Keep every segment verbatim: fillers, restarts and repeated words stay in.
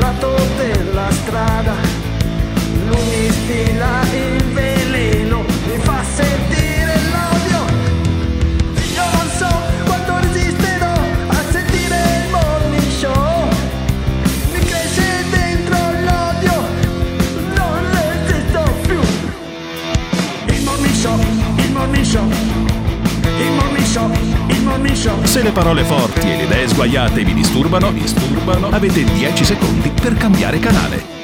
lato della strada. Lui mi stila il veleno, mi fa sentire l'odio. Io non so quanto resisterò a sentire il Morning Show. Mi cresce dentro l'odio, non resisto più. Il Morning Show, il Morning Show, il Morning Show, il Morning Show. Se le parole forti e le idee sguaiate vi disturbano, disturbano, avete dieci secondi per cambiare canale.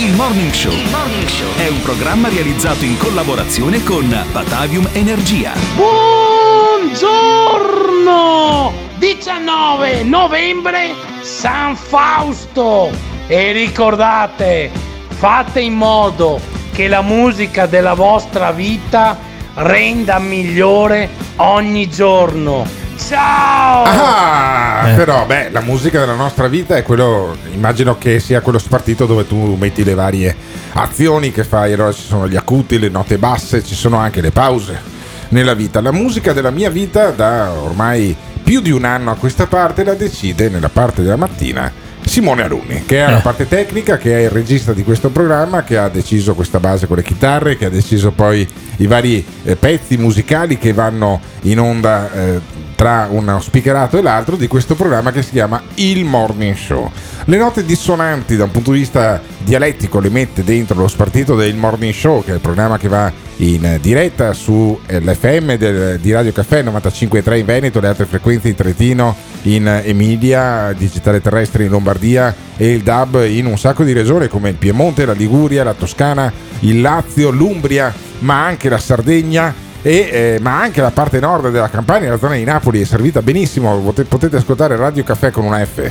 Il Morning Show. Il Morning Show è un programma realizzato in collaborazione con Patavium Energia. Buongiorno! diciannove novembre, San Fausto! E ricordate, fate in modo che la musica della vostra vita renda migliore ogni giorno. Ciao! Ah, eh. Però beh, la musica della nostra vita è quello, immagino che sia quello spartito dove tu metti le varie azioni che fai, allora ci sono gli acuti, le note basse, ci sono anche le pause nella vita. La musica della mia vita da ormai più di un anno a questa parte la decide nella parte della mattina Simone Alunni, che è la parte tecnica, che è il regista di questo programma, che ha deciso questa base con le chitarre, che ha deciso poi i vari eh, pezzi musicali che vanno in onda eh, tra uno speakerato e l'altro di questo programma che si chiama Il Morning Show. Le note dissonanti da un punto di vista dialettico le mette dentro lo spartito del Morning Show, che è il programma che va in diretta sull'F M del, di Radio Caffè novantacinque virgola tre in Veneto, le altre frequenze in Trentino, in Emilia, digitale terrestre in Lombardia e il D A B in un sacco di regioni come il Piemonte, la Liguria, la Toscana, il Lazio, l'Umbria, ma anche la Sardegna. E, eh, ma anche la parte nord della Campania, la zona di Napoli è servita benissimo, potete ascoltare Radio Caffè con una F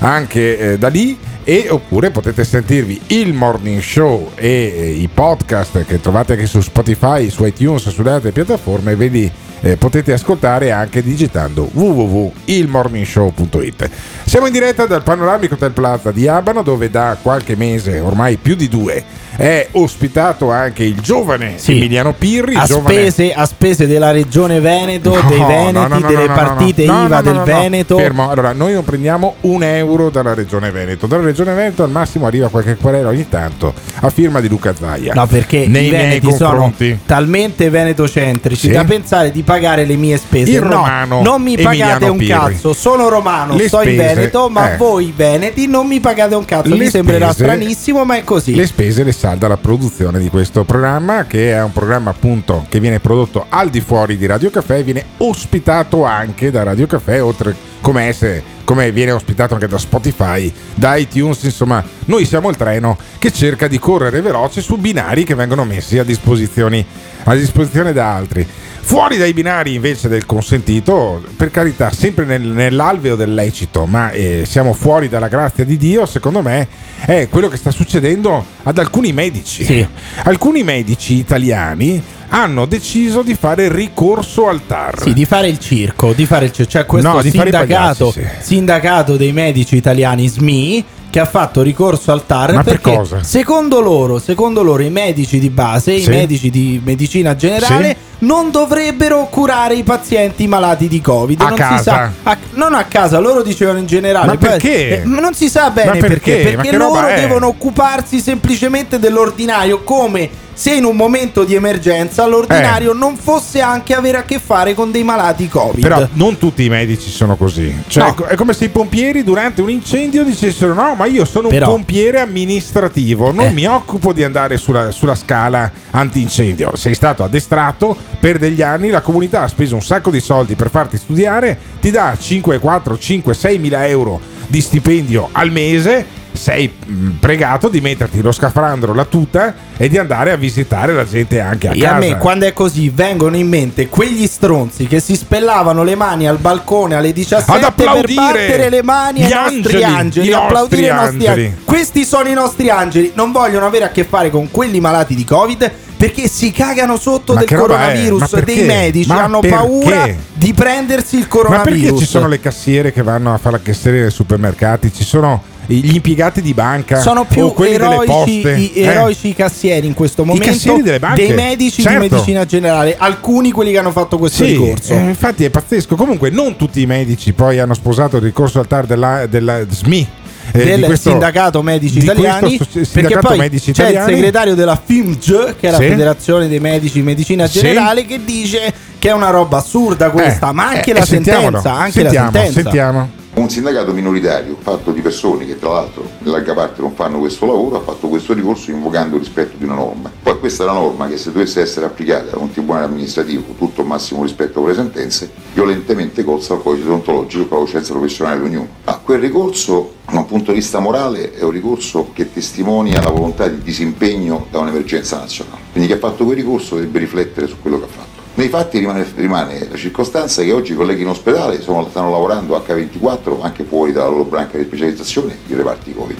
anche eh, da lì, e oppure potete sentirvi il Morning Show e eh, i podcast che trovate anche su Spotify, su iTunes, sulle altre piattaforme, ve li eh, potete ascoltare anche digitando w w w punto il morning show punto i t. Siamo in diretta dal panoramico Hotel Plaza di Abano, dove da qualche mese, ormai più di due, è ospitato anche il giovane sì. Emiliano Pirri, a, giovane... spese, a spese della regione Veneto, no, dei Veneti, no, no, no, delle no, no, partite no, no, IVA no, no, del no, no, Veneto. Fermo, allora noi non prendiamo un euro dalla regione Veneto, dalla regione Veneto al massimo arriva qualche querela ogni tanto a firma di Luca Zaia. No, perché nei i Veneti miei sono talmente venetocentrici sì. da pensare di pagare le mie spese. Il no, romano, non mi pagate Emiliano un Pirri. Cazzo, sono romano, le sto spese, in Veneto, ma eh. voi veneti non mi pagate un cazzo. Le mi spese, sembrerà stranissimo, ma è così. Le spese le salda la produzione di questo programma, che è un programma appunto che viene prodotto al di fuori di Radio Caffè e viene ospitato anche da Radio Caffè, oltre come essere, come viene ospitato anche da Spotify, da iTunes, insomma noi siamo il treno che cerca di correre veloce su binari che vengono messi a disposizione, a disposizione da altri. Fuori dai binari invece del consentito, per carità, sempre nel, nell'alveo del lecito, ma eh, siamo fuori dalla grazia di Dio, secondo me è quello che sta succedendo ad alcuni medici. Sì. Alcuni medici italiani hanno deciso di fare ricorso al T A R. Sì, di fare il circo, di fare il circo. Cioè questo no, sindacato, pagliacci, sì. sindacato dei medici italiani S M I che ha fatto ricorso al T A R. Ma perché per cosa? Secondo loro, secondo loro i medici di base, sì. i medici di medicina generale sì. non dovrebbero curare i pazienti malati di Covid. A non casa. Si sa, a, non a casa, loro dicevano in generale. Ma perché? Eh, non si sa bene perché, perché, perché, perché loro è? devono occuparsi semplicemente dell'ordinario, come se in un momento di emergenza l'ordinario eh. non fosse anche avere a che fare con dei malati Covid. Però non tutti i medici sono così, cioè, no. è come se i pompieri durante un incendio dicessero no, ma io sono Però... un pompiere amministrativo, non eh. mi occupo di andare sulla, sulla scala antincendio. Sei stato addestrato per degli anni, la comunità ha speso un sacco di soldi per farti studiare, ti dà cinque, quattro, cinque, sei mila euro di stipendio al mese. sei pregato di metterti lo scafandro, la tuta e di andare a visitare la gente anche a e casa. E a me quando è così vengono in mente quegli stronzi che si spellavano le mani al balcone alle diciassette per battere le mani ai nostri angeli, angeli applaudire i nostri angeli. angeli. Questi sono i nostri angeli, non vogliono avere a che fare con quelli malati di Covid, perché si cagano sotto ma del coronavirus, dei medici, ma hanno perché? paura di prendersi il coronavirus. Ma perché ci sono le cassiere che vanno a fare la cassiere nei supermercati, ci sono gli impiegati di banca, sono più o quelli eroici, delle poste. I eroici eh. cassieri in questo momento delle banche, dei medici, certo, di medicina generale, alcuni quelli che hanno fatto questo sì, ricorso eh, infatti è pazzesco. Comunque non tutti i medici poi hanno sposato il ricorso al T A R della, della S M I Eh, del questo, sindacato medici italiani, questo, sindacato perché poi medici c'è italiani. Il segretario della F I M G, che è la sì. federazione dei medici medicina generale sì. che dice che è una roba assurda questa, eh, ma anche, eh, la, sentenza, anche sentiamo, la sentenza sentiamo. Un sindacato minoritario fatto di persone che tra l'altro in larga parte non fanno questo lavoro ha fatto questo ricorso invocando il rispetto di una norma. Poi questa è la norma che, se dovesse essere applicata da un tribunale amministrativo con tutto il massimo rispetto per le sentenze, violentemente colza al codice deontologico e alla coscienza professionale di ognuno. Ma quel ricorso da un punto di vista morale è un ricorso che testimonia la volontà di disimpegno da un'emergenza nazionale, quindi chi ha fatto quel ricorso dovrebbe riflettere su quello che ha fatto. Nei fatti rimane, rimane la circostanza che oggi i colleghi in ospedale sono, stanno lavorando acca ventiquattro anche fuori dalla loro branca di specializzazione, i reparti Covid.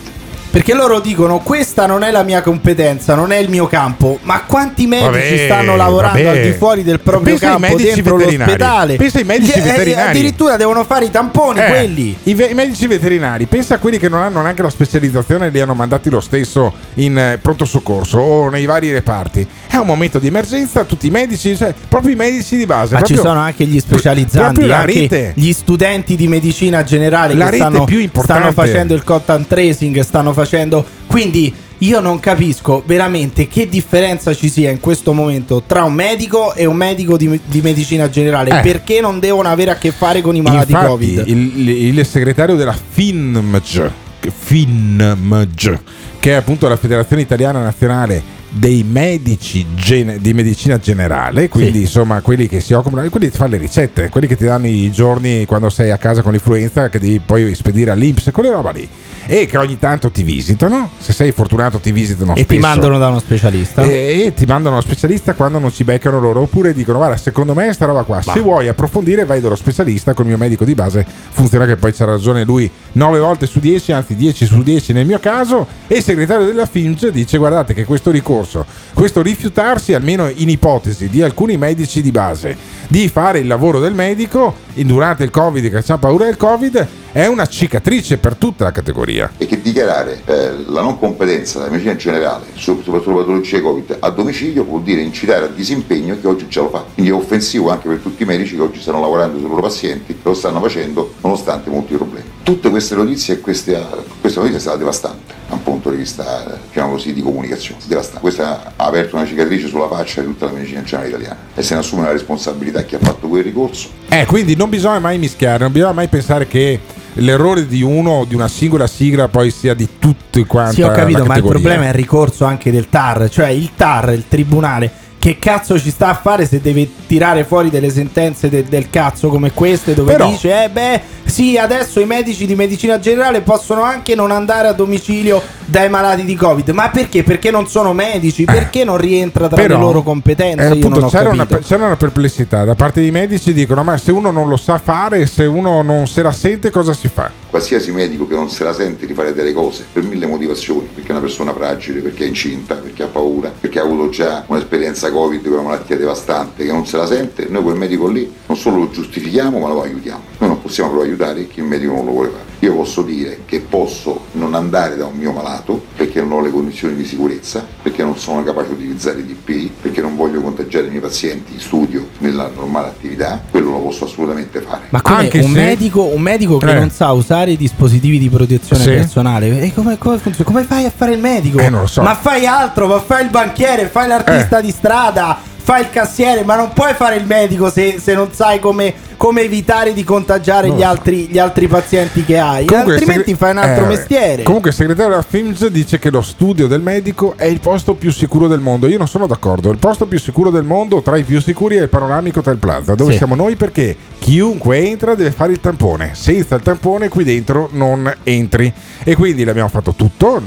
Perché loro dicono questa non è la mia competenza, non è il mio campo, ma quanti medici vabbè, stanno lavorando vabbè. al di fuori del proprio Pensa campo, dentro veterinari. l'ospedale? Pensa ai medici Gli, veterinari. Addirittura devono fare i tamponi eh, quelli. I, ve- I medici veterinari, pensa a quelli che non hanno neanche la specializzazione e li hanno mandati lo stesso in eh, pronto soccorso o nei vari reparti. È un momento di emergenza, tutti i medici, cioè, proprio i medici di base. Ma proprio, ci sono anche gli specializzanti, la anche rete. gli studenti di medicina generale la che rete stanno, più stanno facendo il contact tracing, stanno facendo Facendo. Quindi io non capisco veramente che differenza ci sia in questo momento tra un medico e un medico di, di medicina generale eh. Perché non devono avere a che fare con i malati Infatti, Covid. Il, il segretario della F I N M G, F I N M G, che è appunto la Federazione Italiana Nazionale dei medici gene, di medicina generale, quindi sì. insomma quelli che si occupano, quelli che fanno le ricette, quelli che ti danno i giorni quando sei a casa con l'influenza che devi poi spedire all'I N P S, quelle roba lì, e che ogni tanto ti visitano, se sei fortunato ti visitano e spesso, ti mandano da uno specialista e, e ti mandano uno specialista quando non ci beccano loro, oppure dicono guarda secondo me sta roba qua bah. se vuoi approfondire vai dallo specialista, col mio medico di base funziona che poi c'ha ragione lui nove volte su dieci, anzi dieci su dieci nel mio caso. E il segretario della F I M G dice guardate che questo ricorso, questo rifiutarsi, almeno in ipotesi, di alcuni medici di base di fare il lavoro del medico durante il Covid, che c'ha paura del Covid, è una cicatrice per tutta la categoria. E che dichiarare eh, la non competenza della medicina generale, soprattutto patologie Covid, a domicilio vuol dire incitare al disimpegno che oggi già lo fa. Quindi è offensivo anche per tutti i medici che oggi stanno lavorando sui loro pazienti, che lo stanno facendo nonostante molti problemi. Tutte queste notizie e questa notizia è stata devastante da un punto di vista, diciamo così, di comunicazione. Devastante. Questa ha aperto una cicatrice sulla faccia di tutta la medicina generale italiana e se ne assume la responsabilità chi ha fatto quel ricorso. Eh, quindi non bisogna mai mischiare, non bisogna mai pensare che l'errore di uno o di una singola sigla poi sia di tutti quanti. Sì, ho capito, ma il problema è il ricorso anche del T A R, cioè il T A R, il tribunale. Che cazzo ci sta a fare se deve tirare fuori delle sentenze de- del cazzo come queste, dove Però, dice eh beh sì adesso i medici di medicina generale possono anche non andare a domicilio dai malati di Covid, ma perché? Perché non sono medici, perché non rientra tra però, le loro competenze? Eh, appunto, Io non c'era, una, c'era una perplessità da parte dei medici, dicono ma se uno non lo sa fare, se uno non se la sente cosa si fa? Qualsiasi medico che non se la sente di fare delle cose per mille motivazioni, perché è una persona fragile, perché è incinta, perché ha paura, perché ha avuto già un'esperienza Covid, una malattia devastante, che non se la sente, noi quel medico lì non solo lo giustifichiamo ma lo aiutiamo. Noi non possiamo però aiutare chi il medico non lo vuole fare. Io posso dire che posso non andare da un mio malato perché non ho le condizioni di sicurezza, perché non sono capace di utilizzare i D P I, perché non voglio contagiare i miei pazienti in studio nella normale attività, quello lo posso assolutamente fare. Ma come anche un se... medico un medico che eh. non sa usare i dispositivi di protezione sì. personale, e come, come funziona? Come fai a fare il medico? Eh, non lo so. Ma fai altro, ma fai il banchiere, fai l'artista eh. di strada, fai il cassiere, ma non puoi fare il medico se, se non sai come come evitare di contagiare no. gli, altri, gli altri pazienti che hai. Comunque, altrimenti segre... fai un altro eh, mestiere. Comunque il segretario della F I M S dice che lo studio del medico è il posto più sicuro del mondo. Io non sono d'accordo. Il posto più sicuro del mondo, tra i più sicuri, è il panoramico Hotel Plaza, dove sì. siamo noi, perché chiunque entra deve fare il tampone. Senza il tampone qui dentro non entri. E quindi l'abbiamo fatto tutto,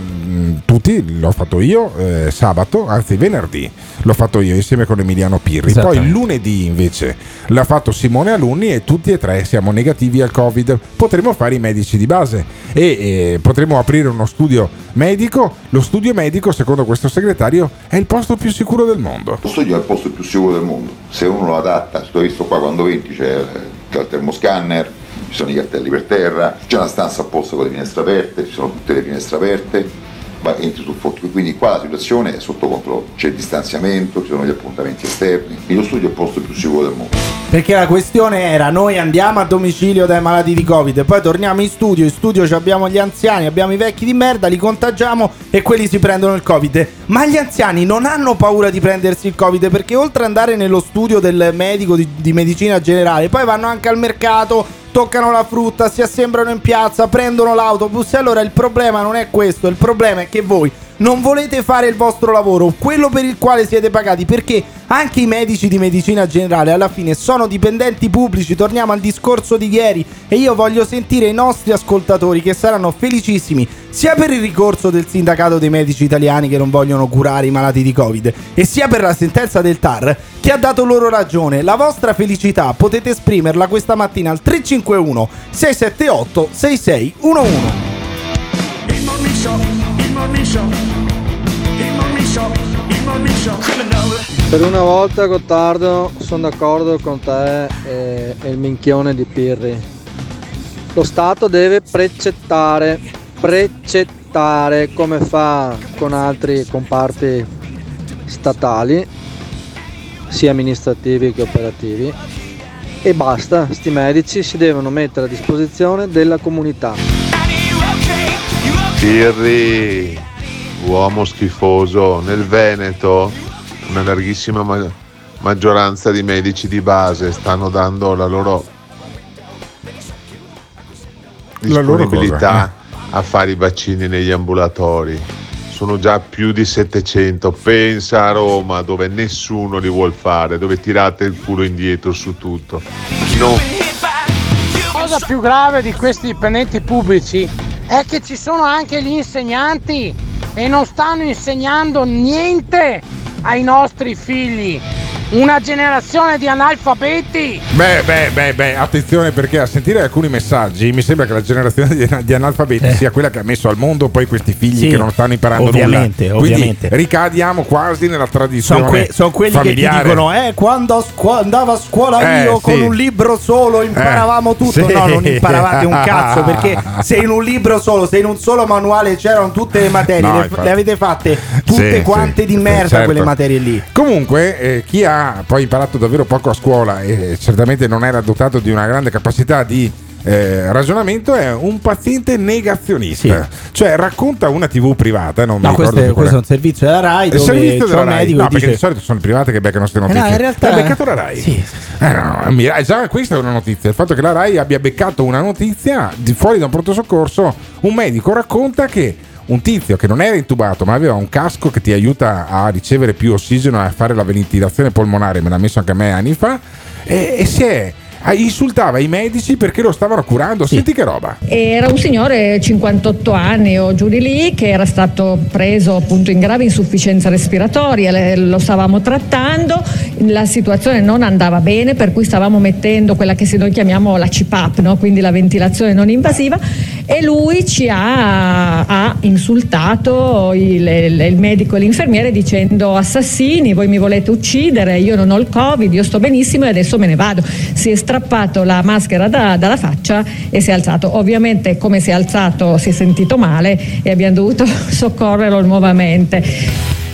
tutti, l'ho fatto io eh, sabato, anzi venerdì l'ho fatto io insieme con Emiliano Pirri. Poi lunedì invece l'ha fatto Simone Alunni e tutti e tre siamo negativi al Covid. Potremo fare i medici di base e eh, potremo aprire uno studio medico. Lo studio medico, secondo questo segretario, è il posto più sicuro del mondo. Lo studio è il posto più sicuro del mondo. Se uno lo adatta, l'ho visto qua quando venti c'è il termoscanner, ci sono i cartelli per terra, c'è una stanza apposta con le finestre aperte, ci sono tutte le finestre aperte, ma entri sul foto. Quindi qua la situazione è sotto controllo, c'è il distanziamento, ci sono gli appuntamenti esterni. Lo studio è il posto più sicuro del mondo. Perché la questione era: noi andiamo a domicilio dai malati di Covid e poi torniamo in studio, in studio abbiamo gli anziani, abbiamo i vecchi di merda, li contagiamo e quelli si prendono il Covid. Ma gli anziani non hanno paura di prendersi il Covid, perché oltre ad andare nello studio del medico di, di medicina generale, poi vanno anche al mercato, toccano la frutta, si assembrano in piazza, prendono l'autobus. E allora il problema non è questo, il problema è che voi non volete fare il vostro lavoro, quello per il quale siete pagati, perché anche i medici di medicina generale alla fine sono dipendenti pubblici. Torniamo al discorso di ieri e io voglio sentire i nostri ascoltatori, che saranno felicissimi sia per il ricorso del sindacato dei medici italiani che non vogliono curare i malati di Covid e sia per la sentenza del T A R che ha dato loro ragione. La vostra felicità potete esprimerla questa mattina al tre cinque uno sei sette otto sei sei uno uno. Il Morning Show, il Morning Show, il Morning Show, il Morning Show. Per una volta, Gottardo, sono d'accordo con te e, e il minchione di Pirri. Lo Stato deve precettare, precettare come fa con altri comparti statali, sia amministrativi che operativi, e basta. Sti medici si devono mettere a disposizione della comunità. Pirri, uomo schifoso, nel Veneto una larghissima ma- maggioranza di medici di base stanno dando la loro disponibilità la loro a fare i vaccini negli ambulatori. Sono già più di settecento, pensa a Roma dove nessuno li vuol fare, dove tirate il culo indietro su tutto. No. La cosa più grave di questi dipendenti pubblici è che ci sono anche gli insegnanti e non stanno insegnando niente ai nostri figli. Una generazione di analfabeti. Beh, beh, beh, beh, attenzione, perché a sentire alcuni messaggi mi sembra che la generazione di, di analfabeti eh. sia quella che ha messo al mondo poi questi figli sì, che non stanno imparando ovviamente, nulla. Quindi ovviamente ricadiamo quasi nella tradizione. Sono, que- sono quelli familiare. Che ti dicono: eh, quando a scu- andavo a scuola eh, io sì. con un libro solo imparavamo eh, tutto. Sì. No, non imparavate un cazzo, perché se in un libro solo, se in un solo manuale c'erano tutte le materie, no, le, le avete fatte tutte sì, quante sì, di merda certo. quelle materie lì. Comunque, eh, chi ha Ah, poi imparato davvero poco a scuola e certamente non era dotato di una grande capacità di eh, ragionamento è un paziente negazionista. Sì. Cioè racconta una tivù privata, non no, mi ricordo questo, è, questo è un servizio della Rai, dove servizio della Rai. Medico no, dice... perché di solito sono le private che beccano queste notizie. Eh no, in realtà ha beccato la Rai. Sì, sì, sì. Eh, no, no, già questa è una notizia, il fatto che la Rai abbia beccato una notizia di fuori da un pronto soccorso. Un medico racconta che un tizio che non era intubato ma aveva un casco che ti aiuta a ricevere più ossigeno e a fare la ventilazione polmonare, me l'ha messo anche a me anni fa, e, e si è insultava i medici perché lo stavano curando. Sì. Senti che roba. Era un signore cinquantotto anni o giù di lì che era stato preso appunto in grave insufficienza respiratoria, lo stavamo trattando, la situazione non andava bene, per cui stavamo mettendo quella che noi chiamiamo la C P A P, no? Quindi la ventilazione non invasiva, e lui ci ha, ha insultato il, il, il medico e l'infermiere dicendo: assassini, voi mi volete uccidere, io non ho il Covid, io sto benissimo e adesso me ne vado. Si è strappato la maschera da, dalla faccia e si è alzato. Ovviamente come si è alzato si è sentito male e abbiamo dovuto soccorrerlo nuovamente.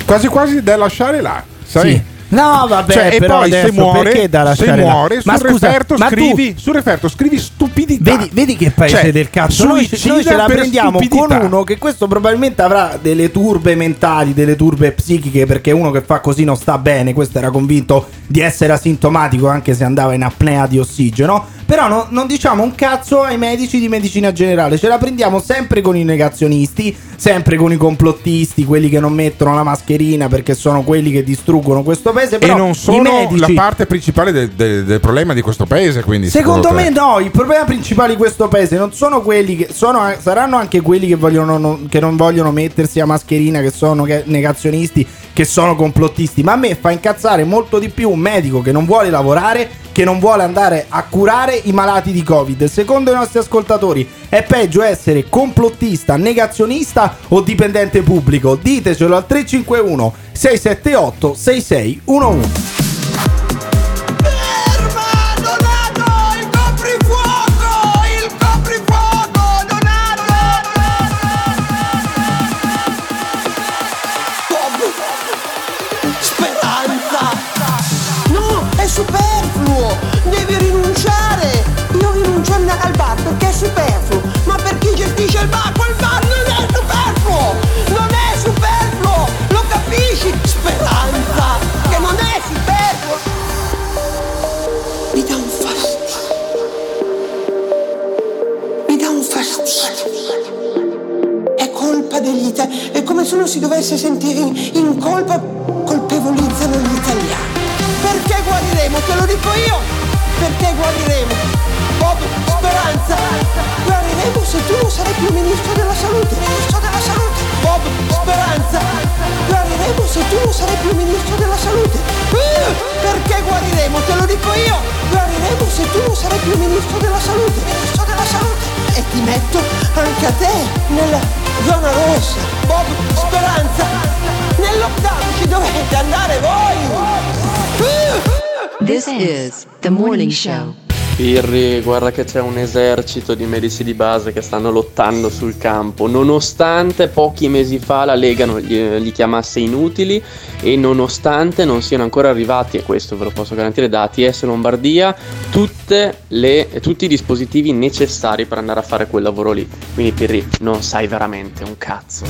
Quasi quasi da lasciare là, sai? Sì. No, vabbè, cioè, però e poi adesso, se muore, da se muore la... sul, scusa, referto scrivi, tu... sul referto scrivi stupidità. Vedi, vedi che paese, cioè, del cazzo. Noi, noi ce la prendiamo stupidità. Con uno che questo probabilmente avrà delle turbe mentali, delle turbe psichiche, perché uno che fa così non sta bene. Questo era convinto di essere asintomatico, anche se andava in apnea di ossigeno. Però no, non diciamo un cazzo ai medici di medicina generale. Ce la prendiamo sempre con i negazionisti, sempre con i complottisti, quelli che non mettono la mascherina perché sono quelli che distruggono questo paese. Però e non sono medici, la parte principale del, del, del problema di questo paese, quindi. Secondo me no, il problema principale di questo paese non sono quelli che sono, saranno anche quelli che vogliono non, che non vogliono mettersi la mascherina, che sono negazionisti, che sono complottisti. Ma a me fa incazzare molto di più un medico che non vuole lavorare, che non vuole andare a curare i malati di Covid. Secondo i nostri ascoltatori è peggio essere complottista, negazionista o dipendente pubblico? Ditecelo al tre cinque uno sei sette otto sei sei uno uno. Ferma Donato, il coprifuoco, il coprifuoco Donato. Speranza. No, è super. Devi rinunciare. Io rinunciando al bar perché è superfluo. Ma per chi gestisce il bar, quel bar non è superfluo. Non è superfluo, lo capisci? Speranza, che non è superfluo. Mi dà un fastidio. Mi dà un fastidio. È colpa degli italiani. È come se uno si dovesse sentire in, in colpa. Colpevolizzano gli italiani. Perché guariremo? Te lo dico io! Perché guariremo? Bob, Speranza! Guariremo se tu non sarai più ministro della salute! Ministro della salute! Bob, Speranza! Guariremo se tu non sarai più ministro della salute! Uh, perché guariremo? Te lo dico io! Guariremo se tu non sarai più ministro della salute! Ministro della salute! E ti metto anche a te nella zona rossa! Bob, Speranza! Nel lockdown ci dovete andare voi! This is The Morning Show. Pirri, guarda che c'è un esercito di medici di base che stanno lottando sul campo, nonostante pochi mesi fa la Lega li chiamasse inutili e nonostante non siano ancora arrivati, e questo ve lo posso garantire, da A T S Lombardia tutte le, tutti i dispositivi necessari per andare a fare quel lavoro lì. Quindi Pirri, non sai veramente un cazzo.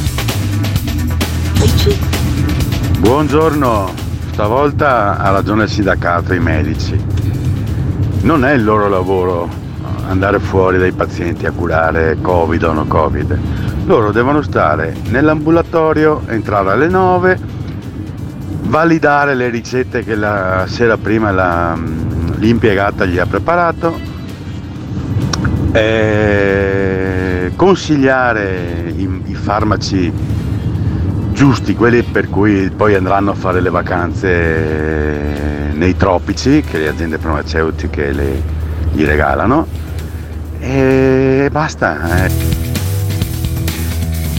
Buongiorno. Stavolta ha ragione il sindacato, i medici. Non è il loro lavoro andare fuori dai pazienti a curare Covid o no Covid. Loro devono stare nell'ambulatorio, entrare alle nove, validare le ricette che la sera prima la, l'impiegata gli ha preparato, e consigliare i, i farmaci giusti, quelli per cui poi andranno a fare le vacanze nei tropici che le aziende farmaceutiche le, gli regalano, e basta. Eh.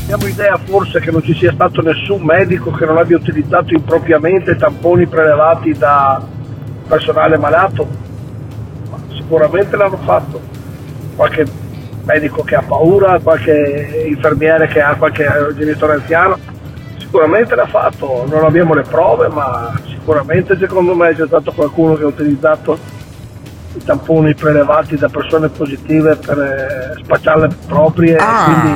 Abbiamo idea forse che non ci sia stato nessun medico che non abbia utilizzato impropriamente tamponi prelevati da personale malato? Ma sicuramente l'hanno fatto. Qualche medico che ha paura, qualche infermiere che ha qualche genitore anziano. Sicuramente l'ha fatto, non abbiamo le prove, ma sicuramente secondo me c'è stato qualcuno che ha utilizzato i tamponi prelevati da persone positive per spacciarle proprie ah, e quindi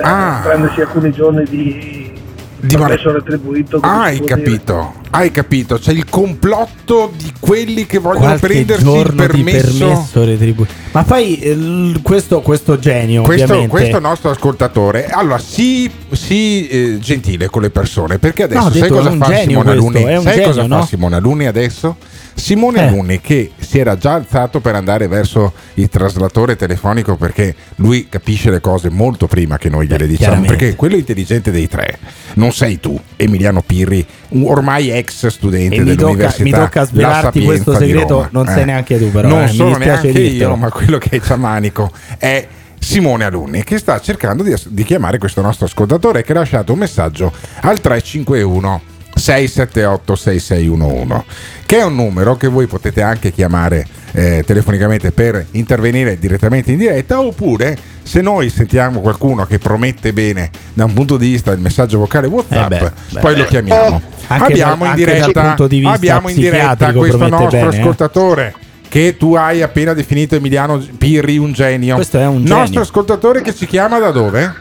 eh, ah, prendersi alcuni giorni di, di permesso retribuito. Hai capito, dire. hai capito, c'è il complotto di quelli che vogliono qualche prendersi il permesso, permesso retribuito. Ma poi questo, questo genio, questo, questo nostro ascoltatore, allora sii si, eh, gentile con le persone, perché adesso no, sai detto, cosa fa Simone Alunni? Sai genio, cosa no? fa Simone Alunni adesso? Simone eh. Alunni, che si era già alzato per andare verso il traslatore telefonico, perché lui capisce le cose molto prima che noi gliele eh, diciamo, perché quello intelligente dei tre non sei tu, Emiliano Pirri, ormai ex studente e dell'università. Mi tocca, mi tocca svelarti questo segreto, non eh. sei neanche tu però. Non eh, sono neanche io, ma quello che è ciamanico è Simone Alunni, che sta cercando di, di chiamare questo nostro ascoltatore che ha lasciato un messaggio al tre cinque uno sei sette otto sei sei uno uno, che è un numero che voi potete anche chiamare eh, telefonicamente per intervenire direttamente in diretta, oppure se noi sentiamo qualcuno che promette bene da un punto di vista il messaggio vocale WhatsApp, eh beh, poi beh, lo chiamiamo. Eh, abbiamo in diretta, abbiamo in diretta questo nostro bene, ascoltatore. Eh? Che tu hai appena definito, Emiliano Pirri, un genio. Questo è un genio. Nostro ascoltatore che ci chiama da dove?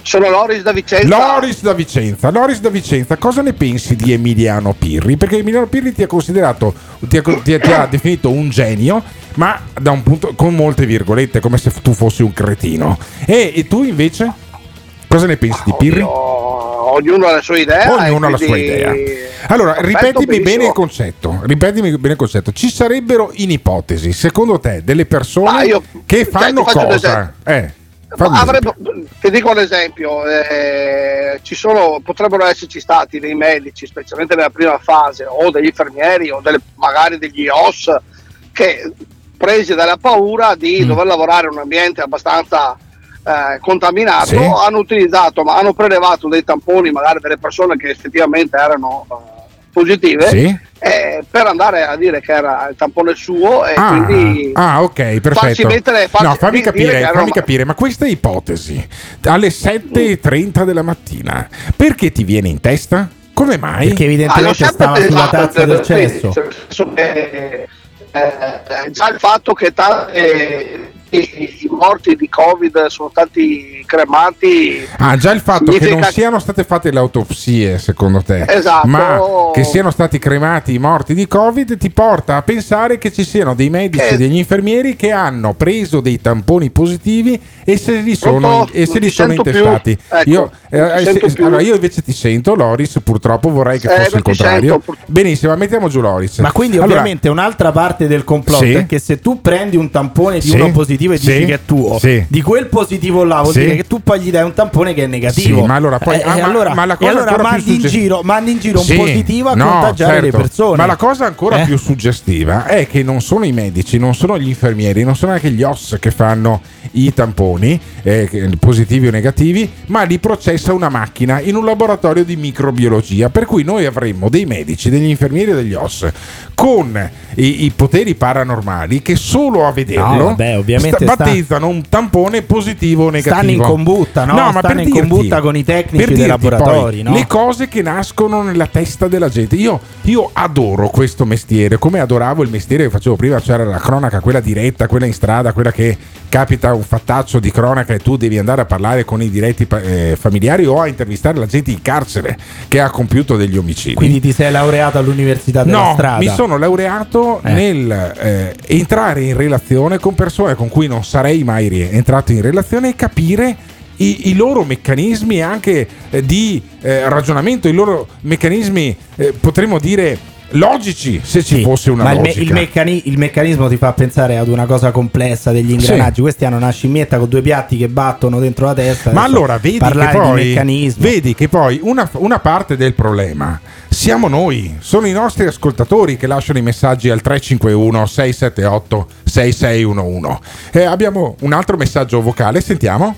Sono Loris da Vicenza. Loris da Vicenza. Loris da Vicenza, cosa ne pensi di Emiliano Pirri? Perché Emiliano Pirri ti ha considerato, ti ha, ti ha, ti ha definito un genio, ma da un punto, con molte virgolette, come se tu fossi un cretino. E, e tu invece? Cosa ne pensi di Pirri? Ognuno ha la sua idea. Ognuno ha la sua idea. Allora, ripetimi bene il concetto. Ripetimi bene il concetto. Ci sarebbero, in ipotesi, secondo te, delle persone io, che fanno cioè, cosa? Eh, avrebbe, ti dico un esempio. Eh, ci sono, potrebbero esserci stati dei medici, specialmente nella prima fase, o degli infermieri, o delle, magari degli O S, che presi dalla paura di mm. dover lavorare in un ambiente abbastanza Eh, contaminato, sì, hanno utilizzato, ma hanno prelevato dei tamponi magari delle persone che effettivamente erano uh, positive, sì, eh, per andare a dire che era il tampone suo e ah, quindi ah ok perfetto mettere, farci, no, fammi capire, fammi erano... capire, ma questa è ipotesi alle sette e trenta della mattina, perché ti viene in testa? Come mai? Perché evidentemente ah, stava sulla tazza del cesso. Già il fatto che ta- eh, i morti di Covid sono stati cremati. Ah, già il fatto significa... che non siano state fatte le autopsie, secondo te, esatto, ma che siano stati cremati i morti di Covid ti porta a pensare che ci siano dei medici e eh. degli infermieri che hanno preso dei tamponi positivi e se li sono, Pronto, e se li sono intestati. Ecco, io, eh, se, allora io invece ti sento, Loris, purtroppo vorrei che eh, fosse il contrario. Sento. Benissimo, mettiamo giù Loris. Ma quindi allora, ovviamente un'altra parte del complotto sì. è che se tu prendi un tampone di sì. uno positivo e dici sì, che è tuo, sì, di quel positivo là vuol sì. dire che tu poi gli dai un tampone che è negativo, sì, ma allora poi eh, ah, ma, allora, ma la cosa allora mandi, in giro, mandi in giro sì, un positivo a no, contagiare certo. le persone. Ma la cosa ancora eh? più suggestiva è che non sono i medici, non sono gli infermieri, non sono neanche gli O S che fanno i tamponi eh, positivi o negativi, ma li processa una macchina in un laboratorio di microbiologia, per cui noi avremmo dei medici, degli infermieri e degli O S con i, i poteri paranormali che solo a vederlo no, vabbè, ovviamente Sta, battezzano sta... un tampone positivo o negativo. Stanno in combutta, no? no ma stanno in combutta con i tecnici dei laboratori, poi, no? Le cose che nascono nella testa della gente. Io, io adoro questo mestiere, come adoravo il mestiere che facevo prima, c'era cioè la cronaca, quella diretta, quella in strada, quella che capita un fattaccio di cronaca e tu devi andare a parlare con i diretti eh, familiari o a intervistare la gente in carcere che ha compiuto degli omicidi. Quindi ti sei laureato all'università della no, strada? No, mi sono laureato eh. nel eh, entrare in relazione con persone con cui non sarei mai entrato in relazione e capire i, i loro meccanismi anche eh, di eh, ragionamento, i loro meccanismi eh, potremmo dire logici, se ci sì, fosse una ma logica. Il, me- il, meccani- il meccanismo ti fa pensare ad una cosa complessa degli ingranaggi. Sì. Questi hanno una scimmietta con due piatti che battono dentro la testa. Ma allora vedi che, poi, vedi che poi una, una parte del problema siamo noi, sono i nostri ascoltatori che lasciano i messaggi al tre cinque uno sei sette otto sei sei uno uno. Eh, abbiamo un altro messaggio vocale, sentiamo.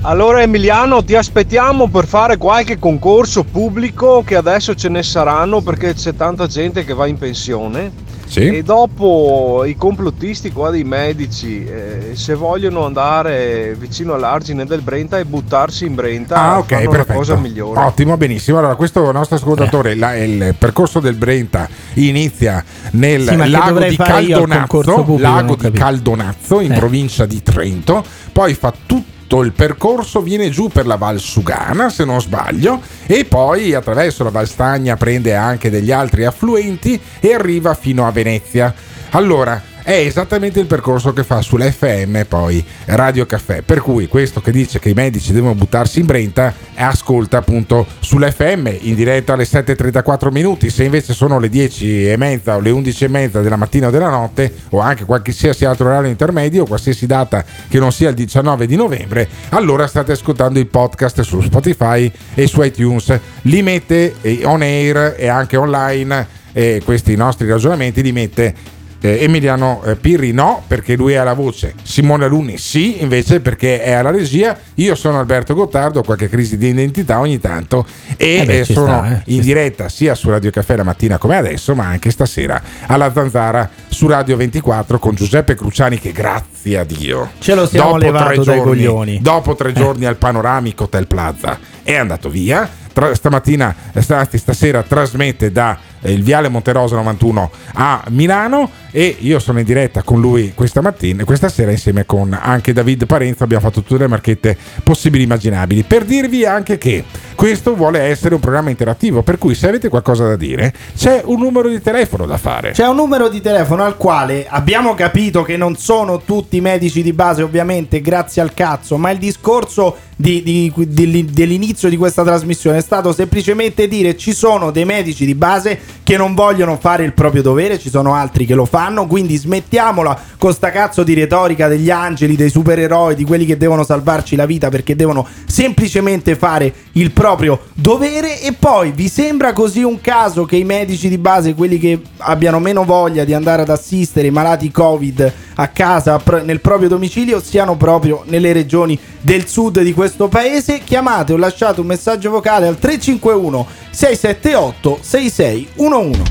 Allora Emiliano, ti aspettiamo per fare qualche concorso pubblico, che adesso ce ne saranno perché c'è tanta gente che va in pensione sì. e dopo i complottisti qua dei medici eh, se vogliono andare vicino all'argine del Brenta e buttarsi in Brenta ah, okay, fanno perfetto. Una cosa migliore. Ottimo, benissimo. Allora questo nostro ascoltatore eh. la, il percorso del Brenta inizia nel sì, lago di Caldonazzo, pubblico, lago di Caldonazzo in eh. provincia di Trento, poi fa tutto il percorso, viene giù per la Val Sugana se non sbaglio e poi attraverso la Val Stagna prende anche degli altri affluenti e arriva fino a Venezia. Allora è esattamente il percorso che fa sull'F M poi Radio Caffè, per cui questo che dice che i medici devono buttarsi in Brenta ascolta appunto sull'F M in diretta alle sette e trentaquattro minuti, se invece sono le dieci e mezza o le undici e mezza della mattina o della notte o anche qualsiasi altro orario intermedio, qualsiasi data che non sia il diciannove di novembre, allora state ascoltando il podcast su Spotify e su iTunes, li mette on air e anche online e questi nostri ragionamenti li mette eh, Emiliano eh, Pirri no, perché lui ha la voce, Simone Alunni sì invece perché è alla regia, io sono Alberto Gottardo, ho qualche crisi di identità ogni tanto e eh beh, eh, sono sta, eh, in diretta sia su Radio Caffè la mattina come adesso, ma anche stasera alla Zanzara su Radio ventiquattro con Giuseppe Cruciani, che grazie a Dio ce lo siamo dopo levato tre giorni, coglioni. Dopo tre giorni eh. al panoramico Hotel Plaza è andato via. Tra, stamattina, stasera trasmette da eh, il Viale Monterosa novantuno a Milano e io sono in diretta con lui questa mattina, questa sera insieme con anche David Parenzo abbiamo fatto tutte le marchette possibili e immaginabili, per dirvi anche che questo vuole essere un programma interattivo, per cui se avete qualcosa da dire c'è un numero di telefono da fare, c'è un numero di telefono al quale abbiamo capito che non sono tutti medici di base ovviamente, grazie al cazzo, ma il discorso Di, di, di, dell'inizio di questa trasmissione è stato semplicemente dire ci sono dei medici di base che non vogliono fare il proprio dovere, ci sono altri che lo fanno, quindi smettiamola con sta cazzo di retorica degli angeli, dei supereroi, di quelli che devono salvarci la vita perché devono semplicemente fare il proprio dovere. E poi vi sembra così un caso che i medici di base, quelli che abbiano meno voglia di andare ad assistere i malati Covid a casa, nel proprio domicilio, siano proprio nelle regioni del sud di questo questo paese? Chiamate o lasciate un messaggio vocale al tre cinque uno sei sette otto sei sei uno uno.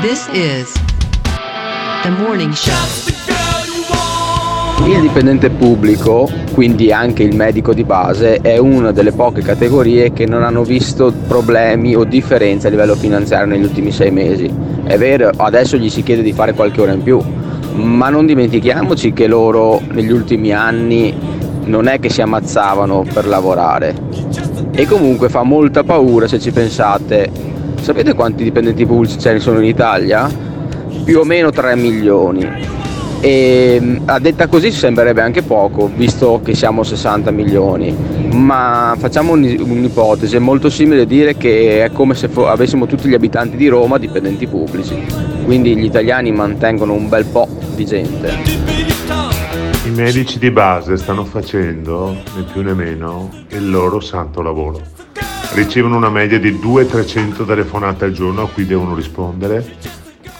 This is The Morning Show. Il dipendente pubblico, quindi anche il medico di base, è una delle poche categorie che non hanno visto problemi o differenze a livello finanziario negli ultimi sei mesi. È vero, adesso gli si chiede di fare qualche ora in più, ma non dimentichiamoci che loro negli ultimi anni non è che si ammazzavano per lavorare, e comunque fa molta paura se ci pensate. Sapete quanti dipendenti pubblici ce ne sono in Italia? Più o meno tre milioni, e a detta così ci sembrerebbe anche poco visto che siamo sessanta milioni, ma facciamo un'ipotesi, è molto simile dire che è come se avessimo tutti gli abitanti di Roma dipendenti pubblici, quindi gli italiani mantengono un bel po' di gente. I medici di base stanno facendo, né più né meno, il loro santo lavoro. Ricevono una media di duecento trecento telefonate al giorno a cui devono rispondere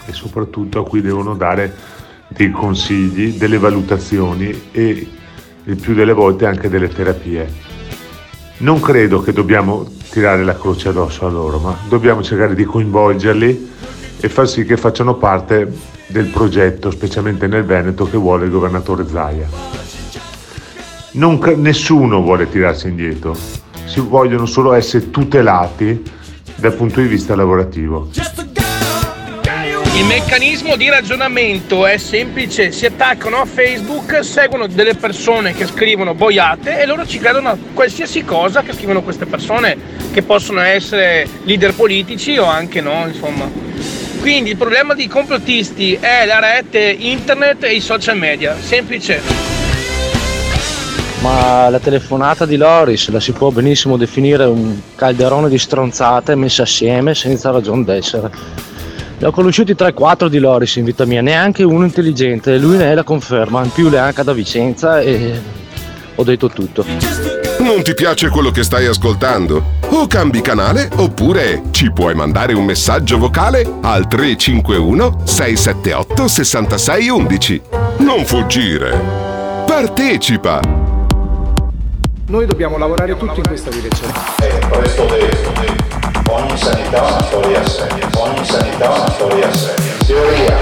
e soprattutto a cui devono dare dei consigli, delle valutazioni e il più delle volte anche delle terapie. Non credo che dobbiamo tirare la croce addosso a loro, ma dobbiamo cercare di coinvolgerli e far sì che facciano parte del progetto, specialmente nel Veneto, che vuole il governatore Zaia. Non, nessuno vuole tirarsi indietro, si vogliono solo essere tutelati dal punto di vista lavorativo. Il meccanismo di ragionamento è semplice, si attaccano a Facebook, seguono delle persone che scrivono boiate e loro ci credono a qualsiasi cosa che scrivono queste persone, che possono essere leader politici o anche no, insomma. Quindi il problema dei complottisti è la rete internet e i social media, semplice. Ma la telefonata di Loris la si può benissimo definire un calderone di stronzate messe assieme senza ragion d'essere. Ne ho conosciuti tre quattro di Loris in vita mia, neanche uno intelligente, lui ne è la conferma, in più le anche da Vicenza e ho detto tutto. Non ti piace quello che stai ascoltando? O cambi canale oppure ci puoi mandare un messaggio vocale al tre cinque uno sei sette otto sei sei uno uno. Non fuggire, partecipa! Noi dobbiamo lavorare tutti in questa direzione. Eh, questo deve, ogni sanità è una storia seria, ogni sanità è una storia seria. Teoria,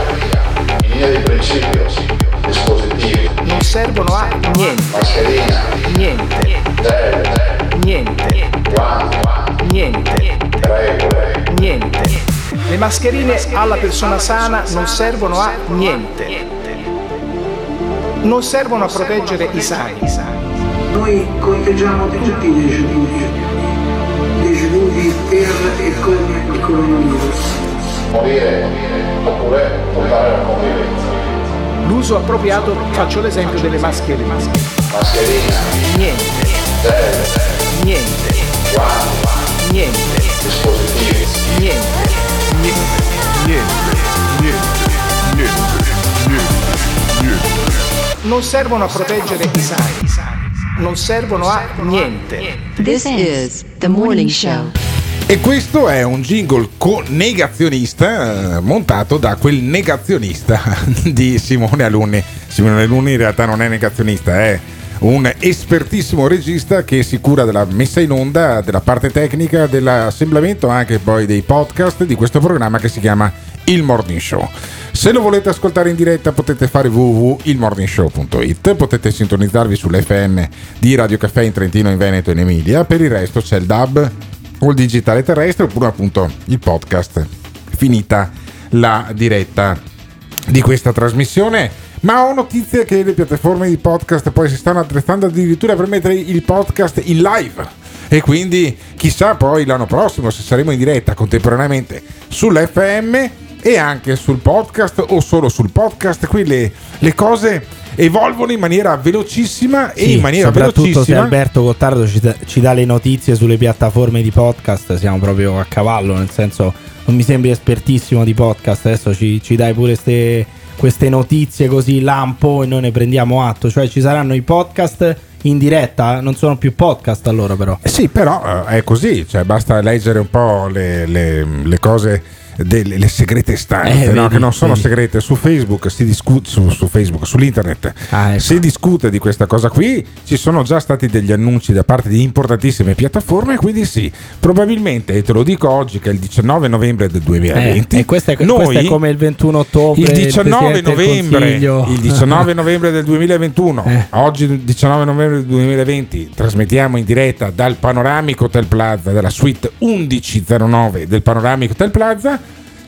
in linea di principio. Dispositivi. Non servono a niente. Mascherina. Niente. Gel. Niente. Guanti. Niente. Regole. Niente. Le mascherine alla persona sana non servono a niente. Non servono a proteggere i sani. Noi conteggiamo tutti i deceduti. Deceduti per e con il coronavirus. Morire oppure portare alla convivenza. L'uso appropriato, faccio l'esempio delle maschere. Mascherina. Niente. Gel. Niente. Guanti. Niente. Dispositivi. Niente. Niente. Niente. Niente. Niente. Niente. Niente. Non servono a proteggere i sani. Non servono a niente. This is The Morning Show. E questo è un jingle negazionista montato da quel negazionista di Simone Alunni. Simone Alunni in realtà non è negazionista, è un espertissimo regista che si cura della messa in onda, della parte tecnica, dell'assemblamento anche poi dei podcast di questo programma che si chiama Il Morning Show. Se lo volete ascoltare in diretta potete fare w w w punto il morning show punto i t, potete sintonizzarvi sull'F M di Radio Caffè in Trentino, in Veneto e in Emilia. Per il resto c'è il D A B o il digitale terrestre, oppure appunto il podcast finita la diretta di questa trasmissione. Ma ho notizie che le piattaforme di podcast poi si stanno attrezzando addirittura per mettere il podcast in live, e quindi chissà poi l'anno prossimo se saremo in diretta contemporaneamente sull'F M e anche sul podcast, o solo sul podcast. Qui le, le cose evolvono in maniera velocissima, e sì, in maniera soprattutto velocissima, se Alberto Gottardo ci, ci dà le notizie sulle piattaforme di podcast. Siamo proprio a cavallo, nel senso, non mi sembri espertissimo di podcast, adesso ci, ci dai pure ste... queste notizie così lampo e noi ne prendiamo atto. Cioè ci saranno i podcast in diretta, non sono più podcast allora, però eh sì, però è così, cioè basta leggere un po' le, le, le cose delle le segrete stanze, eh, no? Vedi, che non sono vedi. segrete. Su Facebook si discute, su, su Facebook, sull'internet ah, ecco. si discute di questa cosa qui. Ci sono già stati degli annunci da parte di importantissime piattaforme, quindi sì, probabilmente, e te lo dico oggi che è il diciannove novembre del duemilaventi, eh, e questo è, noi, questo è come il ventuno ottobre, il diciannove il novembre il diciannove novembre del duemilaventuno, eh. oggi il diciannove novembre del duemilaventi trasmettiamo in diretta dal panoramico Hotel Plaza, dalla suite undici zero nove del panoramico Hotel Plaza.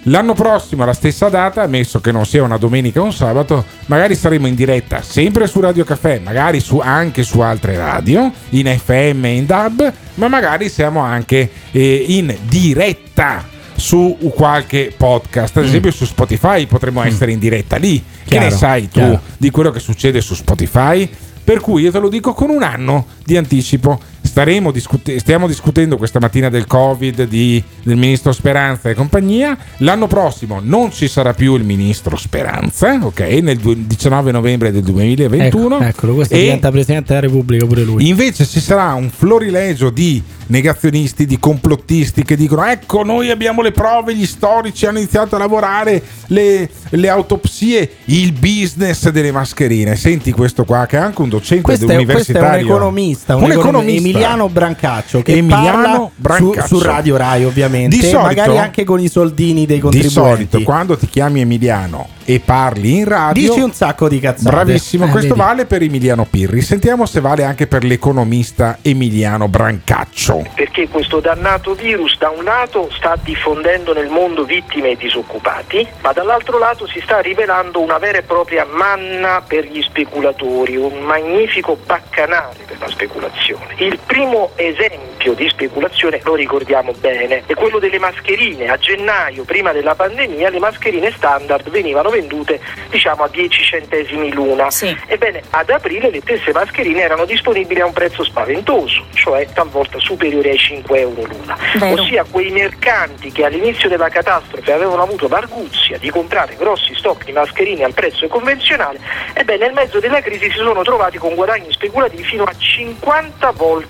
L'anno prossimo, alla stessa data, ammesso che non sia una domenica o un sabato, magari saremo in diretta sempre su Radio Caffè, magari su, anche su altre radio, in F M e in D A B, ma magari siamo anche eh, in diretta su qualche podcast, ad esempio mm. su Spotify potremmo mm. essere in diretta lì. Chiaro, che ne sai tu chiaro. di quello che succede su Spotify? Per cui io te lo dico con un anno di anticipo. Staremo discute- stiamo discutendo questa mattina del Covid, di, del ministro Speranza e compagnia. L'anno prossimo non ci sarà più il ministro Speranza, ok? Nel diciannove novembre del duemilaventuno. Ecco, eccolo, questo e diventa presidente della Repubblica pure lui. Invece ci sarà un florilegio di negazionisti, di complottisti che dicono: ecco, noi abbiamo le prove, gli storici hanno iniziato a lavorare, le, le autopsie, il business delle mascherine. Senti questo qua, che è anche un docente questo è, universitario, questo è un economista, un, un economista Emiliano Brancaccio, che Emiliano Brancaccio. Su, su Radio Rai, ovviamente, di solito, magari anche con i soldini dei contribuenti. Di solito quando ti chiami Emiliano e parli in radio dici un sacco di cazzate. Bravissimo, eh, questo vedi. vale per Emiliano Pirri. Sentiamo se vale anche per l'economista Emiliano Brancaccio. Perché questo dannato virus da un lato sta diffondendo nel mondo vittime e disoccupati, ma dall'altro lato si sta rivelando una vera e propria manna per gli speculatori, un magnifico baccanale per la speculazione. Il Il primo esempio di speculazione, lo ricordiamo bene, è quello delle mascherine. A gennaio, prima della pandemia, le mascherine standard venivano vendute diciamo a dieci centesimi l'una. Sì. Ebbene, ad aprile le stesse mascherine erano disponibili a un prezzo spaventoso, cioè talvolta superiore ai cinque euro l'una. Vero. Ossia quei mercanti che all'inizio della catastrofe avevano avuto l'arguzia di comprare grossi stock di mascherine al prezzo convenzionale, ebbene nel mezzo della crisi si sono trovati con guadagni speculativi fino a cinquanta volte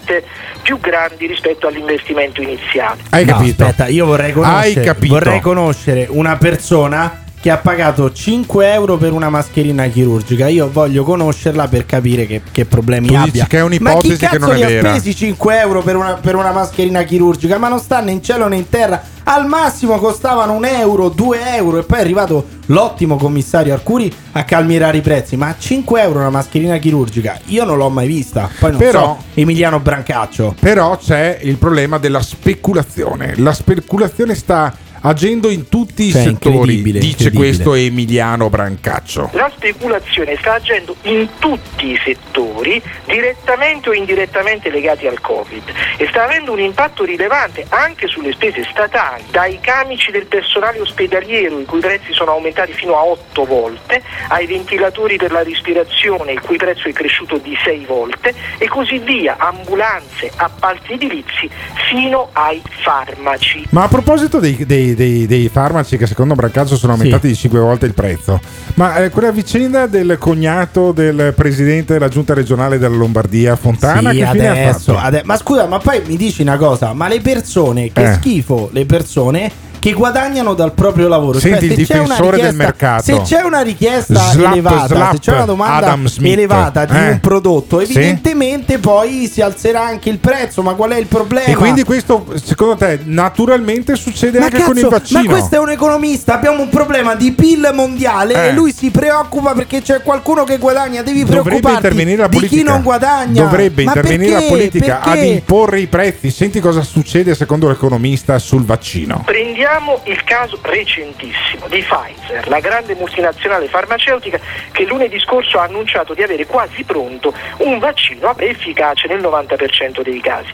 più grandi rispetto all'investimento iniziale. Hai no, capito? Aspetta, io vorrei conoscere, vorrei conoscere una persona che ha pagato cinque euro per una mascherina chirurgica. Io voglio conoscerla per capire che, che problemi tu abbia. Che è un'ipotesi, ma chi cazzo che non è vera? Ha spesi cinque euro per una, per una mascherina chirurgica? Ma non sta né in cielo né in terra. Al massimo costavano un euro, due euro. E poi è arrivato l'ottimo commissario Arcuri a calmierare i prezzi. Ma cinque euro una mascherina chirurgica io non l'ho mai vista. Poi non però, so Emiliano Brancaccio. Però c'è il problema della speculazione. La speculazione sta agendo in tutti cioè, i settori, dice questo Emiliano Brancaccio. La speculazione sta agendo in tutti i settori, direttamente o indirettamente legati al Covid, e sta avendo un impatto rilevante anche sulle spese statali, dai camici del personale ospedaliero, i cui prezzi sono aumentati fino a otto volte, ai ventilatori per la respirazione, il cui prezzo è cresciuto di sei volte, e così via, ambulanze, appalti edilizi, fino ai farmaci. Ma a proposito dei, dei Dei, dei farmaci farmaci che secondo Brancaccio sono aumentati sì. di cinque volte il prezzo. Ma eh, quella vicenda del cognato del presidente della giunta regionale della Lombardia, Fontana, sì, che fine ha fatto? Ade- ma scusa, ma poi mi dici una cosa, ma le persone, che eh. schifo le persone che guadagnano dal proprio lavoro. Senti, cioè, il difensore del mercato. Se c'è una richiesta slap, elevata, slap, se c'è una domanda elevata di eh. un prodotto, evidentemente sì. poi si alzerà anche il prezzo. Ma qual è il problema? E quindi questo, secondo te, naturalmente succede ma anche cazzo, con il vaccino? Ma questo è un economista, abbiamo un problema di P I L mondiale eh. e lui si preoccupa perché c'è qualcuno che guadagna. Devi Dovrebbe preoccuparti la di chi non guadagna. Dovrebbe ma intervenire perché? la politica perché? ad imporre i prezzi. Senti cosa succede secondo l'economista sul vaccino. Prendiamo il caso recentissimo di Pfizer, la grande multinazionale farmaceutica che lunedì scorso ha annunciato di avere quasi pronto un vaccino efficace nel novanta per cento dei casi.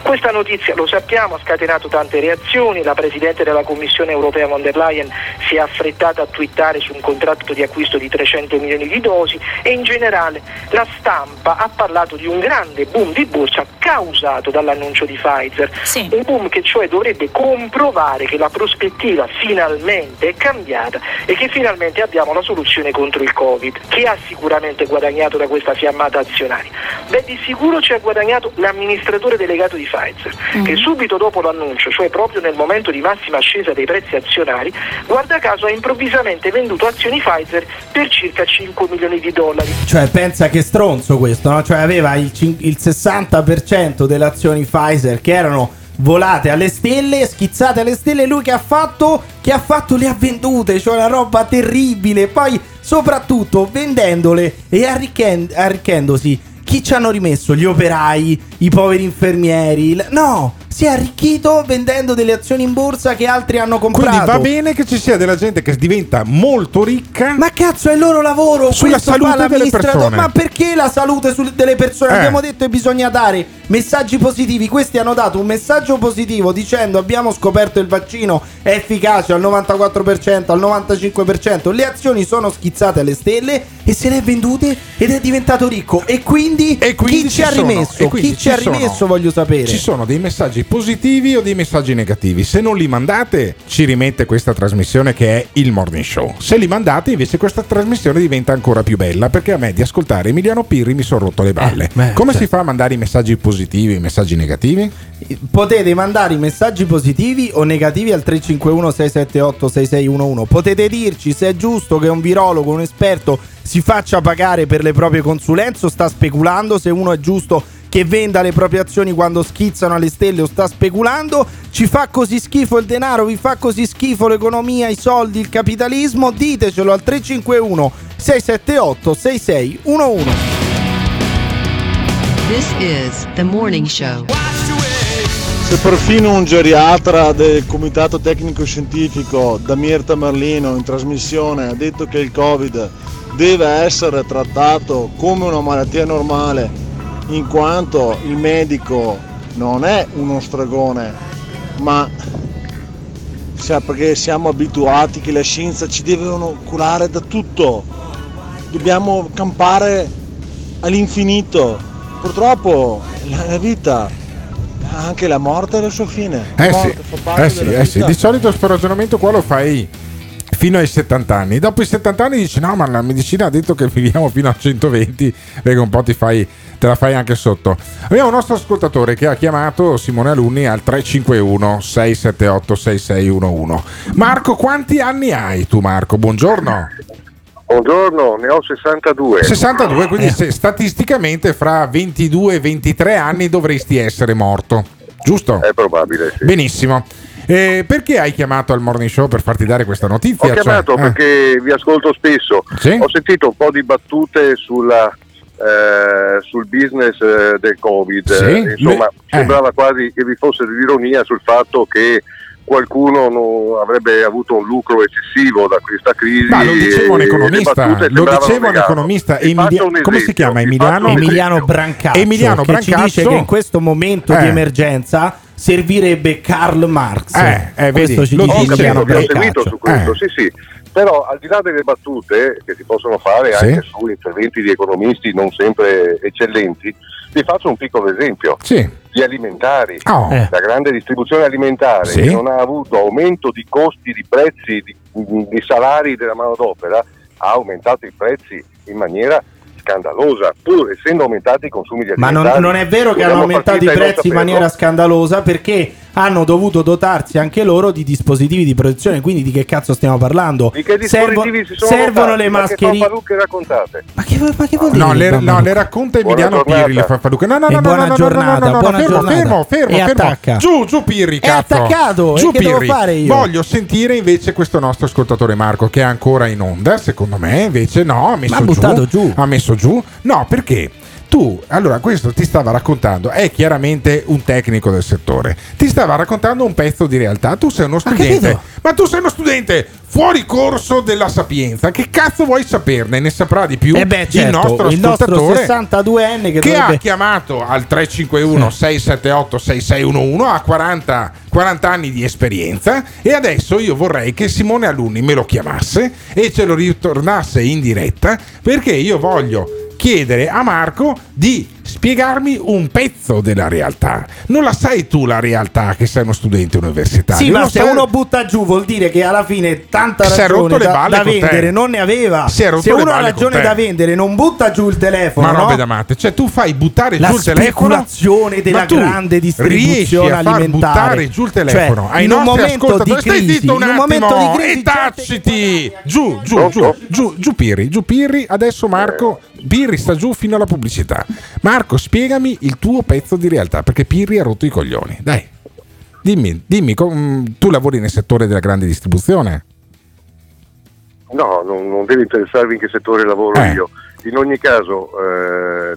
Questa notizia, lo sappiamo, ha scatenato tante reazioni. La Presidente della Commissione Europea von der Leyen si è affrettata a twittare su un contratto di acquisto di trecento milioni di dosi e in generale la stampa ha parlato di un grande boom di borsa causato dall'annuncio di Pfizer, sì. un boom che cioè dovrebbe comprovare che la prospettiva finalmente è cambiata e che finalmente abbiamo la soluzione contro il Covid. Chi ha sicuramente guadagnato da questa fiammata azionaria? Beh, di sicuro ci ha guadagnato l'amministratore delegato di Pfizer, mm. che subito dopo l'annuncio, cioè proprio nel momento di massima ascesa dei prezzi azionari, guarda caso ha improvvisamente venduto azioni Pfizer per circa cinque milioni di dollari. Cioè, pensa che stronzo questo, no? Cioè aveva il, il sessanta per cento delle azioni Pfizer che erano volate alle stelle, schizzate alle stelle, lui che ha fatto? Che ha fatto le ha vendute, cioè una roba terribile. Poi soprattutto vendendole e arricchend- arricchendosi chi ci hanno rimesso? Gli operai, i poveri infermieri. No, si è arricchito vendendo delle azioni in borsa che altri hanno comprato. Quindi va bene che ci sia della gente che diventa molto ricca. Ma cazzo, è il loro lavoro. Sulla questo salute delle persone. Ma perché la salute delle persone? Eh. Abbiamo detto che bisogna dare messaggi positivi. Questi hanno dato un messaggio positivo dicendo abbiamo scoperto il vaccino, è efficace al novantaquattro per cento, al novantacinque per cento. Le azioni sono schizzate alle stelle e se le è vendute ed è diventato ricco. E quindi E quindi chi ci, ci ha rimesso? Chi ci, ci ha rimesso? Sono, voglio sapere. Ci sono dei messaggi positivi o dei messaggi negativi? Se non li mandate, ci rimette questa trasmissione che è il Morning Show. Se li mandate, invece, questa trasmissione diventa ancora più bella perché a me di ascoltare Emiliano Pirri mi sono rotto le balle. Eh, beh, Come cioè. si fa a mandare i messaggi positivi e i messaggi negativi? Potete mandare i messaggi positivi o negativi al tre cinque uno sei sette otto sei sei uno uno. Potete dirci se è giusto che un virologo, un esperto si faccia pagare per le proprie consulenze o sta speculando, se uno è giusto che venda le proprie azioni quando schizzano alle stelle o sta speculando. Ci fa così schifo il denaro, vi fa così schifo l'economia, i soldi, il capitalismo? Ditecelo al tre cinque uno sei sette otto sei sei uno uno. This is the Morning Show. Se perfino un geriatra del Comitato Tecnico Scientifico Damier Tamerlino in trasmissione ha detto che il Covid deve essere trattato come una malattia normale, in quanto il medico non è uno stregone, ma perché siamo abituati che la scienza ci devono curare da tutto, dobbiamo campare all'infinito. Purtroppo la vita, anche la morte è la sua fine. Eh morte, sì, eh sì, eh sì. Di solito questo ragionamento qua lo fai fino ai settanta anni. Dopo i settanta anni dici no, ma la medicina ha detto che viviamo fino a centoventi. Venga, un po' ti fai, te la fai anche sotto. Abbiamo un nostro ascoltatore che ha chiamato Simone Alunni al tre cinque uno sei sette otto sei sei uno uno. Marco, quanti anni hai tu, Marco? Buongiorno. Buongiorno, ne ho sessantadue. sessantadue, quindi eh. se, statisticamente fra ventidue e ventitré anni dovresti essere morto, giusto? È probabile, sì. Benissimo. Eh, perché hai chiamato al Morning Show per farti dare questa notizia? Ho chiamato cioè, perché eh. vi ascolto spesso. Sì? Ho sentito un po' di battute sulla, eh, sul business eh, del Covid. Sì? Insomma, Le... sembrava eh. quasi che vi fosse dell'ironia sul fatto che qualcuno non avrebbe avuto un lucro eccessivo da questa crisi. Ma lo diceva un economista, lo diceva un economista Emilia- un esempio, come si chiama? Emiliano Emiliano Brancaccio, Emiliano che Brancaccio. Ci dice che in questo momento eh. di emergenza servirebbe Karl Marx. Eh, eh, vedi, questo ci lo dice. Ho capito, ho seguito su questo, eh. sì sì. Però al di là delle battute che si possono fare sì. anche su interventi di economisti non sempre eccellenti, vi faccio un piccolo esempio. Sì. Gli alimentari, oh. la grande distribuzione alimentare sì. che non ha avuto aumento di costi, di prezzi, di, di salari della manodopera, ha aumentato i prezzi in maniera scandalosa, pur essendo aumentati i consumi di alimentari. Ma non, non è vero che hanno aumentato i prezzi in maniera scandalosa, perché hanno dovuto dotarsi anche loro di dispositivi di protezione. Quindi di che cazzo stiamo parlando? Di che dispositivi Servo, si sono servono votati, le mascherine? Ma che raccontate? Ma che, ma che vuol dire? No, le, no, le racconta Emiliano Pirri le farfaluche. No, no, no, no, buona no, giornata, no, no, no, buona fermo, giornata. Fermo, fermo, e fermo. Attacca. Giù, giù Pirri, cazzo. È attaccato. Giù, e Pirri. Che devo fare io? Voglio sentire invece questo nostro ascoltatore Marco, che è ancora in onda. Secondo me invece no, ha messo ma giù. Buttato giù. Ha messo giù. No, perché? Tu, allora, questo ti stava raccontando, è chiaramente un tecnico del settore, ti stava raccontando un pezzo di realtà. Tu sei uno studente, ma tu sei uno studente fuori corso della Sapienza, che cazzo vuoi saperne? Ne saprà di più eh beh, certo. il nostro il ascoltatore nostro sessantaduenne che, che dovrebbe... ha chiamato al tre cinque uno sei sette otto sei sei uno uno, ha quaranta, quaranta anni di esperienza, e adesso io vorrei che Simone Alunni me lo chiamasse e ce lo ritornasse in diretta, perché io voglio chiedere a Marco di spiegarmi un pezzo della realtà. Non la sai tu la realtà, che sei uno studente universitario. Sì, ma se sai... uno butta giù vuol dire che alla fine tanta ragione si è rotto le balle da, da vendere te. Non ne aveva. Si è rotto se le uno ha ragione da vendere non butta giù il telefono. Ma no? Robe da matte. Cioè tu fai buttare la giù il telefono. La speculazione della grande distribuzione alimentare. Riesci a far buttare giù il telefono, cioè, ai in nostri ascoltatori. Stai zitto un attimo e taciti. Giù, giù, giù, giù, giù Pirri, giù Pirri. Adesso Marco, Pirri sta giù fino alla pubblicità. Marco, spiegami il tuo pezzo di realtà, perché Pirri ha rotto i coglioni. Dai, dimmi, dimmi, tu lavori nel settore della grande distribuzione? No, non, non deve interessarvi in che settore lavoro eh. io. In ogni caso, eh,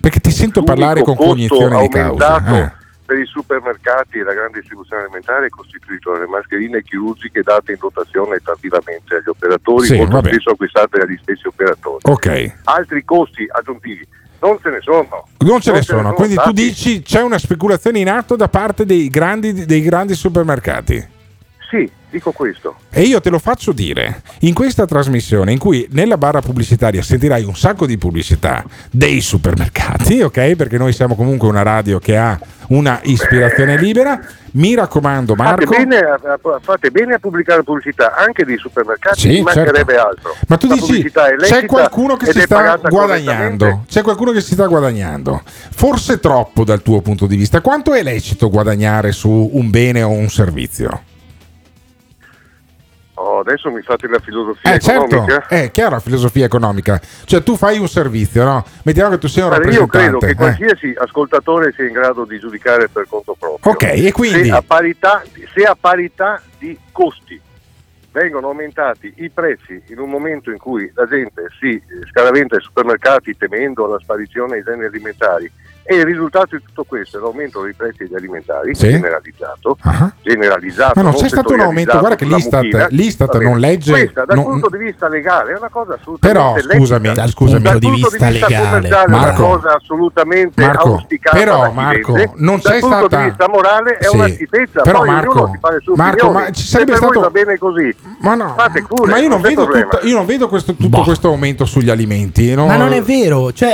perché ti sento parlare con cognizione di causa. Eh. Per i supermercati e la grande distribuzione alimentare è costituito dalle mascherine chirurgiche date in dotazione tardivamente agli operatori, sì, molto spesso acquistate dagli stessi operatori. Okay. Altri costi aggiuntivi non ce ne sono. Non ce non ne sono, sono quindi stati. Tu dici c'è una speculazione in atto da parte dei grandi, dei grandi supermercati. Sì, dico questo. E io te lo faccio dire, in questa trasmissione in cui nella barra pubblicitaria sentirai un sacco di pubblicità dei supermercati, ok? Perché noi siamo comunque una radio che ha una ispirazione Beh. libera. Mi raccomando Marco, fate bene a, fate bene a pubblicare pubblicità anche dei supermercati, sì, mancherebbe certo. altro. Ma tu La dici c'è qualcuno che si sta guadagnando, c'è qualcuno che si sta guadagnando forse troppo dal tuo punto di vista. Quanto è lecito guadagnare su un bene o un servizio? Oh, adesso mi fate la filosofia eh, economica. Certo, è chiaro la filosofia economica. Cioè tu fai un servizio, no? Mettiamo che tu sia un allora, rappresentante. Io credo che qualsiasi eh. ascoltatore sia in grado di giudicare per conto proprio. Ok, e quindi? Se a parità, se a parità di costi vengono aumentati i prezzi in un momento in cui la gente si scaraventa ai supermercati temendo la sparizione dei beni alimentari, e il risultato di tutto questo è l'aumento dei prezzi degli alimentari sì. generalizzato, uh-huh. generalizzato. Ma non, non c'è stato un aumento, guarda che l'Istat, l'Istat non legge. Questa, dal non, punto di vista legale, è una cosa assolutamente. Però scusami, legge, dal, scusami dal, dal punto di vista legale, Marco, è una cosa assolutamente Marco, auspicata. Però Marco, non c'è dal stata. Dal punto di vista morale è sì. una schifezza. Però poi Marco, Marco ma ci sarebbe stato. Va bene così. Ma no, fate cure, ma io non, non vedo tutto, io non vedo questo, tutto boh. questo aumento sugli alimenti. No? Ma non è vero, cioè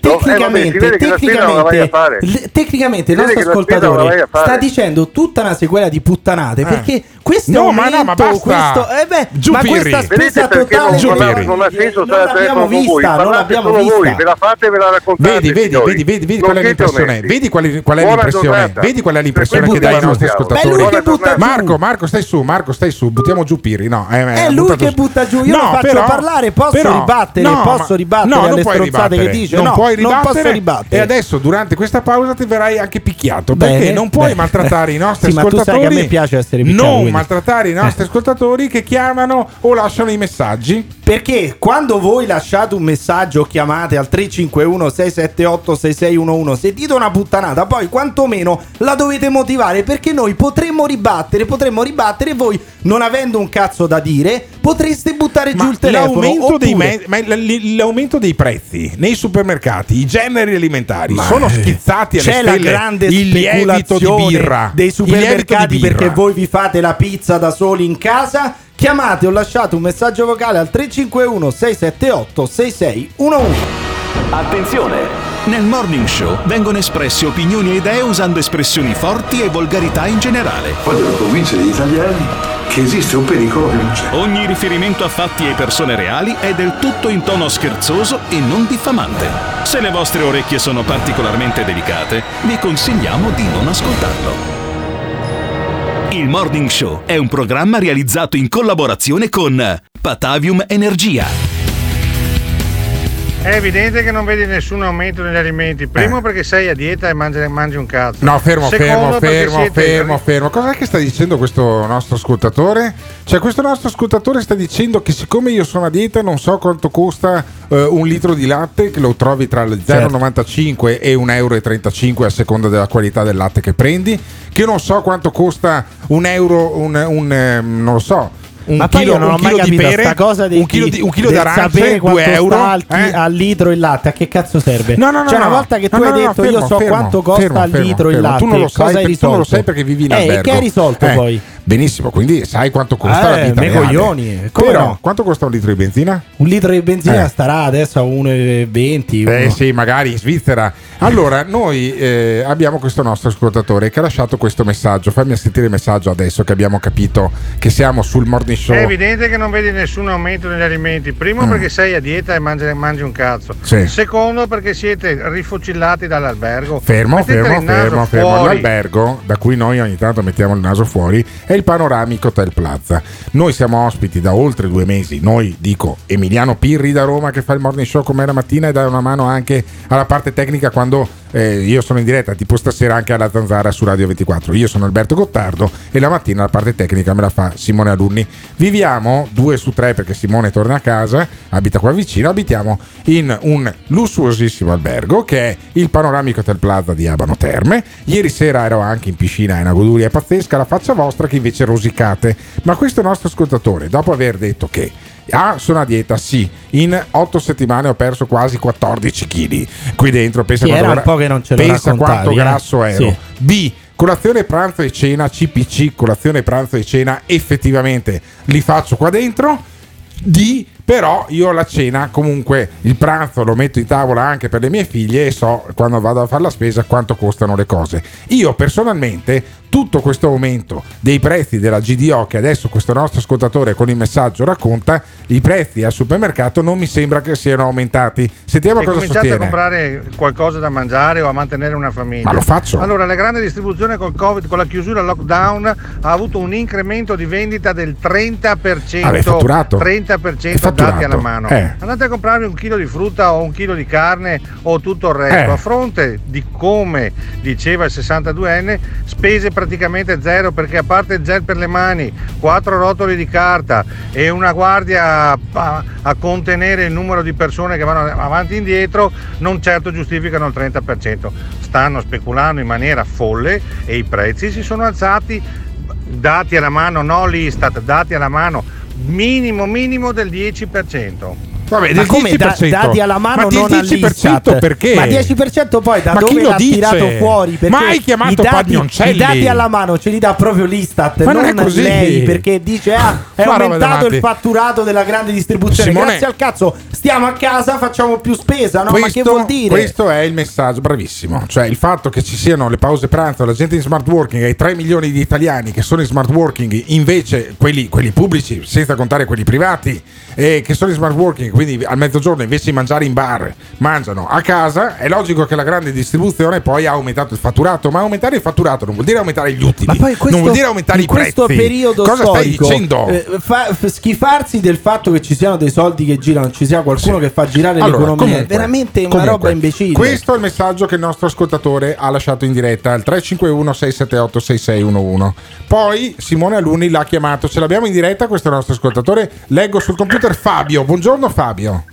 tecnicamente, tecnicamente. Le, tecnicamente il nostro ascoltatore sta dicendo tutta una sequela di puttanate eh. perché questo no, è un ma no, ma questo eh beh, Giù ma Pirri. Questa spesa totale non, non, non ha senso non l'abbiamo vista, non l'abbiamo vista. Voi, ve la fate e ve la raccontate. Vedi, vedi, vedi, vedi, vedi qual è l'impressione. Vedi qual è, qual è l'impressione. Vedi qual è l'impressione che dai ai nostri ascoltatori. Marco, Marco, stai su, Marco, stai su, buttiamo giù Pirri. No, eh, è lui che butta giù. Io lo faccio parlare, posso ribattere, posso ribattere alle stronzate che dice. Non puoi ribattere. E adesso durante questa pausa ti verrai anche picchiato, perché bene, non puoi bene. maltrattare i nostri sì, ascoltatori. Ma tu sai che a me piace essere picchiato, non quindi. maltrattare i nostri eh. ascoltatori che chiamano o lasciano i messaggi, perché quando voi lasciate un messaggio o chiamate al tre cinque uno sei sette otto sei sei uno uno, se dite una puttanata poi quantomeno la dovete motivare, perché noi potremmo ribattere, potremmo ribattere, voi non avendo un cazzo da dire potreste buttare ma giù il telefono. L'aumento, oppure... dei me- ma l- l'aumento dei prezzi nei supermercati, i generi alimentari ma... sono schizzati alle stelle. C'è la grande il speculazione di birra. Dei supermercati, birra. Perché voi vi fate la pizza da soli in casa, Chiamate o lasciate un messaggio vocale al tre cinque uno sei sette otto sei sei uno uno. Attenzione! Nel Morning Show vengono espresse opinioni e idee usando espressioni forti e volgarità in generale. Vogliono convincere gli italiani che esiste un pericolo che non c'è. Ogni riferimento a fatti e persone reali è del tutto in tono scherzoso e non diffamante. Se le vostre orecchie sono particolarmente delicate, vi consigliamo di non ascoltarlo. Il Morning Show è un programma realizzato in collaborazione con Patavium Energia. È evidente che non vedi nessun aumento negli alimenti. Primo eh. perché sei a dieta e mangi, mangi un cazzo. No, fermo, Secondo fermo, fermo, fermo, in... fermo. Cos'è che sta dicendo questo nostro ascoltatore? Cioè, questo nostro ascoltatore sta dicendo che siccome io sono a dieta non so quanto costa eh, un litro di latte, che lo trovi tra il zero virgola novantacinque e un euro e trentacinque a seconda della qualità del latte che prendi, che io non so quanto costa un euro, un, un eh, non lo so, un ma chilo, poi io non ho mai capito questa cosa di un chilo di, un chilo d'arance, due euro al, eh? al litro il latte, a che cazzo serve? No, no, no, cioè no, una volta che tu no, hai no, detto no, fermo, io so fermo, quanto costa fermo, al litro fermo, il latte, tu non lo sai, per, tu non lo sai perché vivi in eh, albergo. E che hai risolto eh, poi? Benissimo, quindi sai quanto costa eh, la vita nei coglioni. Però no? Quanto costa un litro di benzina? Un litro di benzina eh. starà adesso a uno e venti. Eh sì, magari in Svizzera. Allora, noi eh, abbiamo questo nostro ascoltatore che ha lasciato questo messaggio. Fammi sentire il messaggio adesso che abbiamo capito che siamo sul Morning Show. È evidente che non vedi nessun aumento negli alimenti. Primo mm. perché sei a dieta e mangi, mangi un cazzo. Sì. Secondo perché siete rifocillati dall'albergo. Fermo, Mettete fermo, fermo, fermo. L'albergo da cui noi ogni tanto mettiamo il naso fuori è il panoramico Hotel Plaza. Noi siamo ospiti da oltre due mesi. Noi, dico, Emiliano Pirri da Roma che fa il Morning Show con me la mattina e dà una mano anche alla parte tecnica quando Eh, io sono in diretta, tipo stasera anche alla Zanzara su Radio ventiquattro. Io sono Alberto Gottardo e la mattina la parte tecnica me la fa Simone Alunni. Viviamo due su tre perché Simone torna a casa, abita qua vicino. Abitiamo in un lussuosissimo albergo che è il panoramico Hotel Plaza di Abano Terme. Ieri sera ero anche in piscina, è una goduria pazzesca. La faccia vostra che invece rosicate. Ma questo nostro ascoltatore, dopo aver detto che ah, sono a dieta, sì, in otto settimane ho perso quasi quattordici chili qui dentro, pensa sì, quanto, gra- non ce pensa quanto eh? grasso ero sì. B, colazione, pranzo e cena C P C, colazione, pranzo e cena effettivamente li faccio qua dentro. D, però io la cena comunque, il pranzo lo metto in tavola anche per le mie figlie e so quando vado a fare la spesa quanto costano le cose. Io personalmente tutto questo aumento dei prezzi della G D O che adesso questo nostro ascoltatore con il messaggio racconta, i prezzi al supermercato non mi sembra che siano aumentati. Sentiamo e cosa sostiene. Cominciate a comprare qualcosa da mangiare o a mantenere una famiglia. Ma lo faccio. Allora, la grande distribuzione col Covid, con la chiusura lockdown, ha avuto un incremento di vendita del trenta per cento. Vabbè, fatturato. trenta per cento dati alla mano. Eh. Andate a comprarvi un chilo di frutta o un chilo di carne o tutto il resto. Eh. A fronte di, come diceva il sessantaduenne, spese per praticamente zero, perché a parte il gel per le mani, quattro rotoli di carta e una guardia a, a contenere il numero di persone che vanno avanti e indietro, non certo giustificano il trenta per cento. Stanno speculando in maniera folle e i prezzi si sono alzati, dati alla mano, no l'Istat, dati alla mano, minimo minimo del dieci per cento. Vabbè, ma come da, dati alla mano, ma non all'Istat, perché? Ma dieci per cento poi da ma dove l'ha dice? Tirato fuori? Perché ma hai chiamato Pagnoncelli? I dati alla mano ce li dà proprio l'Istat, ma non, non è così. Lei, perché dice ah, è ma aumentato il fatturato della grande distribuzione. Simone, grazie al cazzo stiamo a casa, facciamo più spesa, no? Questo, ma che vuol dire? Questo è il messaggio, bravissimo. Cioè il fatto che ci siano le pause pranzo, la gente in smart working, ai tre milioni di italiani che sono in smart working, invece quelli, quelli pubblici, senza contare quelli privati, eh, che sono in smart working, quindi al mezzogiorno invece di mangiare in bar mangiano a casa. È logico che la grande distribuzione poi ha aumentato il fatturato, ma aumentare il fatturato non vuol dire aumentare gli utili, ma poi questo, non vuol dire aumentare i prezzi. In questo periodo cosa storico, stai dicendo? Eh, fa, f- schifarsi del fatto che ci siano dei soldi che girano, ci sia qualcuno sì. che fa girare allora, l'economia, comunque, è veramente una comunque, roba imbecille. Questo è il messaggio che il nostro ascoltatore ha lasciato in diretta al tre cinque uno sei sette otto sei sei uno uno. Poi Simone Alunni l'ha chiamato, ce l'abbiamo in diretta questo nostro ascoltatore, leggo sul computer. Fabio, buongiorno Fabio.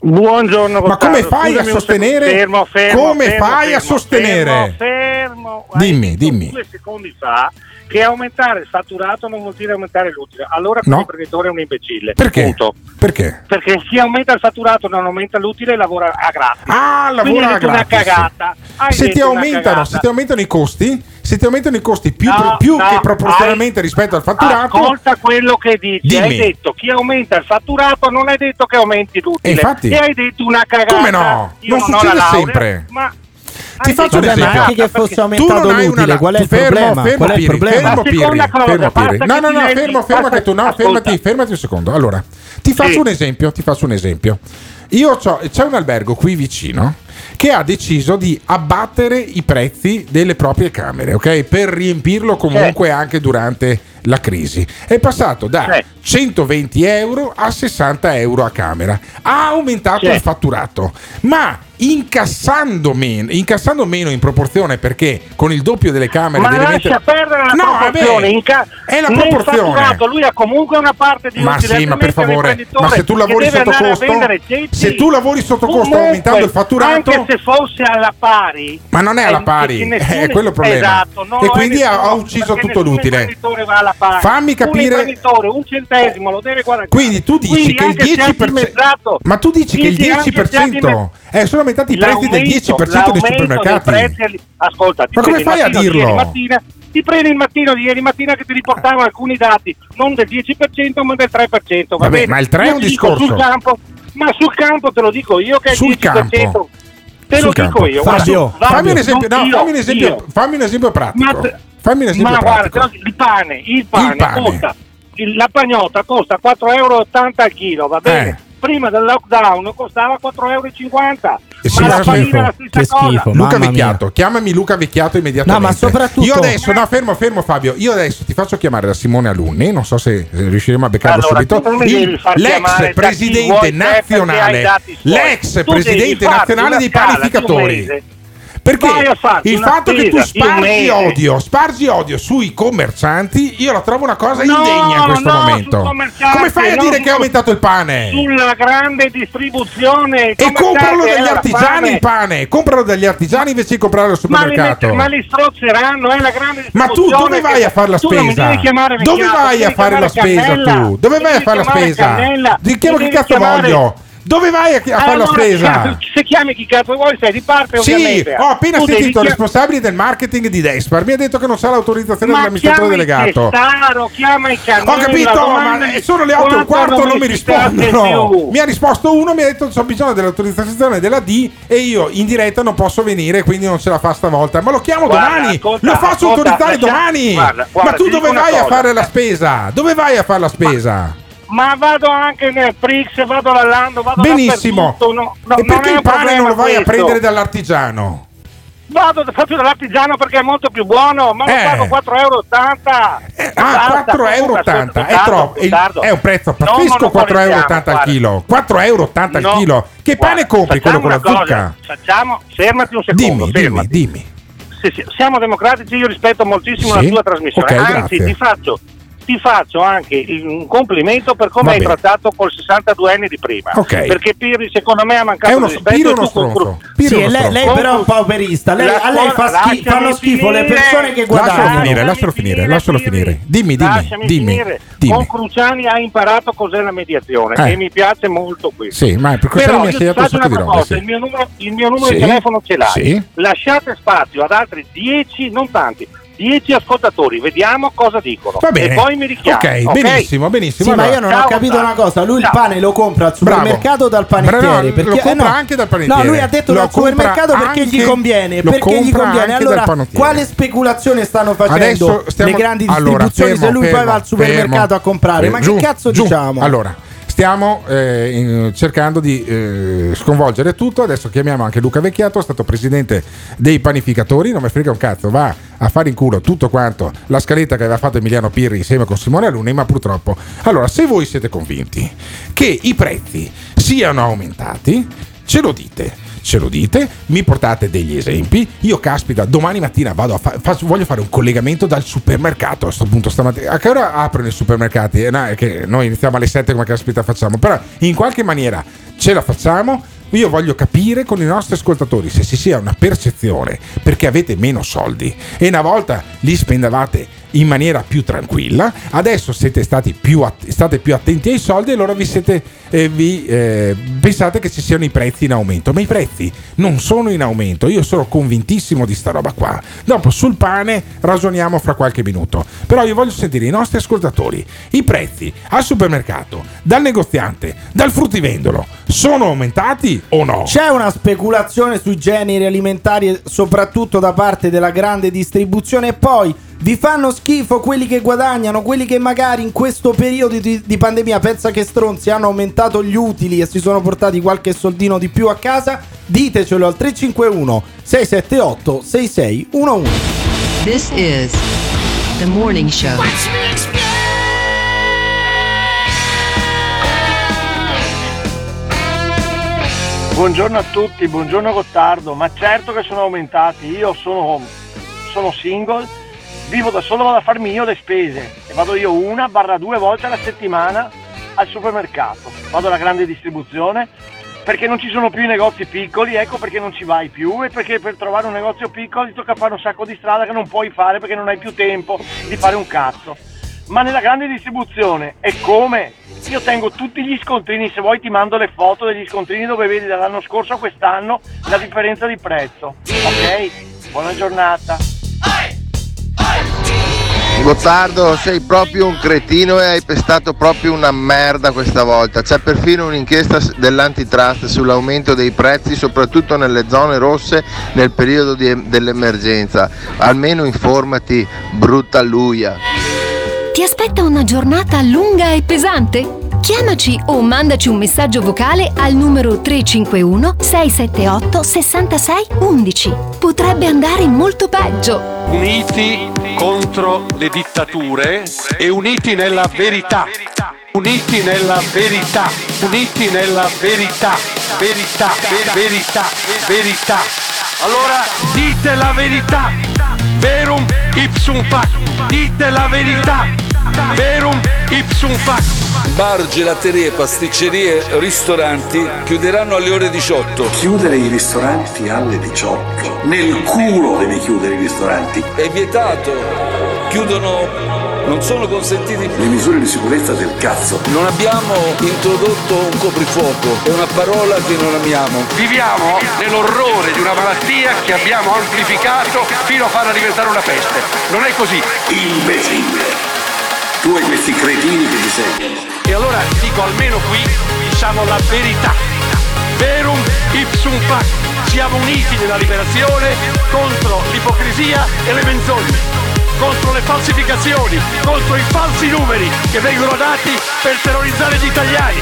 Buongiorno. Ma come fai a sostenere? Fermo, fermo, come fermo, fai fermo, a sostenere? Fermo, fermo. Dimmi, dimmi. Due secondi fa che aumentare il fatturato non vuol dire aumentare l'utile. Allora no. L'imprenditore è un imbecille. Perché? Punto. Perché? Perché chi aumenta il fatturato non aumenta l'utile, lavora a gratis. Ah, lavora a gratis. Quindi è una cagata. Se ti aumentano, se ti aumentano i costi, se ti aumentano i costi più, no, più no, che proporzionalmente hai, rispetto al fatturato. Ascolta quello che dici. Dimmi. Hai detto chi aumenta il fatturato, non hai detto che aumenti l'utile. E infatti, e hai detto una cagata. Come no? Io non, non succede la laurea, sempre. Ma ti faccio un esempio, anche che fosse aumentato l'utile, qual è il problema? Qual è il problema? Fermo Pirri. No, no, no, fermo, fermo che tu no, fermati, fermati un secondo. Allora, ti faccio un esempio, ti faccio un esempio. Io c'ho, c'è un albergo qui vicino che ha deciso di abbattere i prezzi delle proprie camere, ok? Per riempirlo comunque anche durante la crisi. È passato da centoventi euro a sessanta euro a camera. Ha aumentato il fatturato, ma incassando meno, incassando meno in proporzione, perché con il doppio delle camere. Ma lascia mettere... perdere la no, proporzione. Inca... È la proporzione. Lui ha comunque una parte di. Ma utile, sì, ma per favore. Ma se tu lavori sotto costo, se tu lavori sotto comunque, costo aumentando il fatturato, anche se fosse alla pari. Ma non è alla pari, nessun... è quello il problema. Esatto, non e non quindi nessuno, ha ucciso tutto l'utile. Va alla pari. Fammi capire. Un, un centesimo lo deve guardare. Quindi tu dici quindi che il dieci percento. Ma tu dici che il dieci percento è solo aumentati i prezzi del dieci percento dei supermercati. Dei prezzi, ascolta, ma come fai a dirlo? Ieri mattina, ti prendi il mattino di ieri mattina che ti riportavo alcuni dati, non del dieci percento ma del tre percento. Va Vabbè, bene? Ma il tre io è un discorso. Sul campo, ma sul campo te lo dico io che è il sul dieci percento. Campo. Te sul lo campo. Dico io. Fabio, guarda, fammi, un esempio, no, io, fammi un esempio, fammi un esempio pratico. Ma, fammi un esempio ma pratico. Guarda, il pane, il pane, il pane. Costa, la pagnotta costa quattro euro e ottanta al chilo, va bene? Eh. Prima del lockdown costava quattro euro e cinquanta. Sì, ma la panina è la stessa cosa. Luca Vecchiato, mia. Chiamami Luca Vecchiato immediatamente. No, ma soprattutto io adesso, no, fermo, fermo Fabio. Io adesso ti faccio chiamare da Simone Alunni. Non so se riusciremo a beccarlo allora, subito. Il, l'ex presidente nazionale, l'ex presidente nazionale dei panificatori. Perché il fatto spesa, che tu spargi odio, spargi odio sui commercianti, io la trovo una cosa no, indegna in questo no, momento. Come fai a dire su, che è aumentato il pane? Sulla grande distribuzione. E compralo dagli artigiani il pane, compralo dagli artigiani invece di comprarlo al supermercato. Ma li, li strozzeranno, è la grande distribuzione. Ma tu dove vai a fare la spesa? Dove vai a fare la spesa tu? Dove vai a fare la spesa? Ti chiamo che cazzo voglio. Dove vai a, chi- a allora, fare la spesa? Se chiami chi cazzo vuoi sei di parte ovviamente. Sì, ho appena tu sentito il chiam- responsabile del marketing di Despar. Mi ha detto che non sa l'autorizzazione ma dell'amministratore delegato. Testaro, chiama il canale, ho capito, ma sono le otto e un quarto non mi rispondono. Mi ha risposto uno, mi ha detto che ho bisogno dell'autorizzazione della D e io in diretta non posso venire, quindi non ce la fa stavolta. Ma lo chiamo guarda, domani, conta, lo faccio conta, autorizzare conta, domani. Guarda, guarda, ma tu dove vai a fare la spesa? Dove vai a fare la spesa? Ma- Ma vado anche nel Prix, vado alla Lando, vado benissimo. No, no, e perché il pane non lo vai questo. A prendere dall'artigiano? Vado proprio dall'artigiano perché è molto più buono, ma eh. lo pago quattro euro e ottanta. Eh, ah, quattro euro e ottanta è troppo. È, è un prezzo pazzesco, quattro euro e ottanta al chilo. quattro euro e ottanta al no. chilo. Che guarda, pane compri quello con la zucca? Facciamo, fermati un secondo. Dimmi, fermati. dimmi, dimmi. Se, se, siamo democratici, io rispetto moltissimo sì? la tua trasmissione. Okay, anzi, grazie. ti faccio. Ti faccio anche un complimento per come hai trattato col sessantaduenne di prima. Okay. Perché Pirri secondo me ha mancato uno, di rispetto. Uno stronzo. Sì, uno lei, lei però è un pauperista. Lei, a lei fa schi- fanno schifo le persone che guadagnano. Lascialo finire, lascialo finire, lascialo finire. Dimmi, dimmi, dimmi, dimmi. Con Cruciani ha imparato cos'è la mediazione eh. e mi piace molto questo. Sì, ma per Cruciani mi ha segnato un sacco di roba. Il mio numero, il mio numero sì. di telefono ce l'hai. Sì. Lasciate spazio ad altri dieci, non tanti. dieci ascoltatori, vediamo cosa dicono. Va bene. E poi mi richiamo. Ok, okay? benissimo, benissimo. Sì, allora, ma io non ciao, ho capito ciao. una cosa. Lui ciao. il pane lo compra al supermercado Bravo. dal panettiere. No, perché lo compra eh, no. anche dal panettiere. No, lui ha detto lo dal supermercato perché gli conviene. Perché gli conviene. Allora, quale speculazione stanno facendo stiamo... le grandi distribuzioni allora, fermo, se lui fermo, poi va al supermercato fermo, a comprare? Fermo, ma giù, che cazzo giù. diciamo? Allora, stiamo eh, in, cercando di eh, sconvolgere tutto. Adesso chiamiamo anche Luca Vecchiato, è stato presidente dei panificatori. Non mi frega un cazzo, va a fare in culo tutto quanto la scaletta che aveva fatto Emiliano Pirri insieme con Simone Alunni. Ma purtroppo, allora, se voi siete convinti che i prezzi siano aumentati, ce lo dite. Ce lo dite, mi portate degli esempi. Io caspita, domani mattina vado a fa- fa- voglio fare un collegamento dal supermercato. A questo punto stamattina, a che ora aprono i supermercati? Eh, no, che noi iniziamo alle sette come caspita facciamo, però in qualche maniera ce la facciamo. Io voglio capire con i nostri ascoltatori se ci sia una percezione perché avete meno soldi e una volta li spendavate in maniera più tranquilla. Adesso siete stati più att- state più attenti ai soldi, e allora vi siete eh, vi eh, pensate che ci siano i prezzi in aumento, ma i prezzi non sono in aumento. Io sono convintissimo di sta roba qua. Dopo sul pane ragioniamo fra qualche minuto, però io voglio sentire i nostri ascoltatori. I prezzi al supermercato, dal negoziante, dal fruttivendolo, sono aumentati o no? C'è una speculazione sui generi alimentari, soprattutto da parte della grande distribuzione, e poi vi fanno schifo quelli che guadagnano, quelli che magari in questo periodo di, di pandemia, pensa che stronzi, hanno aumentato gli utili e si sono portati qualche soldino di più a casa. Ditecelo al tre cinque uno sei sette otto sei sei uno uno. This is The Morning Show. Buongiorno a tutti, buongiorno Gottardo. Ma certo che sono aumentati. Io sono, sono single, vivo da solo, vado a farmi io le spese e vado io una barra due volte alla settimana al supermercato. Vado alla grande distribuzione perché non ci sono più i negozi piccoli, ecco perché non ci vai più, e perché per trovare un negozio piccolo ti tocca fare un sacco di strada che non puoi fare perché non hai più tempo di fare un cazzo. Ma nella grande distribuzione è come? Io tengo tutti gli scontrini, se vuoi ti mando le foto degli scontrini dove vedi dall'anno scorso a quest'anno la differenza di prezzo. Ok? Buona giornata. Gottardo, sei proprio un cretino e hai pestato proprio una merda questa volta. C'è perfino un'inchiesta dell'antitrust sull'aumento dei prezzi, soprattutto nelle zone rosse nel periodo di, dell'emergenza. Almeno informati, brutta luia. Ti aspetta una giornata lunga e pesante? Chiamaci o mandaci un messaggio vocale al numero tre cinque uno sei sette otto sei sei uno uno. Potrebbe andare molto peggio. Uniti contro le dittature e uniti nella verità. Uniti nella verità. Uniti nella verità. Verità, verità, verità, verità. Allora dite la verità. Verum ipsum fac. Dite la verità. Verum ipsum fac. Bar, gelaterie, pasticcerie, ristoranti chiuderanno alle ore diciotto. Chiudere i ristoranti alle diciotto? Nel culo devi chiudere i ristoranti. È vietato. Chiudono, non sono consentiti. Le misure di sicurezza del cazzo. Non abbiamo introdotto un coprifuoco. È una parola che non amiamo. Viviamo nell'orrore di una malattia che abbiamo amplificato fino a farla diventare una peste. Non è così. Imbecille. Tu e questi cretini che ti seguono. E allora dico, almeno qui diciamo la verità. Verum ipsum fac. Siamo uniti nella liberazione contro l'ipocrisia e le menzogne, contro le falsificazioni, contro i falsi numeri che vengono dati per terrorizzare gli italiani.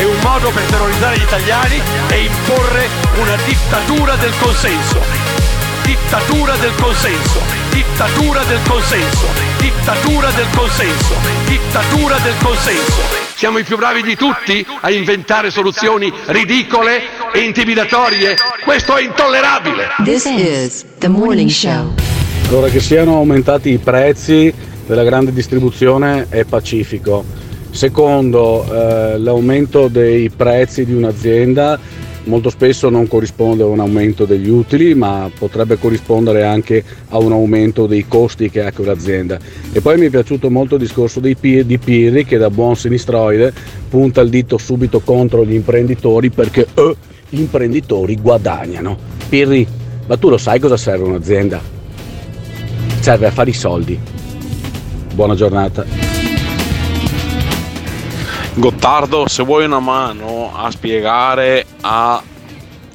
E un modo per terrorizzare gli italiani è imporre una dittatura del consenso. Dittatura del consenso, dittatura del consenso, dittatura del consenso, dittatura del consenso. Siamo i più bravi di tutti a inventare soluzioni ridicole e intimidatorie. Questo è intollerabile. This is The Morning Show. Allora, che siano aumentati i prezzi della grande distribuzione è pacifico. Secondo, eh, l'aumento dei prezzi di un'azienda molto spesso non corrisponde a un aumento degli utili, ma potrebbe corrispondere anche a un aumento dei costi che ha quell'azienda. E poi mi è piaciuto molto il discorso di Pirri, che da buon sinistroide punta il dito subito contro gli imprenditori perché eh, gli imprenditori guadagnano. Pirri, ma tu lo sai cosa serve un'azienda? Serve a fare i soldi. Buona giornata. Gottardo, se vuoi una mano a spiegare a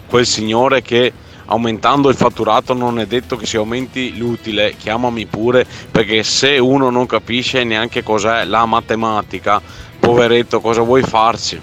quel signore che aumentando il fatturato non è detto che si aumenti l'utile, chiamami pure, perché se uno non capisce neanche cos'è la matematica, poveretto, cosa vuoi farci?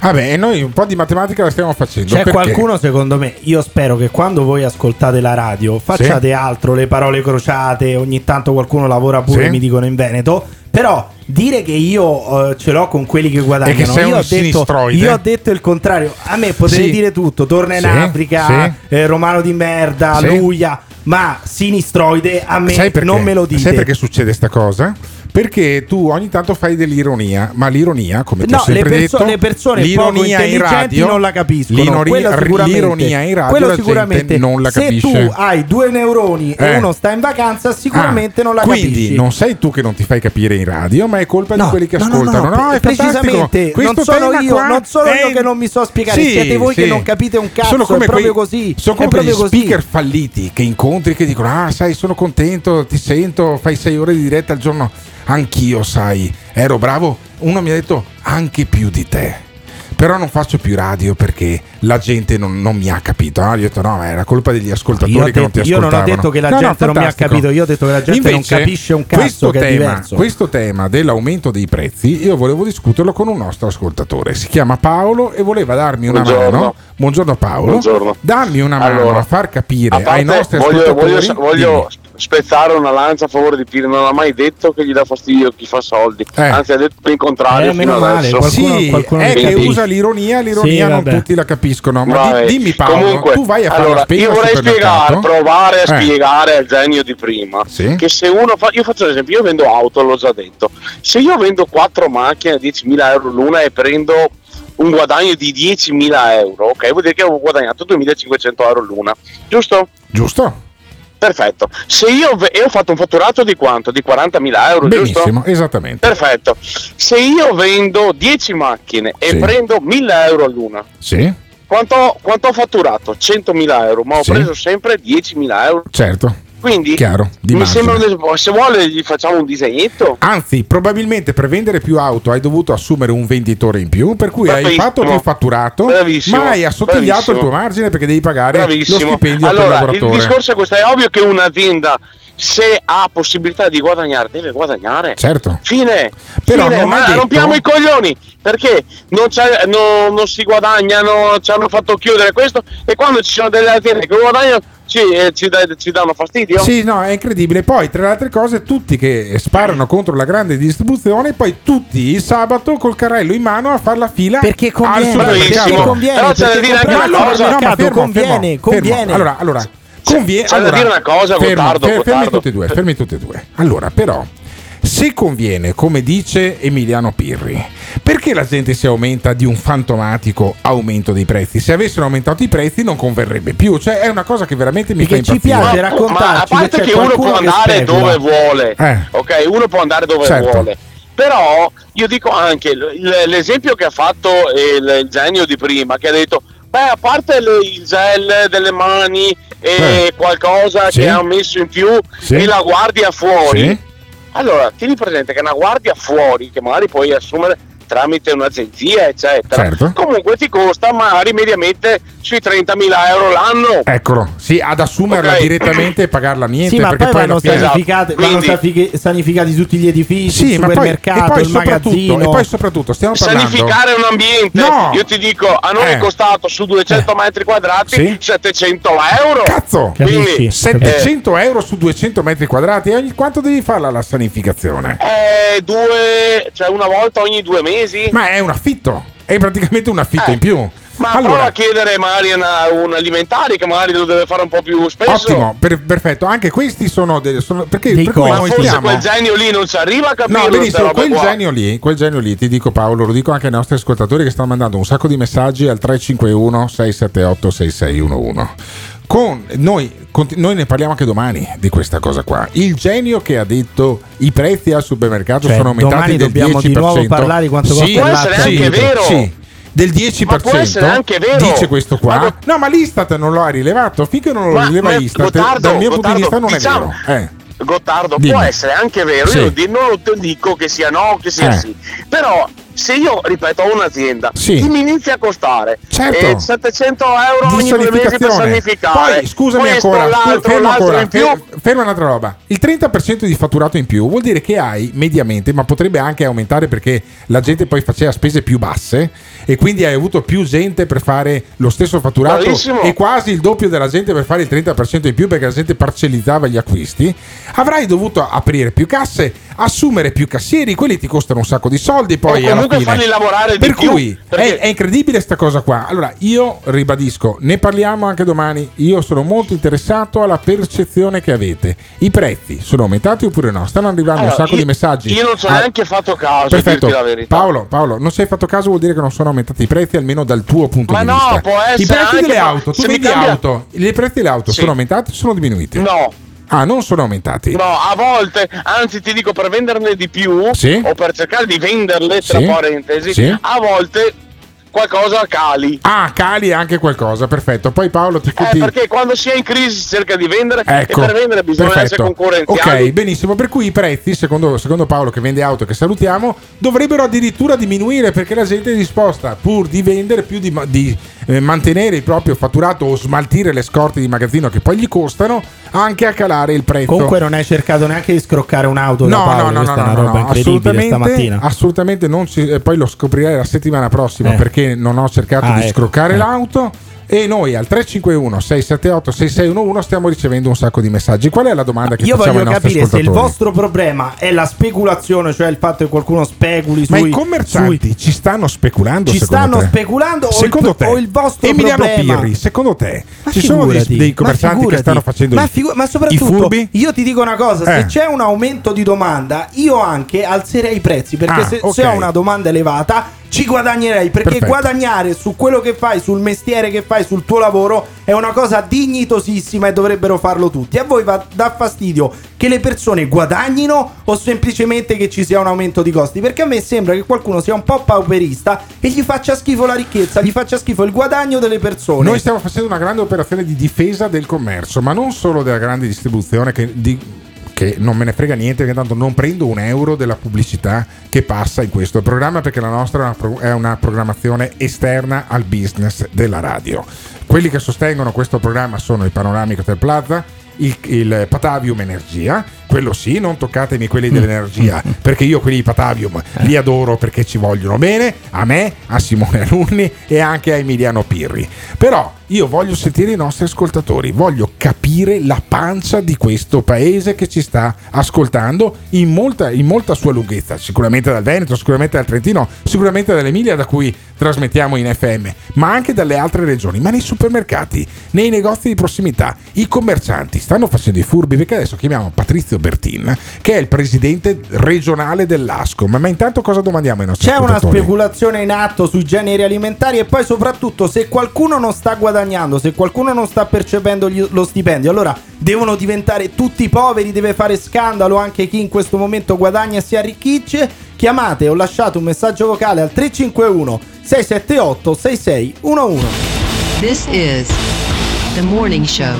Vabbè, ah, noi un po' di matematica la stiamo facendo. C'è perché? Qualcuno, secondo me, io spero che quando voi ascoltate la radio facciate sì. altro, le parole crociate, ogni tanto qualcuno lavora pure, sì. mi dicono in Veneto, però dire che io eh, ce l'ho con quelli che guadagnano, che io, ho detto, io ho detto il contrario. A me potete sì. dire tutto, torna in sì, Africa, sì. Eh, romano di merda, sì. luia, ma sinistroide a me non me lo dite. Sai perché succede sta cosa? perché tu ogni tanto fai dell'ironia, ma l'ironia, come ti no, ho sempre le perso- detto, le persone poco intelligenti in radio, non la capiscono. L'ironi- l'ironia in radio la gente non la capisce. Se tu hai due neuroni eh. e uno sta in vacanza, sicuramente ah, non la quindi capisci. Quindi non sei tu che non ti fai capire in radio, ma è colpa no, di quelli che no, ascoltano. No, no, no, è precisamente. Non sono io, qua, non sono è... io che non mi so spiegare. Sì, siete voi sì. che non capite un cazzo. Sono come è proprio quei, così. Sono come quegli speaker falliti che incontri, che dicono: ah, sai, sono contento, ti sento, fai sei ore di diretta al giorno. Anch'io, sai, ero bravo. Uno mi ha detto anche più di te, però non faccio più radio perché la gente non, non mi ha capito. Ah, io ho detto no, è la colpa degli ascoltatori no, che detto, non ti ascoltavano. Io non ho detto che la no, gente no, non mi ha capito, io ho detto che la gente invece non capisce un cazzo, che tema, è diverso. Questo tema dell'aumento dei prezzi io volevo discuterlo con un nostro ascoltatore, si chiama Paolo e voleva darmi una buongiorno. mano. Buongiorno Paolo. Buongiorno. Dammi una mano allora, a far capire a ai nostri voglio, ascoltatori. Voglio, voglio spezzare una lancia a favore di Pirri, non ha mai detto che gli dà fastidio chi fa soldi, eh. anzi ha detto il contrario eh, fino adesso. Qualcuno, sì, qualcuno è che usa l'ironia, l'ironia sì, non tutti la capiscono. Ma di, dimmi Paolo, comunque, tu vai a fare allora, la spesa. Io vorrei spiegare, provare a eh. spiegare al genio di prima sì. che se uno fa, io faccio l'esempio, io vendo auto, l'ho già detto, se io vendo quattro macchine a diecimila euro l'una e prendo un guadagno di diecimila euro, ok, vuol dire che ho guadagnato duemilacinquecento euro l'una, giusto? Giusto. Perfetto, se io v- e ho fatto un fatturato di quanto? Di quarantamila euro, benissimo, giusto? Esattamente. Perfetto, se io vendo dieci macchine e sì. prendo mille euro all'una, sì. quanto, quanto ho fatturato? centomila euro, ma ho sì. preso sempre diecimila euro. Certo. Quindi chiaro, mi sembra, se vuole gli facciamo un disegnetto. Anzi, probabilmente per vendere più auto hai dovuto assumere un venditore in più, per cui bravissimo. Hai fatto più fatturato, bravissimo, ma hai assottigliato bravissimo. il tuo margine perché devi pagare bravissimo. lo stipendio allora, al lavoratore. Il discorso è questo, è ovvio che un'azienda se ha possibilità di guadagnare deve guadagnare. Certo. Fine. Però Fine. Non ma detto... rompiamo i coglioni perché non, c'è, non, non si guadagnano, ci hanno fatto chiudere questo e quando ci sono delle aziende che guadagnano ci, eh, ci, da, ci danno fastidio. Sì, no, è incredibile. Poi tra le altre cose tutti che sparano contro la grande distribuzione, poi tutti il sabato col carrello in mano a far la fila perché conviene, perché conviene, però c'è da dire anche una cosa, no, fermo, conviene, fermo, conviene. Fermo. Allora, allora Conviene, c'è allora, da dire una cosa, fermi, Gottardo, fermi, Gottardo. Tutti e due, fermi tutti e due. Allora, però, se conviene, come dice Emiliano Pirri, perché la gente si aumenta di un fantomatico aumento dei prezzi? Se avessero aumentato i prezzi non converrebbe più, cioè è una cosa che veramente mi perché fa impazzire. Ci piace raccontarci, ma a parte che uno può andare specula. dove vuole, eh. ok? Uno può andare dove certo. vuole. Però io dico anche l'esempio che ha fatto il genio di prima, che ha detto beh, a parte le, il gel delle mani e eh. qualcosa sì. che hanno messo in più sì. e la guardia fuori, sì. allora tieni presente che una guardia fuori che magari puoi assumere tramite un'agenzia eccetera, certo. comunque ti costa magari mediamente sui trentamila euro l'anno. Eccolo, sì, ad assumerla okay. direttamente e pagarla niente. Sì, ma perché poi vanno sanificati, esatto. sanificati, sanificati tutti gli edifici, sì, il supermercato, poi, il magazzino. E poi soprattutto stiamo parlando sanificare un ambiente, no. io ti dico, a noi è eh. costato su duecento eh. metri quadrati sì. settecento euro. Cazzo, quindi settecento euro su duecento metri quadrati, ogni quanto devi farla la sanificazione? Eh, due, cioè una volta ogni due mesi. Ma è un affitto, è praticamente un affitto eh, in più. Ma allora prova a chiedere magari una, un alimentare che magari lo deve fare un po' più spesso. Ottimo, per, perfetto, anche questi sono, de, sono perché per cui ma noi forse stiamo... quel genio lì non ci arriva a capire. No, benissimo, quel genio lì, quel genio lì, ti dico Paolo, lo dico anche ai nostri ascoltatori che stanno mandando un sacco di messaggi al tre cinque uno sei sette otto sei sei uno uno. Con noi, con, noi ne parliamo anche domani di questa cosa qua. Il genio che ha detto i prezzi al supermercato cioè, sono aumentati del dieci per cento. Dobbiamo di nuovo parlare quanto sì, costa può essere anche vero. Sì, del dieci per cento. Ma può essere anche vero. Dice questo qua. Ma no, ma l'Istat non lo ha rilevato. Finché non lo ma, rileva ma, Istat, Gottardo, dal mio Gottardo, punto di vista non diciamo, è vero. Eh. Gottardo, dimmi. Può essere anche vero. Sì. Io non te dico che sia no, che sia eh. sì. Però... se io, ripeto, ho un'azienda sì. che mi inizia a costare certo. eh, settecento euro ogni due mesi per sanificare, poi scusami questo, ancora, l'altro, fermo, l'altro ancora in più. Fermo un'altra roba, il trenta per cento di fatturato in più vuol dire che hai mediamente, ma potrebbe anche aumentare perché la gente poi faceva spese più basse e quindi hai avuto più gente per fare lo stesso fatturato. Bravissimo. E quasi il doppio della gente per fare il trenta per cento in più perché la gente parcellizzava gli acquisti, avrai dovuto aprire più casse, assumere più cassieri, quelli ti costano un sacco di soldi poi alla fine, farli lavorare per di cui più, perché... è, è incredibile sta cosa qua. Allora io ribadisco, ne parliamo anche domani, io sono molto interessato alla percezione che avete. I prezzi sono aumentati oppure no? Stanno arrivando allora, un sacco io, di messaggi. Io non sono ah, neanche fatto caso. Perfetto. La verità. Paolo, Paolo, non sei fatto caso vuol dire che non sono aumentati i prezzi, almeno dal tuo punto ma di no, vista. Può essere I prezzi anche delle auto, tu vedi cambia... auto, i prezzi delle auto sì. sono aumentati o sono diminuiti? No. Ah, non sono aumentati? No, a volte, anzi ti dico, per venderne di più sì. o per cercare di venderle, tra sì. parentesi, sì. a volte... qualcosa cali. Ah, cali anche qualcosa, perfetto. Poi Paolo ti eh, perché quando si è in crisi si cerca di vendere, ecco, e per vendere bisogna perfetto. essere concorrenziali. Ok, benissimo. Per cui i prezzi, secondo, secondo Paolo che vende auto, che salutiamo, dovrebbero addirittura diminuire, perché la gente è disposta, pur di vendere, più di, di eh, mantenere il proprio fatturato o smaltire le scorte di magazzino che poi gli costano, anche a calare il prezzo. Comunque non hai cercato neanche di scroccare un'auto da no, Paolo, no, no, no, no, roba no, assolutamente, stamattina. assolutamente non ci, eh, poi lo scoprirai la settimana prossima eh. perché non ho cercato ah, di ecco, scroccare ecco. l'auto. E noi al tre cinque uno sei sette otto sei sei uno uno stiamo ricevendo un sacco di messaggi. Qual è la domanda che io facciamo ai nostri ascoltatori? Io voglio capire se il vostro problema è la speculazione, cioè il fatto che qualcuno speculi sui... Ma i commercianti sui... ci stanno speculando, ci stanno te? speculando o secondo il, te? O il vostro Emiliano problema? Pirri, secondo te ma ci figurati, sono dei, dei commercianti figurati, che stanno facendo ma, figu- ma soprattutto i furbi? Io ti dico una cosa, se eh. c'è un aumento di domanda io anche alzerei i prezzi, perché ah, se, okay. se ho una domanda elevata ci guadagnerei, perché perfetto. guadagnare su quello che fai, sul mestiere che fai, sul tuo lavoro è una cosa dignitosissima e dovrebbero farlo tutti. A voi va, dà fastidio che le persone guadagnino o semplicemente che ci sia un aumento di costi? Perché a me sembra che qualcuno sia un po' pauperista e gli faccia schifo la ricchezza, gli faccia schifo il guadagno delle persone. Noi stiamo facendo una grande operazione di difesa del commercio, ma non solo della grande distribuzione che... di... che non me ne frega niente, perché tanto non prendo un euro della pubblicità che passa in questo programma, perché la nostra è una programmazione esterna al business della radio. Quelli che sostengono questo programma sono i panoramico Hotel Plaza, il, il Patavium Energia, quello sì, non toccatemi quelli dell'energia, perché io quelli di Patavium li adoro, perché ci vogliono bene a me, a Simone Alunni e anche a Emiliano Pirri. Però io voglio sentire i nostri ascoltatori, voglio capire la pancia di questo paese che ci sta ascoltando in molta, in molta sua lunghezza, sicuramente dal Veneto, sicuramente dal Trentino, sicuramente dall'Emilia da cui trasmettiamo in F M, ma anche dalle altre regioni, ma nei supermercati, nei negozi di prossimità, i commercianti stanno facendo i furbi? Perché adesso chiamiamo Patrizio Bertin, che è il presidente regionale dell'Ascom. Ma intanto cosa domandiamo ai nostri C'è una speculazione in atto sui generi alimentari, e poi soprattutto se qualcuno non sta guadagnando, se qualcuno non sta percependo gli, lo stipendio, allora devono diventare tutti poveri, deve fare scandalo anche chi in questo momento guadagna e si arricchisce? Chiamate o lasciate un messaggio vocale al tre cinque uno sei sette otto sei sei uno uno. This is The Morning Show.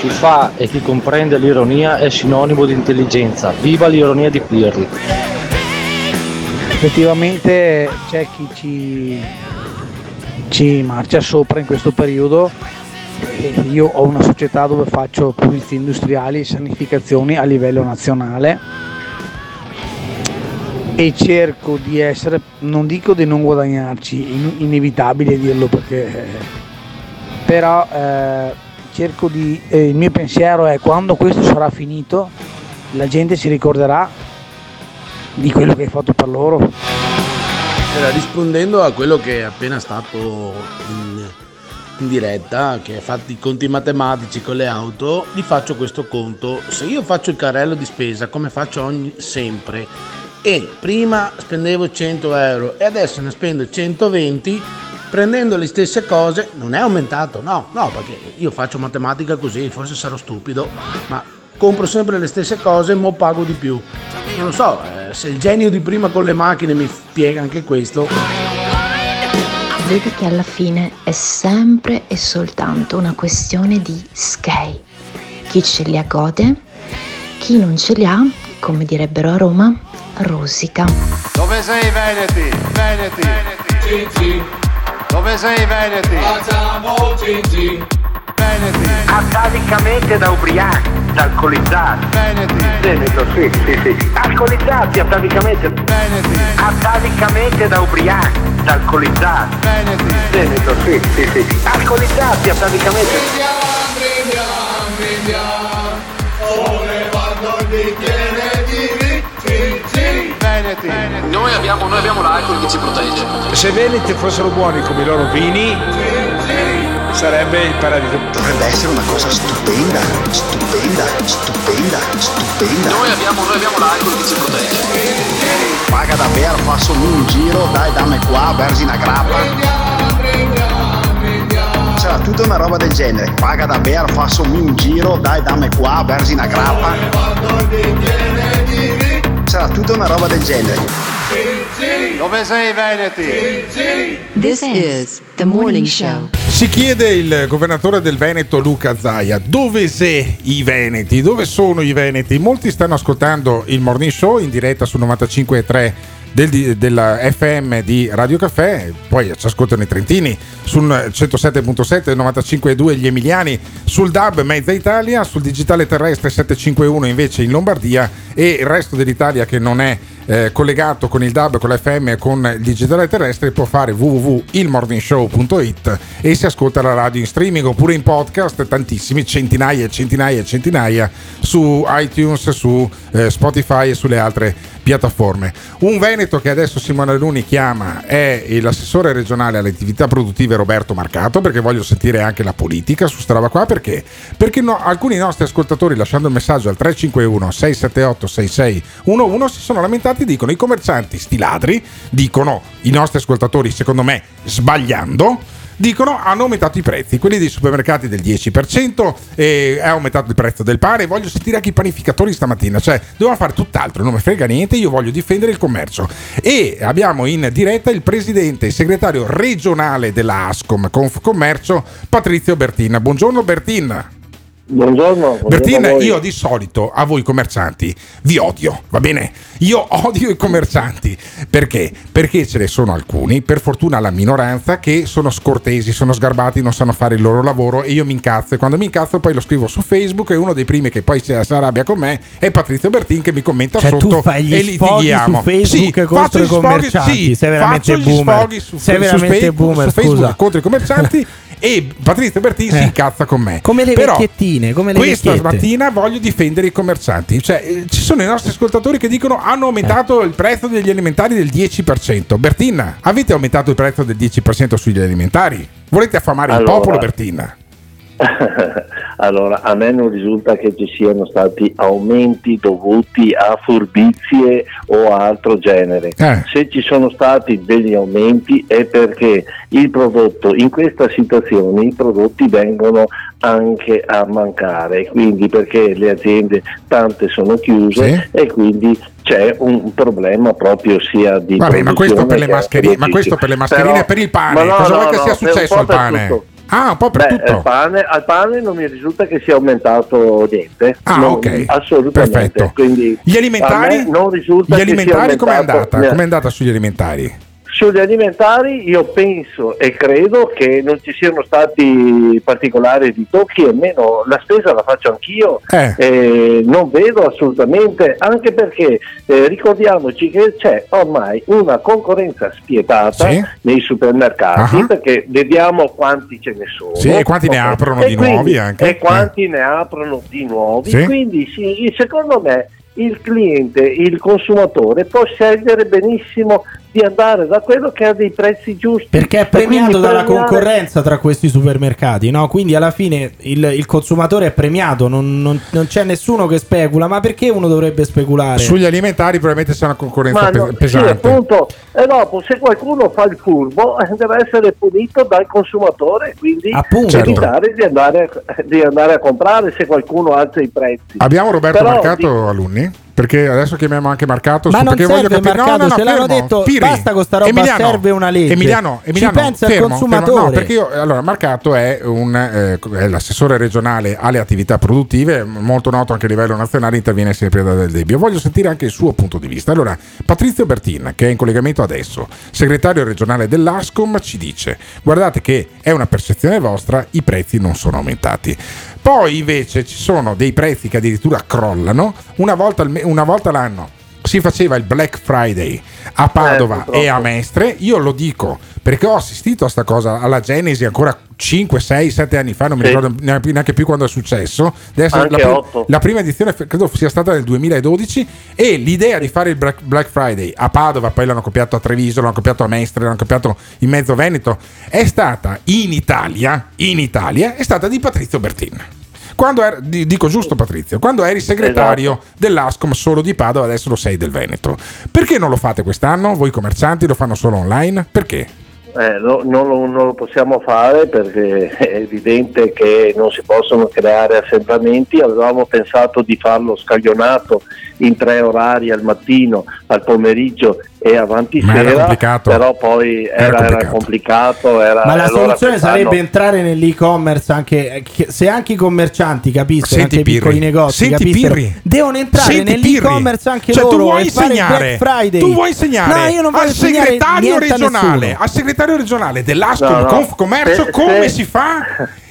Chi fa e chi comprende l'ironia è sinonimo di intelligenza. Viva l'ironia di Pirri. Effettivamente c'è chi ci, ci marcia sopra in questo periodo. Io ho una società dove faccio pulizie industriali e sanificazioni a livello nazionale e cerco di essere, non dico di non guadagnarci, in, inevitabile dirlo perché, però eh, cerco di, eh, il mio pensiero è quando questo sarà finito la gente si ricorderà di quello che hai fatto per loro. Allora, rispondendo a quello che è appena stato in, in diretta, che ha fatto i conti matematici con le auto, gli faccio questo conto: se io faccio il carrello di spesa come faccio ogni, sempre, e prima spendevo cento euro e adesso ne spendo centoventi, prendendo le stesse cose non è aumentato, no, no, perché io faccio matematica così, forse sarò stupido, ma compro sempre le stesse cose, mo pago di più. Non lo so, eh, se il genio di prima con le macchine mi spiega anche questo. Vedi che alla fine è sempre e soltanto una questione di scale. Chi ce li ha gode, chi non ce li ha, come direbbero a Roma, rosica. Dove sei Veneti? Veneti. Veneti. Gigi. Dove sei Veneti? Facciamo Gigi Veneti. Ataticamente da ubriachi, da alcolizzati. Veneti. Veneto, sì, sì, sì. Alcolizzati ataticamente. Veneti. Ataticamente da ubriachi, da alcolizzati. Veneti. Veneto, sì, sì, sì. Alcolizzati ataticamente. Viviamo, viviamo, viviamo. Ora guardo il bicchiere. Veneti. Noi abbiamo, noi abbiamo l'alcol che ci protegge. Se i Veneti fossero buoni come i loro vini, sarebbe il paradiso. Dovrebbe essere una cosa stupenda, stupenda, stupenda, stupenda. Noi abbiamo, noi abbiamo l'alcol che ci protegge. Paga da bere, passo un giro, dai, dammi qua, versi una grappa. C'era tutta una roba del genere. Paga da bere, fasso un giro, dai, dammi qua, versi una grappa. C'era tutta una roba del genere. Dove sei, Veneti? This is The Morning Show. Si chiede il governatore del Veneto Luca Zaia: dove sei i Veneti? Dove sono i Veneti? Molti stanno ascoltando il Morning Show in diretta su novantacinque virgola tre Del, della F M di Radio Caffè, poi ci ascoltano i trentini sul centosette virgola sette, novantacinque virgola due gli emiliani, sul D A B mezza Italia, sul digitale terrestre settecentocinquantuno invece in Lombardia, e il resto dell'Italia che non è eh, collegato con il D A B, con la F M e con il digitale terrestre può fare w w w punto il morning show punto i t e si ascolta la radio in streaming oppure in podcast, tantissimi, centinaia e centinaia e centinaia, su iTunes, su eh, Spotify e sulle altre piattaforme. Un Veneto che adesso Simone Alunni chiama è l'assessore regionale alle attività produttive Roberto Marcato, perché voglio sentire anche la politica su sta roba qua, perché perché no, alcuni nostri ascoltatori lasciando il messaggio al tre cinque uno sei sette otto sei sei uno uno si sono lamentati, dicono i commercianti sti ladri, dicono i nostri ascoltatori, secondo me sbagliando, dicono hanno aumentato i prezzi, quelli dei supermercati del dieci per cento, e è aumentato il prezzo del pane. Voglio sentire anche i panificatori stamattina, cioè dovevano fare tutt'altro, non mi frega niente, io voglio difendere il commercio. E abbiamo in diretta il presidente e segretario regionale della Ascom Confcommercio Patrizio Bertin. Buongiorno Bertin. Buongiorno, buongiorno Bertin, io di solito a voi commercianti vi odio, va bene? Io odio i commercianti, perché? Perché ce ne sono alcuni, per fortuna la minoranza, che sono scortesi, sono sgarbati, non sanno fare il loro lavoro, e io mi incazzo, e quando mi incazzo poi lo scrivo su Facebook, e uno dei primi che poi si arrabbia con me è Patrizio Bertin, che mi commenta, cioè, sotto tu fai gli e litighiamo su Facebook, sì, contro i commercianti, sì, sei veramente boomer, su, sei veramente su, boomer, su Facebook, scusa, contro i commercianti. E Patrizio Bertin eh. si incazza con me come le però, vecchiettine, come le questa vecchiette. Mattina voglio difendere i commercianti, cioè ci sono i nostri ascoltatori che dicono hanno aumentato eh. il prezzo degli alimentari del dieci per cento. Bertin, avete aumentato il prezzo del dieci per cento sugli alimentari? Volete affamare allora, il popolo, Bertin? Allora, a me non risulta che ci siano stati aumenti dovuti a furbizie o altro genere. Eh. Se ci sono stati degli aumenti è perché il prodotto, in questa situazione i prodotti vengono anche a mancare, quindi perché le aziende tante sono chiuse, sì, e quindi c'è un problema proprio sia di vabbè, ma questo per le mascherine, ma questo per le mascherine Però, e per il pane, no, cosa no, vuoi no, che sia successo al pane? Tutto. Ah, un po' per Beh, tutto. Al pane, al pane non mi risulta che sia aumentato niente. Ah, non, ok. Assolutamente. Perfetto. Quindi gli alimentari? Non risulta gli alimentari come è andata? Come è andata sugli alimentari? Sugli alimentari io penso e credo che non ci siano stati particolari ritocchi, almeno la spesa la faccio anch'io, eh. Eh, non vedo assolutamente, anche perché eh, ricordiamoci che c'è ormai una concorrenza spietata, sì, nei supermercati, uh-huh, perché vediamo quanti ce ne sono, sì, e quanti ne aprono e di quindi, nuovi anche. E quanti eh. ne aprono di nuovi, sì, quindi sì, secondo me il cliente, il consumatore può scegliere benissimo di andare da quello che ha dei prezzi giusti, perché è premiato dalla premiare... concorrenza tra questi supermercati, no? Quindi alla fine il, il consumatore è premiato, non, non, non c'è nessuno che specula, ma perché uno dovrebbe speculare? Sugli alimentari probabilmente c'è una concorrenza no, pe- pesante. Sì, appunto. E dopo se qualcuno fa il furbo deve essere punito dal consumatore, quindi appunto, evitare certo. di, andare, di andare a comprare se qualcuno alza i prezzi. Abbiamo Roberto Però, Marcato di... Alunni? Perché adesso chiamiamo anche Marcato, ma su, non perché serve voglio capire. Marcato, no, no, ce l'hanno detto, Pirri, basta con sta roba, Emiliano, serve una legge. Emiliano, Emiliano, ci pensa fermo, il consumatore. Fermo, no, perché io, allora Marcato è un eh, è l'assessore regionale alle attività produttive, molto noto anche a livello nazionale, interviene sempre da Del Debbio. Voglio sentire anche il suo punto di vista. Allora, Patrizio Bertin, che è in collegamento adesso, segretario regionale dell'Ascom, ci dice: "Guardate che è una percezione vostra, i prezzi non sono aumentati". Poi invece ci sono dei prezzi che addirittura crollano una volta al mese, una volta l'anno. si faceva il Black Friday a Padova eh, e a Mestre, io lo dico perché ho assistito a sta cosa alla Genesi ancora cinque, sei, sette anni fa, non sì. mi ricordo neanche più quando è successo. Adesso la, pr- la prima edizione credo sia stata nel duemiladodici, e l'idea di fare il Black Friday a Padova, poi l'hanno copiato a Treviso, l'hanno copiato a Mestre, l'hanno copiato in mezzo Veneto, è stata in Italia, in Italia è stata di Patrizio Bertin. Quando er- dico giusto Patrizio, quando eri segretario esatto. dell'Ascom solo di Padova, adesso lo sei del Veneto. Perché non lo fate quest'anno? Voi commercianti lo fanno solo online? Perché? Eh, no, non, lo, non lo possiamo fare perché è evidente che non si possono creare assembramenti. Avevamo pensato di farlo scaglionato in tre orari, al mattino, al pomeriggio e avanti ma sera, però poi era, era complicato. Era complicato era, ma la allora soluzione pensando... sarebbe entrare nell'e-commerce, anche se anche i commercianti capissero, anche i piccoli negozi Senti capissero, Pirri. Devono entrare Senti nell'e-commerce Pirri. Anche cioè, loro tu vuoi e insegnare, fare Black Friday. Tu vuoi insegnare no, al segretario regionale, al segretario regionale dell'Ascom no, no. Confcommercio se, come se... si fa?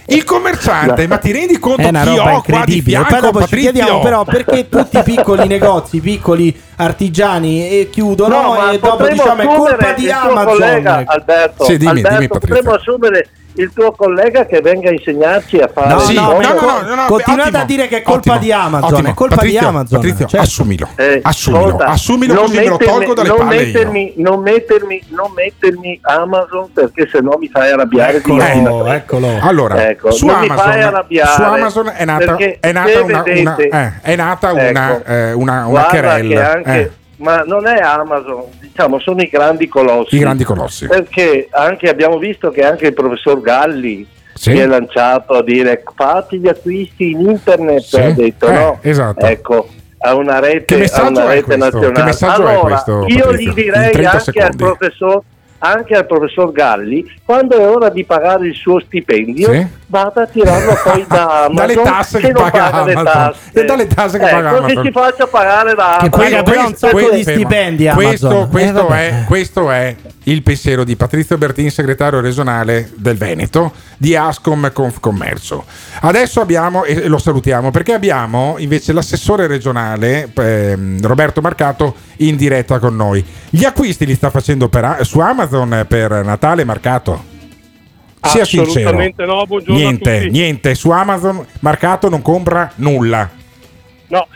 Il commerciante, ma ti rendi conto chi ho qua di fianco, poi dopo ci chiediamo però perché tutti i piccoli negozi, piccoli artigiani eh, chiudono no, e dopo diciamo è colpa di Amazon. Collega, Alberto, sì, dimmi, Alberto dimmi, potremmo assumere il tuo collega che venga a insegnarci a fare no, sì, no, no, no, no, no, continuate ottimo, a dire che è colpa ottimo, di Amazon ottimo. È colpa Patrizio, di Amazon Patrizio, certo. assumilo eh, assumilo, ascolta, assumilo così mettermi, me lo tolgo dalle non palle mettermi, io. Non mettermi non mettermi Amazon perché sennò mi fai arrabbiare eccolo, eccolo. eccolo. allora ecco, su, Amazon, su Amazon è nata è nata una, vedete, una eh, è nata ecco, una, eh, una, una querella anche, eh. ma non è Amazon, diciamo, sono i grandi colossi. I grandi colossi. Perché anche abbiamo visto che anche il professor Galli sì. si è lanciato a dire fate gli acquisti in internet, sì. ha detto eh, no. Esatto. Ecco, a una rete, a una rete nazionale. Che messaggio allora, è questo? Patrizio? Io gli direi anche secondi. al professor anche al professor Galli, quando è ora di pagare il suo stipendio, sì. vada a tirarlo poi da Amazon, dalle tasse che, che non paga, paga le tasse. E dalle tasse che eh, paga Amazon. Che si faccia pagare da Amazon. Che paga però un sacco di stipendi questo, questo, eh, è, questo è il pensiero di Patrizio Bertin, segretario regionale del Veneto, di Ascom Confcommercio. Adesso abbiamo, e lo salutiamo, perché abbiamo invece l'assessore regionale, eh, Roberto Marcato, in diretta con noi. Gli acquisti li sta facendo per, su Amazon per Natale, Marcato? Sia sincero. Assolutamente no, buongiorno niente, a tutti. Niente, su Amazon Marcato non compra nulla. No.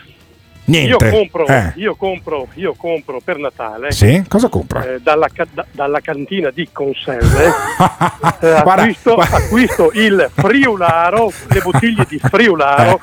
Niente. Io compro, eh. io compro, io compro per Natale. Sì, cosa compra? Eh, dalla, da, dalla cantina di conserve. eh, acquisto, guarda, acquisto il Friularo, le bottiglie di Friularo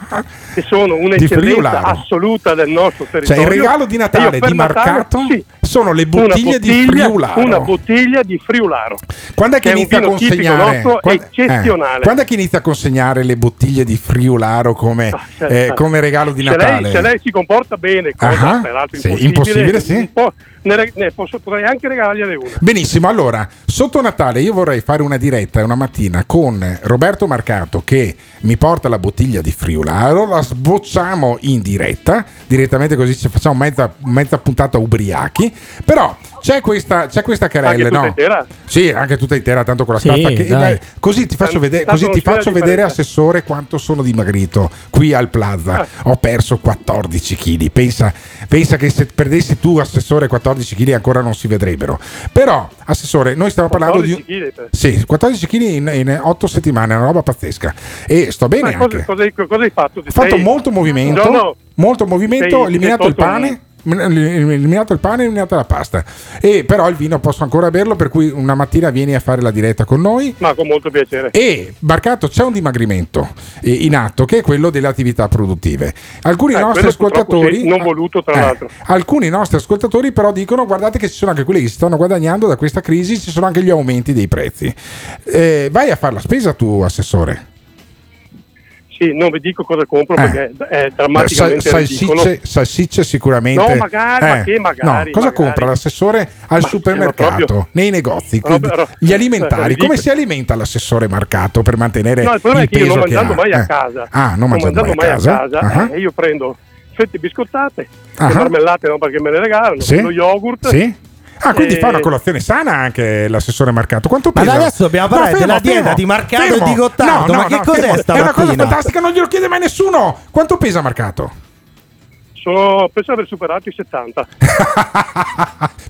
che sono un'eccellenza assoluta del nostro territorio. Cioè il regalo di Natale di Marcato Natale, sì. sono le bottiglie bottiglia, di Friularo. Una bottiglia di Friularo. Quando è che, che inizia a consegnare? Quando, eccezionale. Eh, quando è che inizia a consegnare le bottiglie di Friularo come, ah, certo, eh, come regalo di Natale? Se lei, se lei si comporta porta bene, cosa peraltro sì, impossibile, impossibile sì. po- ne, ne posso, potrei anche regalargliene una. Benissimo, allora sotto Natale io vorrei fare una diretta una mattina con Roberto Marcato che mi porta la bottiglia di Friularo, la sbocciamo in diretta, direttamente così ci facciamo mezza, mezza puntata ubriachi, però c'è questa, c'è questa querella, no? Intera? Sì, anche tutta intera, tanto con la sì, stampa che, dai. Così ti faccio vedere, così ti faccio vedere assessore quanto sono dimagrito qui al Plaza. Ah. Ho perso quattordici chili. Pensa, pensa che se perdessi tu assessore quattordici chili ancora non si vedrebbero. Però assessore, noi stiamo parlando di chili. Sì, quattordici chili in, in otto settimane, è una roba pazzesca. E sto bene ma anche. Cosa, cosa, cosa hai fatto? Ho fatto sei... molto movimento, no, no. molto movimento, ho eliminato il pane. In... eliminato il pane e eliminata la pasta, e però il vino posso ancora berlo, per cui una mattina vieni a fare la diretta con noi, ma con molto piacere. E Marcato, c'è un dimagrimento in atto che è quello delle attività produttive. Alcuni eh, nostri ascoltatori non voluto tra eh, l'altro alcuni nostri ascoltatori però dicono guardate che ci sono anche quelli che si stanno guadagnando da questa crisi, ci sono anche gli aumenti dei prezzi. Eh, vai a fare la spesa tu assessore? Sì, non vi dico cosa compro eh. perché è drammaticamente Sa- salsicce, salsicce sicuramente. No, magari, eh. ma che magari. No, cosa magari. compra l'assessore al ma supermercato, proprio... nei negozi, quindi, no, però... gli alimentari? Come si alimenta l'assessore Marcato per mantenere no, il peso che ha? Il problema è che io non mangiando mai a casa. Ah, non mangiando mai a casa. Uh-huh. E eh, io prendo fette biscottate, uh-huh. le marmellate no perché me le regalano, sì? Lo yogurt. Sì. Ah, quindi eh... fa una colazione sana anche l'assessore Marcato. Quanto pesa? Ma adesso dobbiamo parlare no, fermo, della dieta fermo, di Marcato fermo. e di Gottardo. No, no, ma che no, cos'è fermo. sta mattina? È una cosa fantastica, non glielo chiede mai nessuno. Quanto pesa Marcato? sono, penso di aver superato i settanta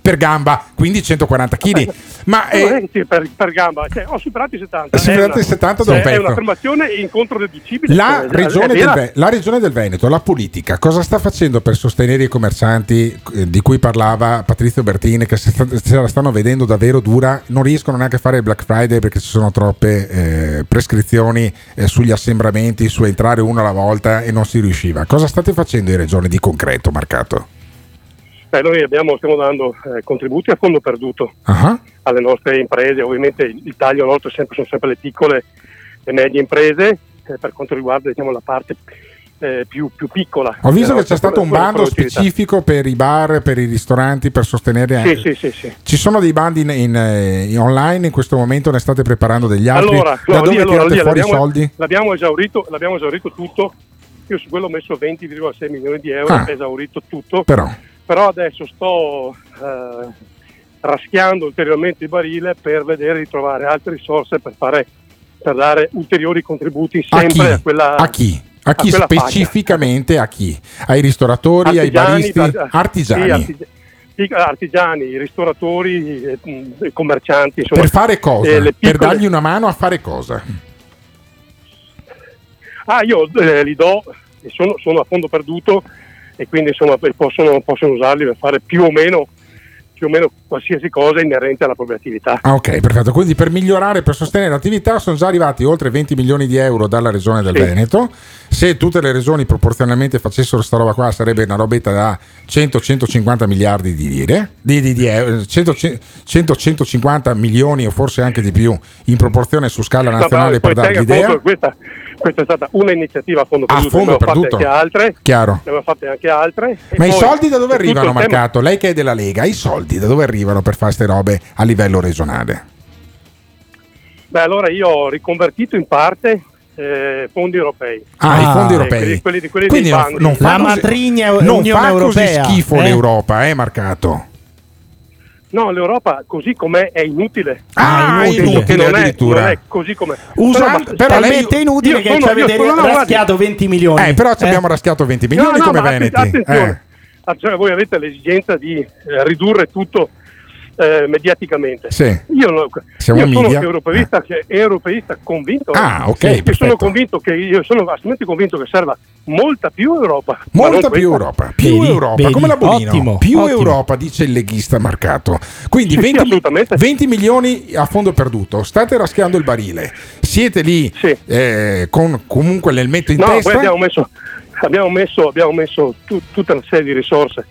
per gamba, quindi centoquaranta chili. Ma eh, sì, per, per gamba, cioè, ho superato i settanta. Ho superato i settanta da un pezzo. È un'affermazione incontrodeducibile. La, eh, la regione del Veneto, la politica, cosa sta facendo per sostenere i commercianti eh, di cui parlava Patrizio Bertin, che se, se la stanno vedendo davvero dura, non riescono neanche a fare il Black Friday perché ci sono troppe eh, prescrizioni eh, sugli assembramenti, su entrare uno alla volta e non si riusciva. Cosa state facendo in regione di concreto, Marcato? Beh, noi abbiamo, stiamo dando eh, contributi a fondo perduto uh-huh. alle nostre imprese. Ovviamente il taglio nostro sempre, sono sempre le piccole e medie imprese, eh, per quanto riguarda, diciamo, la parte eh, più, più piccola. Ho visto che c'è stato un bando specifico per i bar, per i ristoranti, per sostenere anche. Sì, sì, sì, sì. Ci sono dei bandi in, in, in online in questo momento, ne state preparando degli altri? Allora, da no, dove lì, tirate allora, lì, fuori i soldi? L'abbiamo esaurito, l'abbiamo esaurito tutto. Io su quello ho messo venti virgola sei milioni di euro, ah, esaurito tutto, però, però adesso sto eh, raschiando ulteriormente il barile per vedere di trovare altre risorse per fare, per dare ulteriori contributi sempre a, a quella. A chi? A chi a specificamente? Paglia. A chi? Ai ristoratori, artigiani, ai baristi, bar- artigiani. Sì, artig- artigiani, ristoratori, eh, commercianti. Insomma, per fare cosa? Eh, piccole... Per dargli una mano a fare cosa? Ah, io eh, li do, sono, sono a fondo perduto e quindi insomma possono, possono usarli per fare più o meno più o meno qualsiasi cosa inerente alla propria attività. Ah, ok, perfetto. Quindi per migliorare, per sostenere l'attività sono già arrivati oltre venti milioni di euro dalla regione del sì. Veneto. Se tutte le regioni proporzionalmente facessero sta roba qua sarebbe una robetta da cento centocinquanta miliardi di lire, di, di, di euro, cento centocinquanta milioni o forse anche di più in proporzione su scala nazionale, per darvi idea. Questa, questa è stata un'iniziativa a fondo perduto, a fondo perduto. Fatte anche altre. Chiaro. Ne abbiamo fatte anche altre. E ma poi, i soldi da dove arrivano, Marcato? Lei che è della Lega, i soldi da dove arrivano per fare ste robe a livello regionale? Beh, allora io ho riconvertito in parte Eh, fondi europei. Ah, i fondi europei. Eh, quelli, quelli, quelli, quelli quindi non, non fa la così, matrigna non Unione fa Europea. Così schifo eh? l'Europa, eh, Marcato? No, l'Europa così com'è è inutile. Ah, ah inutile, inutile non è, addirittura. Non è così com'è. Usa, però, però lei è inutile che ci abbiamo raschiato venti milioni. Eh, però ci abbiamo eh? raschiato venti milioni no, come no, Veneti. Attenzione, eh. cioè, voi avete l'esigenza di eh, ridurre tutto Eh, mediaticamente. Sì. Io, io sono europeista, eh. europeista convinto. Ah, okay, io sono convinto che io sono assolutamente convinto che serva molta più Europa. Molta più Europa, più vedi, Europa, vedi, come la Bonino. Ottimo, più ottimo. Europa, dice il leghista Marcato. Quindi venti, sì, venti milioni a fondo perduto. State raschiando il barile. Siete lì sì. eh, con comunque l'elmetto in no, testa. Poi abbiamo messo abbiamo messo, abbiamo messo tu, tutta una serie di risorse.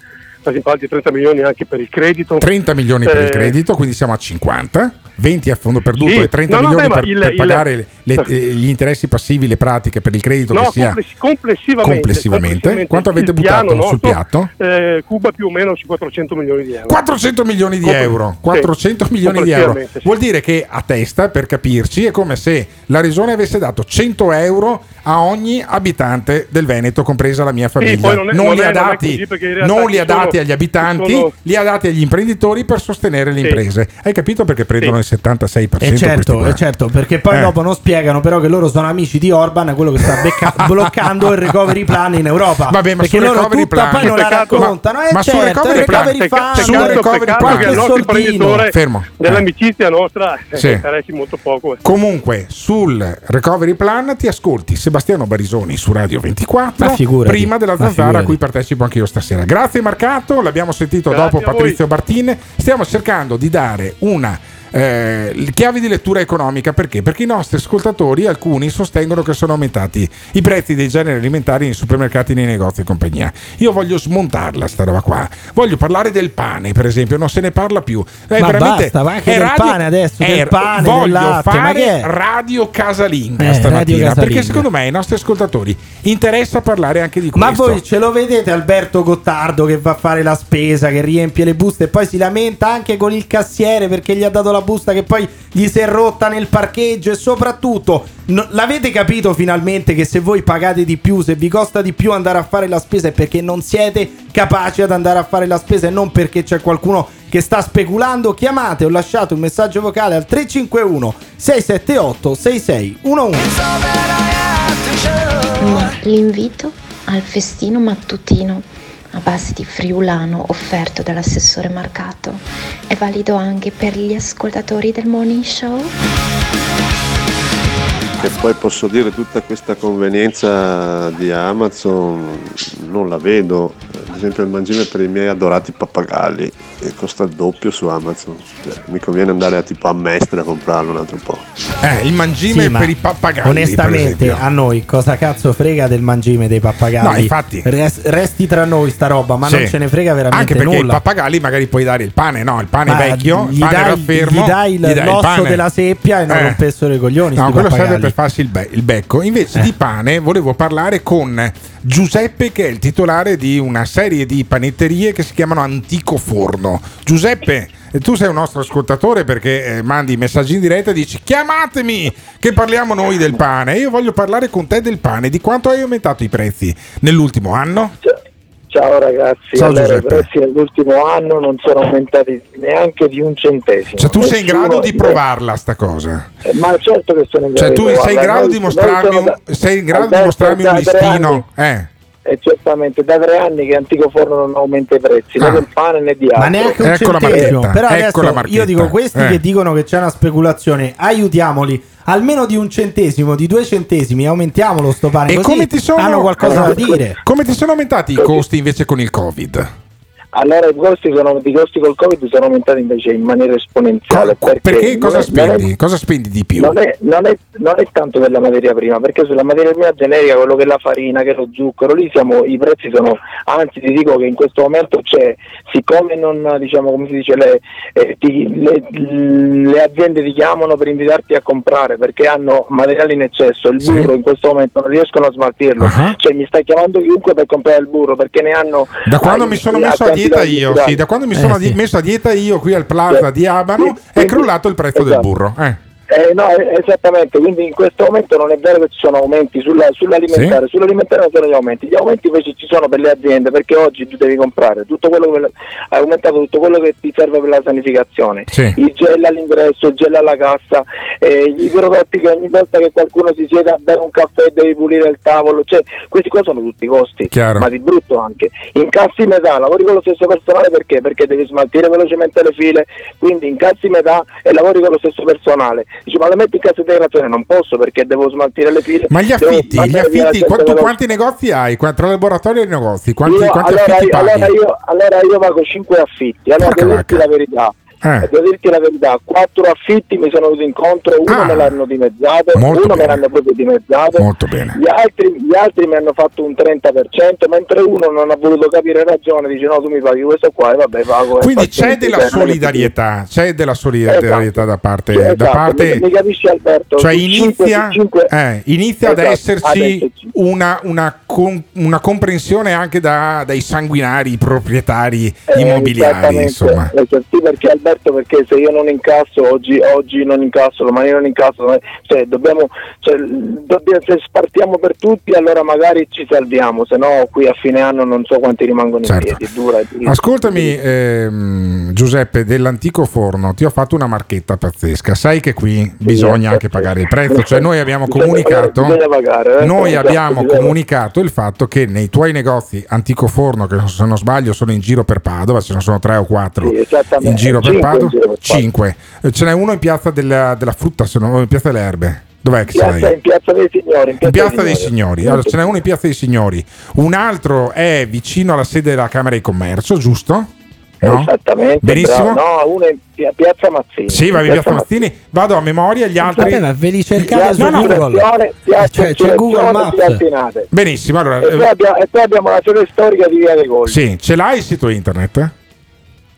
Altri trenta milioni anche per il credito, trenta milioni eh, per il credito, quindi siamo a cinquanta, venti a fondo perduto sì, e trenta no, milioni no, per, il, per il, pagare il, le, le, gli interessi passivi, le pratiche per il credito, no, che sia complessivamente, complessivamente quanto avete buttato nostro, sul piatto? Eh, Cuba più o meno su quattrocento milioni di euro. quattrocento milioni di euro, quattrocento sì, milioni di euro. Sì. Vuol dire che a testa, per capirci, è come se la regione avesse dato cento euro a ogni abitante del Veneto, compresa la mia famiglia. Sì, non, è, non, non li è, ha dati, non li ha dati agli abitanti, sono... li ha dati agli imprenditori per sostenere le sì. imprese. Hai capito perché prendono sì. il settantasei per cento? E certo, e certo, perché poi eh. dopo non spiegano però che loro sono amici di Orban, quello che sta becca- bloccando il recovery plan in Europa. Vabbè, ma perché loro tutta poi non la raccontano. Ma, eh ma certo, sul recovery plan, sul recovery plan che il nostro imprenditore fermo. dell'amicizia nostra sì. interessi molto poco. Eh. Comunque sul recovery plan ti ascolti Sebastiano Barisoni su Radio ventiquattro prima della Zanzara, a cui partecipo anche io stasera. Grazie Marcato, l'abbiamo sentito Grazie dopo Patrizio Bertin. Stiamo cercando di dare una eh, chiave di lettura economica. Perché? Perché i nostri ascoltatori, alcuni sostengono che sono aumentati i prezzi dei generi alimentari nei supermercati, nei negozi e compagnia. Io voglio smontarla sta roba qua, voglio parlare del pane, per esempio, non se ne parla più. È ma veramente, basta, ma anche è del radio, pane adesso è, del pane, voglio del latte, fare radio casalinga eh, stamattina radio casalinga. Perché secondo me ai nostri ascoltatori interessa parlare anche di questo. Ma voi ce lo vedete Alberto Gottardo che va a fare la spesa, che riempie le buste e poi si lamenta anche con il cassiere perché gli ha dato la busta che poi gli si è rotta nel parcheggio? E soprattutto no, l'avete capito finalmente che se voi pagate di più, se vi costa di più andare a fare la spesa, è perché non siete capaci ad andare a fare la spesa e non perché c'è qualcuno che sta speculando? Chiamate o lasciate un messaggio vocale al tre cinque uno sei sette otto sei sei uno uno. L'invito al festino mattutino a base di friulano offerto dall'assessore Marcato è valido anche per gli ascoltatori del Morning Show? Che poi posso dire, tutta questa convenienza di Amazon non la vedo. Ad esempio il mangime per i miei adorati pappagalli e costa il doppio su Amazon, cioè, mi conviene andare a tipo a Mestre a comprarlo un altro po'. Eh, il mangime sì, per i pappagalli, onestamente a noi cosa cazzo frega del mangime dei pappagalli? No, infatti Res, resti tra noi sta roba, ma sì, non ce ne frega veramente nulla. Anche perché nulla. I pappagalli magari puoi dare il pane, no, il pane ma vecchio, il pane raffermo, gli dai il, gli dai l'osso il della seppia e non eh. rompessero i coglioni. No, quello serve per farsi il, be- il becco. Invece eh. di pane volevo parlare con Giuseppe, che è il titolare di una serie di panetterie che si chiamano Antico Forno. Giuseppe, tu sei un nostro ascoltatore perché eh, mandi messaggi in diretta e dici chiamatemi che parliamo noi del pane. Io voglio parlare con te del pane, di quanto hai aumentato i prezzi nell'ultimo anno. Ciao ragazzi, ciao, allora, i prezzi nell'ultimo anno non sono aumentati neanche di un centesimo. Cioè tu sei in grado di provarla sta cosa? Eh, ma certo che sono in grado. Cioè tu di sei in grado di mostrarmi un, da, sei in grado di mostrarmi un listino? Eh. Eh, certamente, da tre anni che Antico Forno non aumenta i prezzi, ah. né del pane né di altro. Ma neanche un ecco centesimo. La Però ecco adesso la io dico questi eh. che dicono che c'è una speculazione, aiutiamoli. Almeno di un centesimo, di due centesimi, aumentiamolo sto pane. E così come ti sono, hanno qualcosa allora, da dire. Come ti sono aumentati i costi invece con il Covid? Allora i costi, sono, i costi col Covid sono aumentati invece in maniera esponenziale. Co- perché, perché cosa, spendi? È, cosa spendi di più? Non è, non, è, non è tanto per la materia prima, perché sulla materia prima generica, quello che è la farina, che è lo zucchero, lì siamo, i prezzi sono, anzi ti dico che in questo momento c'è, siccome non, diciamo, come si dice, le, eh, ti, le, le aziende ti chiamano per invitarti a comprare perché hanno materiali in eccesso, il burro sì. in questo momento non riescono a smaltirlo, uh-huh. cioè mi sta chiamando chiunque per comprare il burro perché ne hanno. Da quando hai, mi sono messo a dire io, sì, da quando mi eh, sono sì. messo a dieta io qui al Plaza sì. di Abano sì. è crollato il prezzo esatto. del burro eh. Eh, no, esattamente, quindi in questo momento non è vero che ci sono aumenti sulla, sull'alimentare, sì. sull'alimentare non sono gli aumenti, gli aumenti invece ci sono per le aziende perché oggi tu devi comprare tutto quello che hai aumentato, tutto quello che ti serve per la sanificazione, sì. il gel all'ingresso, il gel alla cassa, eh, gli burocrati che ogni volta che qualcuno si siede a bere un caffè devi pulire il tavolo, cioè questi qua sono tutti costi, chiaro. Ma di brutto anche, incassi metà, lavori con lo stesso personale perché? Perché devi smaltire velocemente le file, quindi incassi metà e lavori con lo stesso personale. Dice, ma le metti in cassa integrazione? Non posso perché devo smaltire le file. Ma gli affitti, gli affitti quanto, veloce... quanti negozi hai? Tra laboratorio e negozi? Quanti, io, quanti allora, affitti io, paghi? Allora io, allora io pago cinque affitti. Allora Porca devo vacca. dirti la verità. Eh. Devo dirti la verità, quattro affitti mi sono venuto incontro, uno ah, me l'hanno dimezzato, uno bene. me l'hanno proprio dimezzato, molto bene. Gli, altri, gli altri mi hanno fatto un trenta per cento, mentre uno non ha voluto capire ragione, dice no tu mi paghi questo qua e vabbè pago. Quindi c'è della bene. solidarietà, c'è della solidarietà esatto. da parte, esatto. da parte mi, mi capisci Alberto, cioè inizia, cinque, eh, inizia esatto, ad esserci, ad esserci. Una, una, con, una comprensione anche da, dai sanguinari proprietari eh, immobiliari insomma. Sì, perché Alberto, perché se io non incasso oggi, oggi non incasso, domani non incasso, domani, cioè dobbiamo, cioè, dobbiamo, se partiamo per tutti allora magari ci salviamo, se no qui a fine anno non so quanti rimangono certo. in piedi. Dura, dura. Ascoltami ehm, Giuseppe, dell'Antico Forno ti ho fatto una marchetta pazzesca, sai che qui sì, bisogna sì, anche sì. pagare il prezzo, cioè noi abbiamo comunicato bisogna pagare, eh? noi esatto, abbiamo bisogna. comunicato il fatto che nei tuoi negozi Antico Forno, che se non sbaglio sono in giro per Padova, ce ne sono tre o quattro sì, in giro per Padova, cinque, ce n'è uno in piazza della, della frutta, se non in piazza delle erbe. Dov'è che piazza, sei? In piazza dei signori. In piazza, in piazza dei, dei signori. signori. Allora, ce n'è uno in piazza dei signori. Un altro è vicino alla sede della Camera di Commercio, giusto? No? Esattamente. Benissimo. Bravo. No, uno è in piazza Mazzini. Sì, va in piazza, piazza Mazzini. Mazzini. Vado a memoria, gli altri. Vabbè, ma ve li cercate no, su Google. Google. Piazza, cioè, c'è Google Maps. Benissimo. Allora, e, poi abbiamo, e poi abbiamo la sede storica di Via dei Colli. Sì, ce l'hai il sito internet? Eh?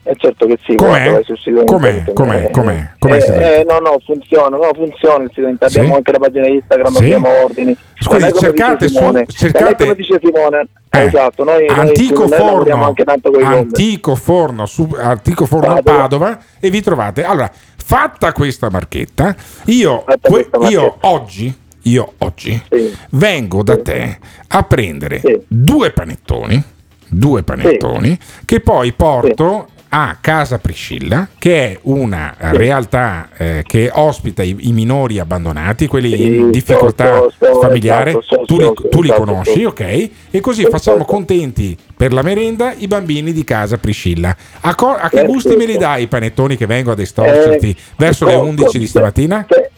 Eh certo che sì, com'è? Com'è? Com'è? Com'è? Com'è? Eh, eh, no, no, funziona, no, funziona il sito internet, sì? Abbiamo anche la pagina Instagram, sì? Abbiamo ordini. Scusi, cercate su, cercate come dice Simone. Eh, esatto, noi, Antico, noi, Forno, anche tanto Antico Forno, su, Antico Forno Padova. Padova e vi trovate. Allora, fatta questa marchetta, io fatta que- questa marchetta. io oggi io oggi sì. vengo da sì. te a prendere sì. due panettoni, due panettoni sì. che poi porto sì. a Casa Priscilla, che è una realtà eh, che ospita i, i minori abbandonati, quelli sì, in difficoltà so, so, familiare, esatto, so, tu, so, li, so, tu li conosci, so. Ok? E così facciamo contenti per la merenda i bambini di Casa Priscilla. A, co- a che gusti me li dai i panettoni che vengo a estorcerti eh, verso so, le undici di stamattina? Se,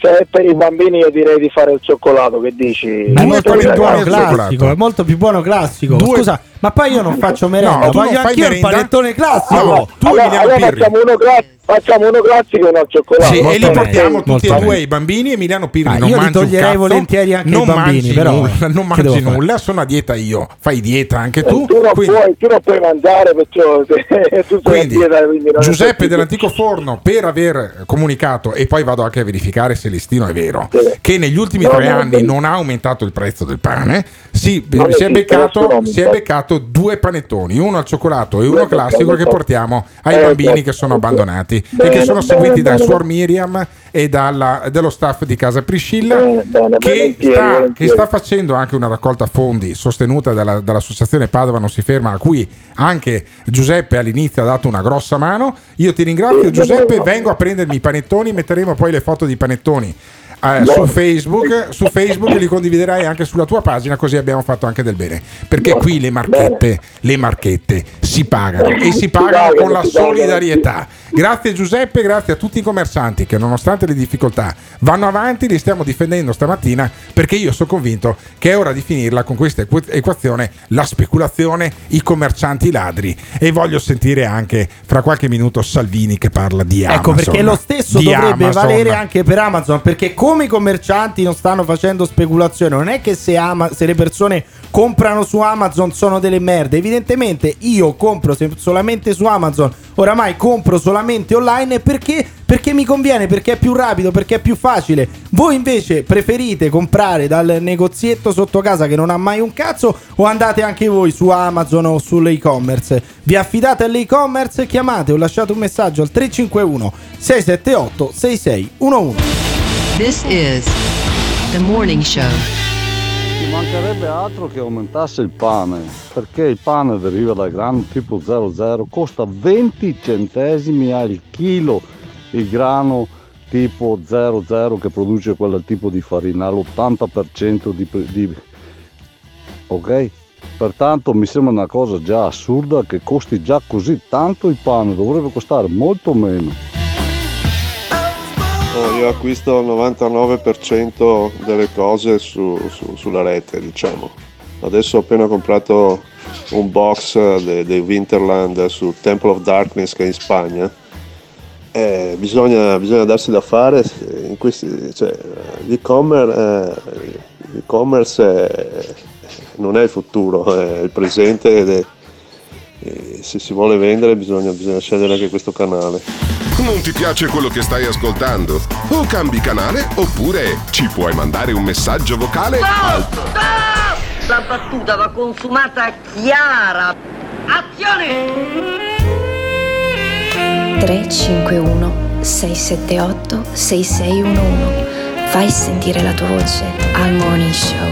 se per i bambini io direi di fare il cioccolato, che dici? È molto più buono classico, è molto più buono classico. Due... Scusa, ma poi io non faccio merenda, no, voglio anch'io merenda? Il panettone classico. Allora, tu allora, allora facciamo uno classico. Facciamo uno classico e uno al cioccolato. Sì, e li portiamo tutti e due i bambini. Emiliano Pirri ah, non io mangi toglierei un cazzo, volentieri anche non i bambini, però nulla, non mangi nulla, sono a dieta io. Fai dieta anche tu. Tu non, quindi, puoi, tu non puoi mangiare, perciò tu quindi, sei a dieta, quindi Giuseppe dell'Antico Forno, per aver comunicato, e poi vado anche a verificare se listino è vero, sì, che negli ultimi no, tre no, anni no. non ha aumentato il prezzo del pane. Si, no, si, è, sì, beccato, si è beccato due panettoni, uno al cioccolato e uno classico, che portiamo ai eh, bambini che sono abbandonati. Bene, e che sono seguiti bene, da bene. Suor Miriam e dalla, dello staff di Casa Priscilla, bene, bene, che, bene, sta, bene, bene. che sta facendo anche una raccolta fondi sostenuta dalla, dall'associazione Padova Non Si Ferma, a cui anche Giuseppe all'inizio ha dato una grossa mano. Io ti ringrazio, bene, Giuseppe, bene. Vengo a prendermi i panettoni, metteremo poi le foto di panettoni Eh, su Facebook, su Facebook li condividerai anche sulla tua pagina, così abbiamo fatto anche del bene, perché qui le marchette, le marchette si pagano e si pagano con la solidarietà. Grazie Giuseppe, grazie a tutti i commercianti che nonostante le difficoltà vanno avanti, li stiamo difendendo stamattina, perché io sono convinto che è ora di finirla con questa equazione, la speculazione, i commercianti ladri, e voglio sentire anche fra qualche minuto Salvini che parla di Amazon. Ecco perché lo stesso di dovrebbe Amazon. valere anche per Amazon, perché come i commercianti non stanno facendo speculazione, non è che se, ama, se le persone comprano su Amazon sono delle merde, evidentemente io compro se, solamente su Amazon, oramai compro solamente online perché, perché mi conviene, perché è più rapido, perché è più facile. Voi invece preferite comprare dal negozietto sotto casa che non ha mai un cazzo, o andate anche voi su Amazon o sull'e-commerce? Vi affidate all'e-commerce? Chiamate o lasciate un messaggio al tre cinque uno sei sette otto sei sei uno uno. This is The Morning Show. Ci mancherebbe altro che aumentasse il pane, perché il pane deriva dal grano tipo zero zero, costa venti centesimi al chilo il grano tipo zero zero che produce quel tipo di farina, l'ottanta per cento di, di... ok? Pertanto mi sembra una cosa già assurda che costi già così tanto il pane, dovrebbe costare molto meno. No, io acquisto il novantanove per cento delle cose su, su, sulla rete, diciamo. Adesso ho appena comprato un box dei de Winterland su Temple of Darkness, che è in Spagna. Eh, bisogna, bisogna darsi da fare, in questi, cioè, l'e-commerce, eh, l'e-commerce è, non è il futuro, è il presente, ed è, e se si vuole vendere bisogna, bisogna scegliere anche questo canale. Non ti piace quello che stai ascoltando? O cambi canale oppure ci puoi mandare un messaggio vocale. Stop! Stop! La battuta va consumata chiara. Azione! tre cinque uno sei sette otto sei sei uno uno. Fai sentire la tua voce al Morning Show.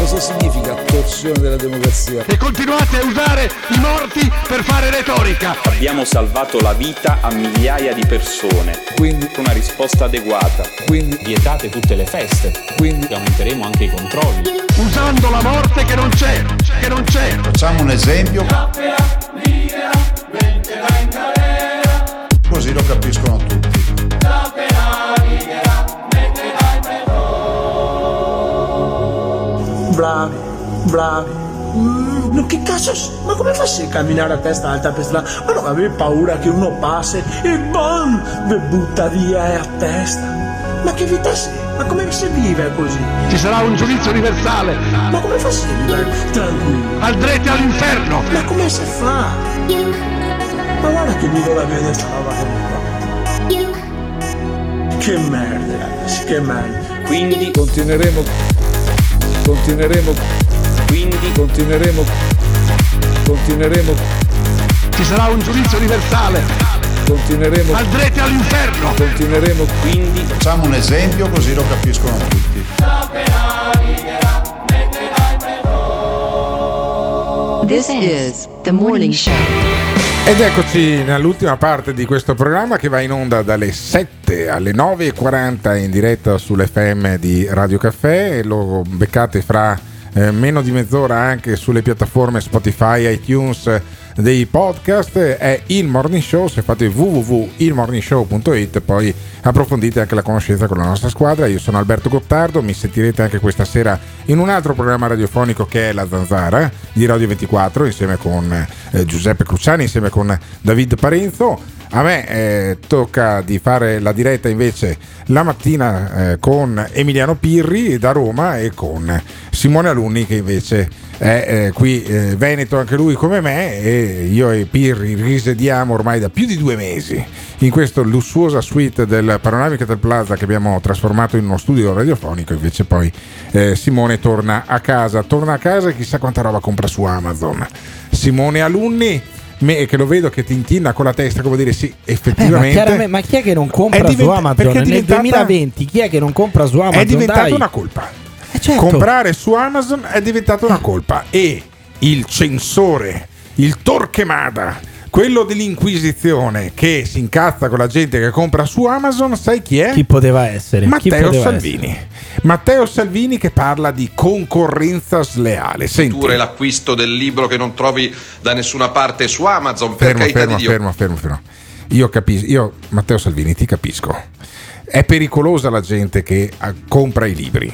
Cosa significa torsione della democrazia? E continuate a usare i morti per fare retorica. Abbiamo salvato la vita a migliaia di persone, quindi una risposta adeguata. Quindi vietate tutte le feste, quindi aumenteremo anche i controlli, usando la morte che non c'è, che non c'è. Facciamo un esempio, così lo capiscono tutti. Bravi, bravi. Mm, che cazzo? Ma come faccio a camminare a testa alta per strada? Ma non avevi paura che uno passi e bam! Vi butta via a testa. Ma che vita sei? Ma come si vive così? Ci sarà un giudizio universale. Ma come faccio a vivere tranquillo? Andrete all'inferno! Ma come si fa? Ma guarda che mi doveva vedere sta roba che mi fa. Che merda, ragazzi, che merda. Quindi continueremo. Continueremo, quindi continueremo, continueremo. Ci sarà un giudizio universale. Continueremo. Andrete all'inferno. Continueremo, quindi. Facciamo un esempio così lo capiscono tutti. This is The Morning Show. Ed eccoci nell'ultima parte di questo programma che va in onda dalle sette alle nove e quaranta in diretta sull'F M di Radio Caffè. Lo beccate fra eh, meno di mezz'ora anche sulle piattaforme Spotify, iTunes dei podcast. È Il Morning Show, se fate w w w punto il morning show punto i t poi approfondite anche la conoscenza con la nostra squadra. Io sono Alberto Gottardo, mi sentirete anche questa sera in un altro programma radiofonico che è La Zanzara di Radio ventiquattro insieme con eh, Giuseppe Cruciani, insieme con David Parenzo. A me eh, tocca di fare la diretta invece la mattina eh, con Emiliano Pirri da Roma e con Simone Alunni che invece è eh, qui eh, Veneto anche lui come me, e io e Pirri risediamo ormai da più di due mesi in questa lussuosa suite del panoramico Hotel Plaza che abbiamo trasformato in uno studio radiofonico. Invece poi eh, Simone torna a casa, torna a casa e chissà quanta roba compra su Amazon. Simone Alunni, me, che lo vedo che tintinna con la testa, come dire sì, effettivamente. Eh, ma, ma chi è che non compra diventa- su Amazon? Nel duemilaventi chi è che non compra su Amazon? È diventata Dai. una colpa. Eh certo. Comprare su Amazon è diventata una colpa. E il censore, il Torquemada, quello dell'Inquisizione che si incazza con la gente che compra su Amazon, sai chi è? Chi poteva essere? Matteo chi poteva Salvini. Essere? Matteo Salvini che parla di concorrenza sleale. Senti. L'acquisto del libro che non trovi da nessuna parte su Amazon. Per fermo, carità fermo, di Dio. fermo, fermo, fermo. Io capisco, io Matteo Salvini ti capisco. È pericolosa la gente che compra i libri,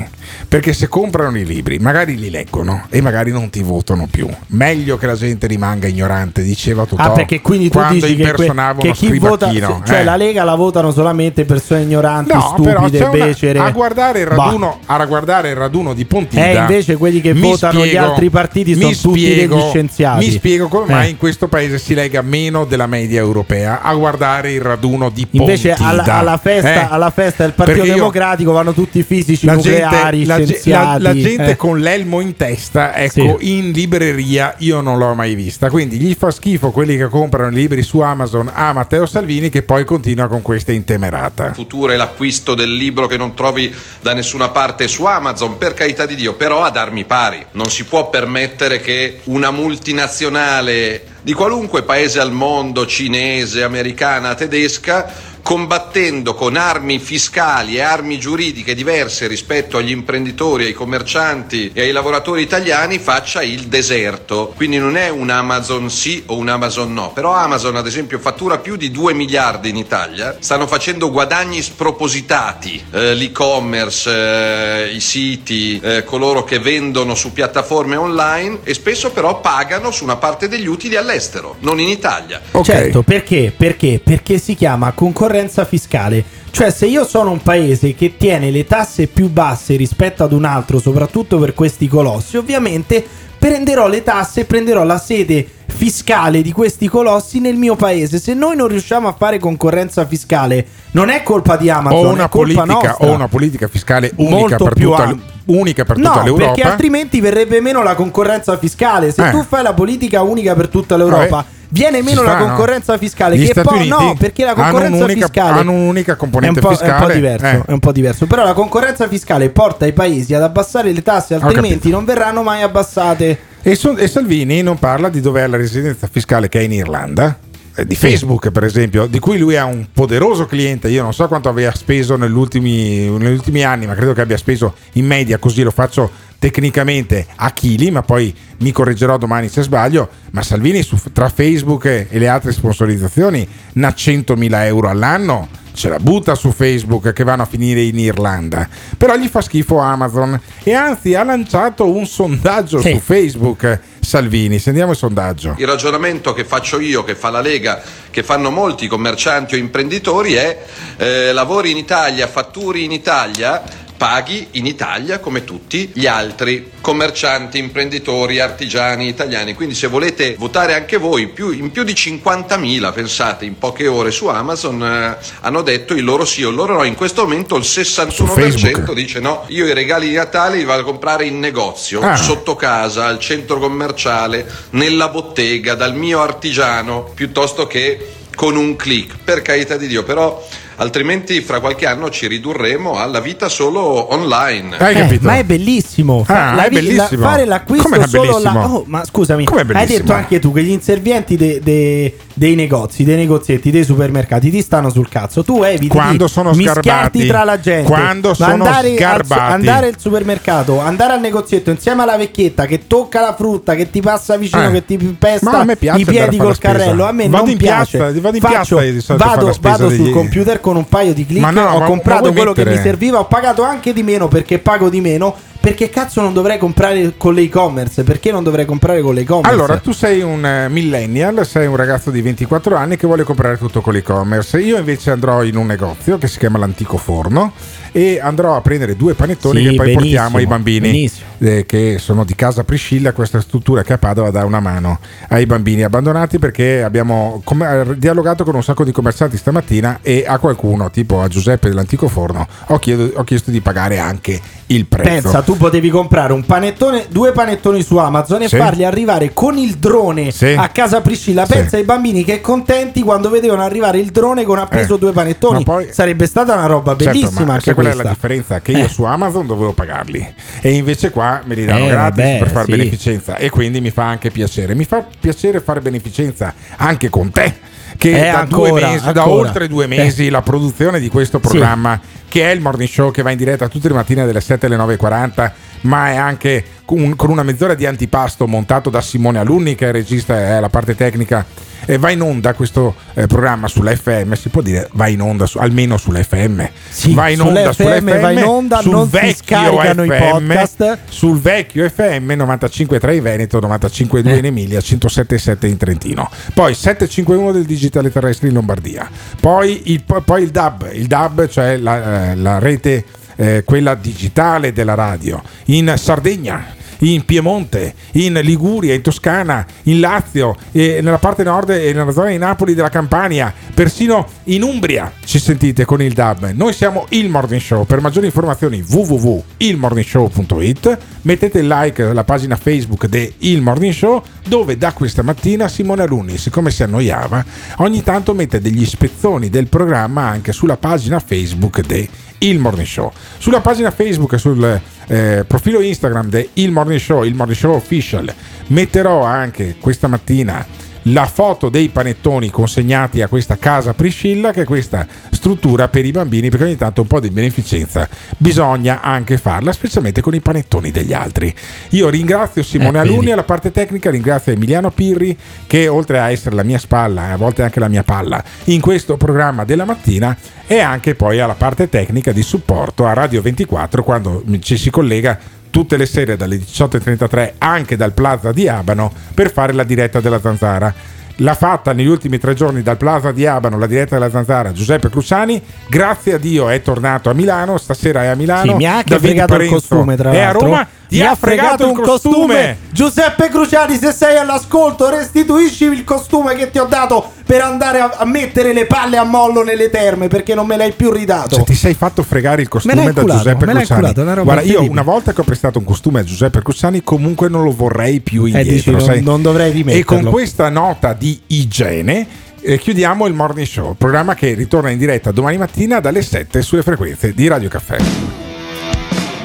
perché se comprano i libri magari li leggono e magari non ti votano più. Meglio che la gente rimanga ignorante, diceva Totò. Ah, perché quindi tu dici che, que- che chi vota, cioè eh. la Lega la votano solamente persone ignoranti, no, stupide, becere. A guardare il raduno, a guardare il raduno di Pontida. E invece quelli che votano spiego, gli altri partiti sono spiego, tutti degli scienziati. Mi spiego come mai eh. in questo paese si lega meno della media europea a guardare il raduno di Pontida. Invece alla, alla festa eh. alla La festa del Partito Perché Democratico io, vanno tutti fisici, la nucleari, gente, scienziati. La, la gente eh. con l'elmo in testa, ecco, sì. in libreria io non l'ho mai vista. Quindi gli fa schifo quelli che comprano i libri su Amazon a Matteo Salvini, che poi continua con questa intemerata. Futuro è l'acquisto del libro che non trovi da nessuna parte su Amazon, per carità di Dio, però ad armi pari. Non si può permettere che una multinazionale di qualunque paese al mondo, cinese, americana, tedesca, combattendo con armi fiscali e armi giuridiche diverse rispetto agli imprenditori, ai commercianti e ai lavoratori italiani, faccia il deserto. Quindi non è un Amazon sì o un Amazon no, però Amazon ad esempio fattura più di due miliardi in Italia, stanno facendo guadagni spropositati, eh, l'e-commerce, eh, i siti, eh, coloro che vendono su piattaforme online, e spesso però pagano su una parte degli utili all'estero, non in Italia. Okay. Certo, perché? Perché? Perché si chiama concorrenza fiscale. Cioè, se io sono un paese che tiene le tasse più basse rispetto ad un altro, soprattutto per questi colossi, ovviamente prenderò le tasse, prenderò la sede fiscale di questi colossi nel mio paese. Se noi non riusciamo a fare concorrenza fiscale, non è colpa di Amazon, o una è colpa politica, nostra. O una politica fiscale unica per tutta am- unica per no, tutta l'Europa. No, perché altrimenti verrebbe meno la concorrenza fiscale. Se eh. tu fai la politica unica per tutta l'Europa, Vabbè. viene meno sta, la concorrenza no? fiscale. Gli che Stati poi Uniti no, perché la concorrenza hanno fiscale hanno un'unica componente è un po', fiscale. È un po' diverso, eh. è un po' diverso. Però la concorrenza fiscale porta i paesi ad abbassare le tasse, altrimenti non verranno mai abbassate. E, so, e Salvini non parla di dov'è la residenza fiscale che è in Irlanda, di Facebook per esempio, di cui lui ha un poderoso cliente. Io non so quanto aveva speso negli ultimi, negli ultimi anni, ma credo che abbia speso in media, così lo faccio tecnicamente, a chili, ma poi mi correggerò domani se sbaglio, ma Salvini su, tra Facebook e le altre sponsorizzazioni n'ha centomila euro all'anno, ce la butta su Facebook che vanno a finire in Irlanda. Però gli fa schifo Amazon, e anzi ha lanciato un sondaggio sì. su Facebook Salvini. Sentiamo il sondaggio. Il ragionamento che faccio io, che fa la Lega, che fanno molti commercianti o imprenditori è eh, lavori in Italia, fatturi in Italia, paghi in Italia come tutti gli altri commercianti, imprenditori, artigiani italiani. Quindi se volete votare anche voi, più, in più di cinquantamila, pensate, in poche ore su Amazon eh, hanno detto il loro sì o il loro no. In questo momento il sessantuno per cento dice no, io i regali di Natale li vado a comprare in negozio, ah. sotto casa, al centro commerciale, nella bottega, dal mio artigiano, piuttosto che con un click, per carità di Dio, però altrimenti fra qualche anno ci ridurremo alla vita solo online. Hai capito? Eh, ma è bellissimo, ah, la, è bellissimo. La, fare l'acquisto com'è solo la, oh, ma scusami, hai detto anche tu che gli inservienti de, de, dei negozi, dei negozietti, dei supermercati ti stanno sul cazzo. Tu eviti quando sono mischiarti tra la gente, quando sono andare sgarbati al, andare al supermercato, andare al negozietto insieme alla vecchietta che tocca la frutta, che ti passa vicino, eh. che ti pesta i piedi col carrello. A me vado non in piace piazza, vado in Faccio, piazza vado, vado sul degli... computer con un paio di click, ma no, ho ma, comprato ma quello mettere? che mi serviva, ho pagato anche di meno perché pago di meno. Perché cazzo non dovrei comprare con l'e-commerce? Perché non dovrei comprare con l'e-commerce? Allora, tu sei un millennial, sei un ragazzo di ventiquattro anni che vuole comprare tutto con l'e-commerce. Io invece andrò in un negozio che si chiama l'Antico Forno e andrò a prendere due panettoni sì, che poi portiamo ai bambini eh, che sono di Casa Priscilla, questa struttura che a Padova dà una mano ai bambini abbandonati, perché abbiamo com- dialogato con un sacco di commercianti stamattina e a qualcuno, tipo a Giuseppe dell'Antico Forno, ho, chiedo- ho chiesto di pagare anche il prezzo. Pensa, tu potevi comprare un panettone, due panettoni su Amazon e sì. farli arrivare con il drone sì. a Casa Priscilla. Pensa sì. ai bambini che contenti quando vedevano arrivare il drone con appeso eh. due panettoni. No, poi... sarebbe stata una roba certo, bellissima. Ma anche quella questa. È la differenza che eh. io su Amazon dovevo pagarli e invece qua me li danno eh, gratis vabbè, per fare sì. beneficenza, e quindi mi fa anche piacere. Mi fa piacere fare beneficenza anche con te, che eh, da, ancora, due mesi, da oltre due mesi eh. la produzione di questo programma sì. che è il Morning Show, che va in diretta tutte le mattine dalle sette alle nove e quaranta, ma è anche con una mezz'ora di antipasto montato da Simone Alunni, che è il regista e la parte tecnica, e va in onda questo eh, programma sull'F M, si può dire va in onda su, almeno sull'F M sì, va in onda sull'F M, sull'F M va in onda, sul non vecchio si scaricano F M, i podcast sul vecchio F M novantacinque virgola tre in Veneto, novantacinque virgola due eh. in Emilia, centosette virgola sette in Trentino, poi settecentocinquantuno del digitale terrestre in Lombardia, poi il, poi il D A B, il D A B cioè la, eh, la rete Eh, quella digitale della radio in Sardegna, in Piemonte, in Liguria, in Toscana, in Lazio, e nella parte nord e nella zona di Napoli, della Campania, persino in Umbria ci sentite con il D A B. Noi siamo Il Morning Show. Per maggiori informazioni w w w punto il morning show punto i t. Mettete il like alla pagina Facebook di Il Morning Show, dove da questa mattina Simone Alunni, siccome si annoiava, ogni tanto mette degli spezzoni del programma anche sulla pagina Facebook di Il Morning Show. Sulla pagina Facebook e sul eh, profilo Instagram di Il Morning Show, Il Morning Show Official, metterò anche questa mattina la foto dei panettoni consegnati a questa Casa Priscilla, che è questa struttura per i bambini, perché ogni tanto un po' di beneficenza bisogna anche farla, specialmente con i panettoni degli altri. Io ringrazio Simone eh, Alunni alla parte tecnica, ringrazio Emiliano Pirri, che oltre a essere la mia spalla e a volte anche la mia palla in questo programma della mattina, è anche poi alla parte tecnica di supporto a Radio ventiquattro, quando ci si collega tutte le sere dalle diciotto e trentatré anche dal Plaza di Abano per fare la diretta della Zanzara. L'ha fatta negli ultimi tre giorni dal Plaza di Abano la diretta della Zanzara Giuseppe Cruciani, grazie a Dio è tornato a Milano, stasera è a Milano. Sì, mi ha anche fregato il costume, tra l'altro. È a Roma, ti ha fregato, fregato un costume. costume. Giuseppe Cruciani, se sei all'ascolto, restituisci il costume che ti ho dato per andare a, a mettere le palle a mollo nelle terme, perché non me l'hai più ridato. Cioè, ti sei fatto fregare il costume da culato, Giuseppe Cruciani. Guarda, io una volta che ho prestato un costume a Giuseppe Cruciani, comunque non lo vorrei più indietro. Eh, dici, non, non dovrei rimetterlo. E con questa nota di igiene eh, chiudiamo il Morning Show, programma che ritorna in diretta domani mattina dalle sette sulle frequenze di Radio Caffè.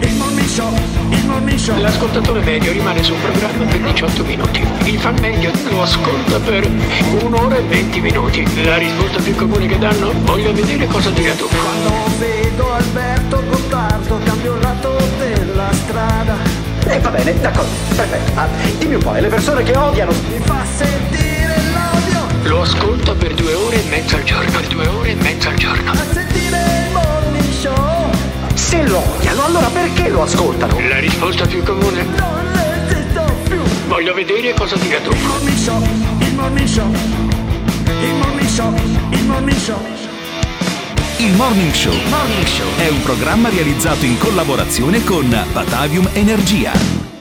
Il Morning Show, il Morning Show. L'ascoltatore medio rimane sul programma per diciotto minuti. Il fan medio lo ascolta per un'ora e venti minuti. La risposta più comune che danno: voglio vedere cosa dirà tu. Quando vedo Alberto Gottardo cambio il lato della strada. E eh, va bene, d'accordo, perfetto. Ah, dimmi un po', le persone che odiano mi fa sentire. Lo ascolto per due ore e mezza al giorno, per due ore e mezza al giorno. A sentire il Morning Show. Se lo odiano, allora perché lo ascoltano? La risposta più comune: non esisto più. Voglio vedere cosa dirà tu. Il Morning Show, il Morning Show, il Morning Show, il Morning Show. Il Morning Show, il Morning Show è un programma realizzato in collaborazione con Patavium Energia.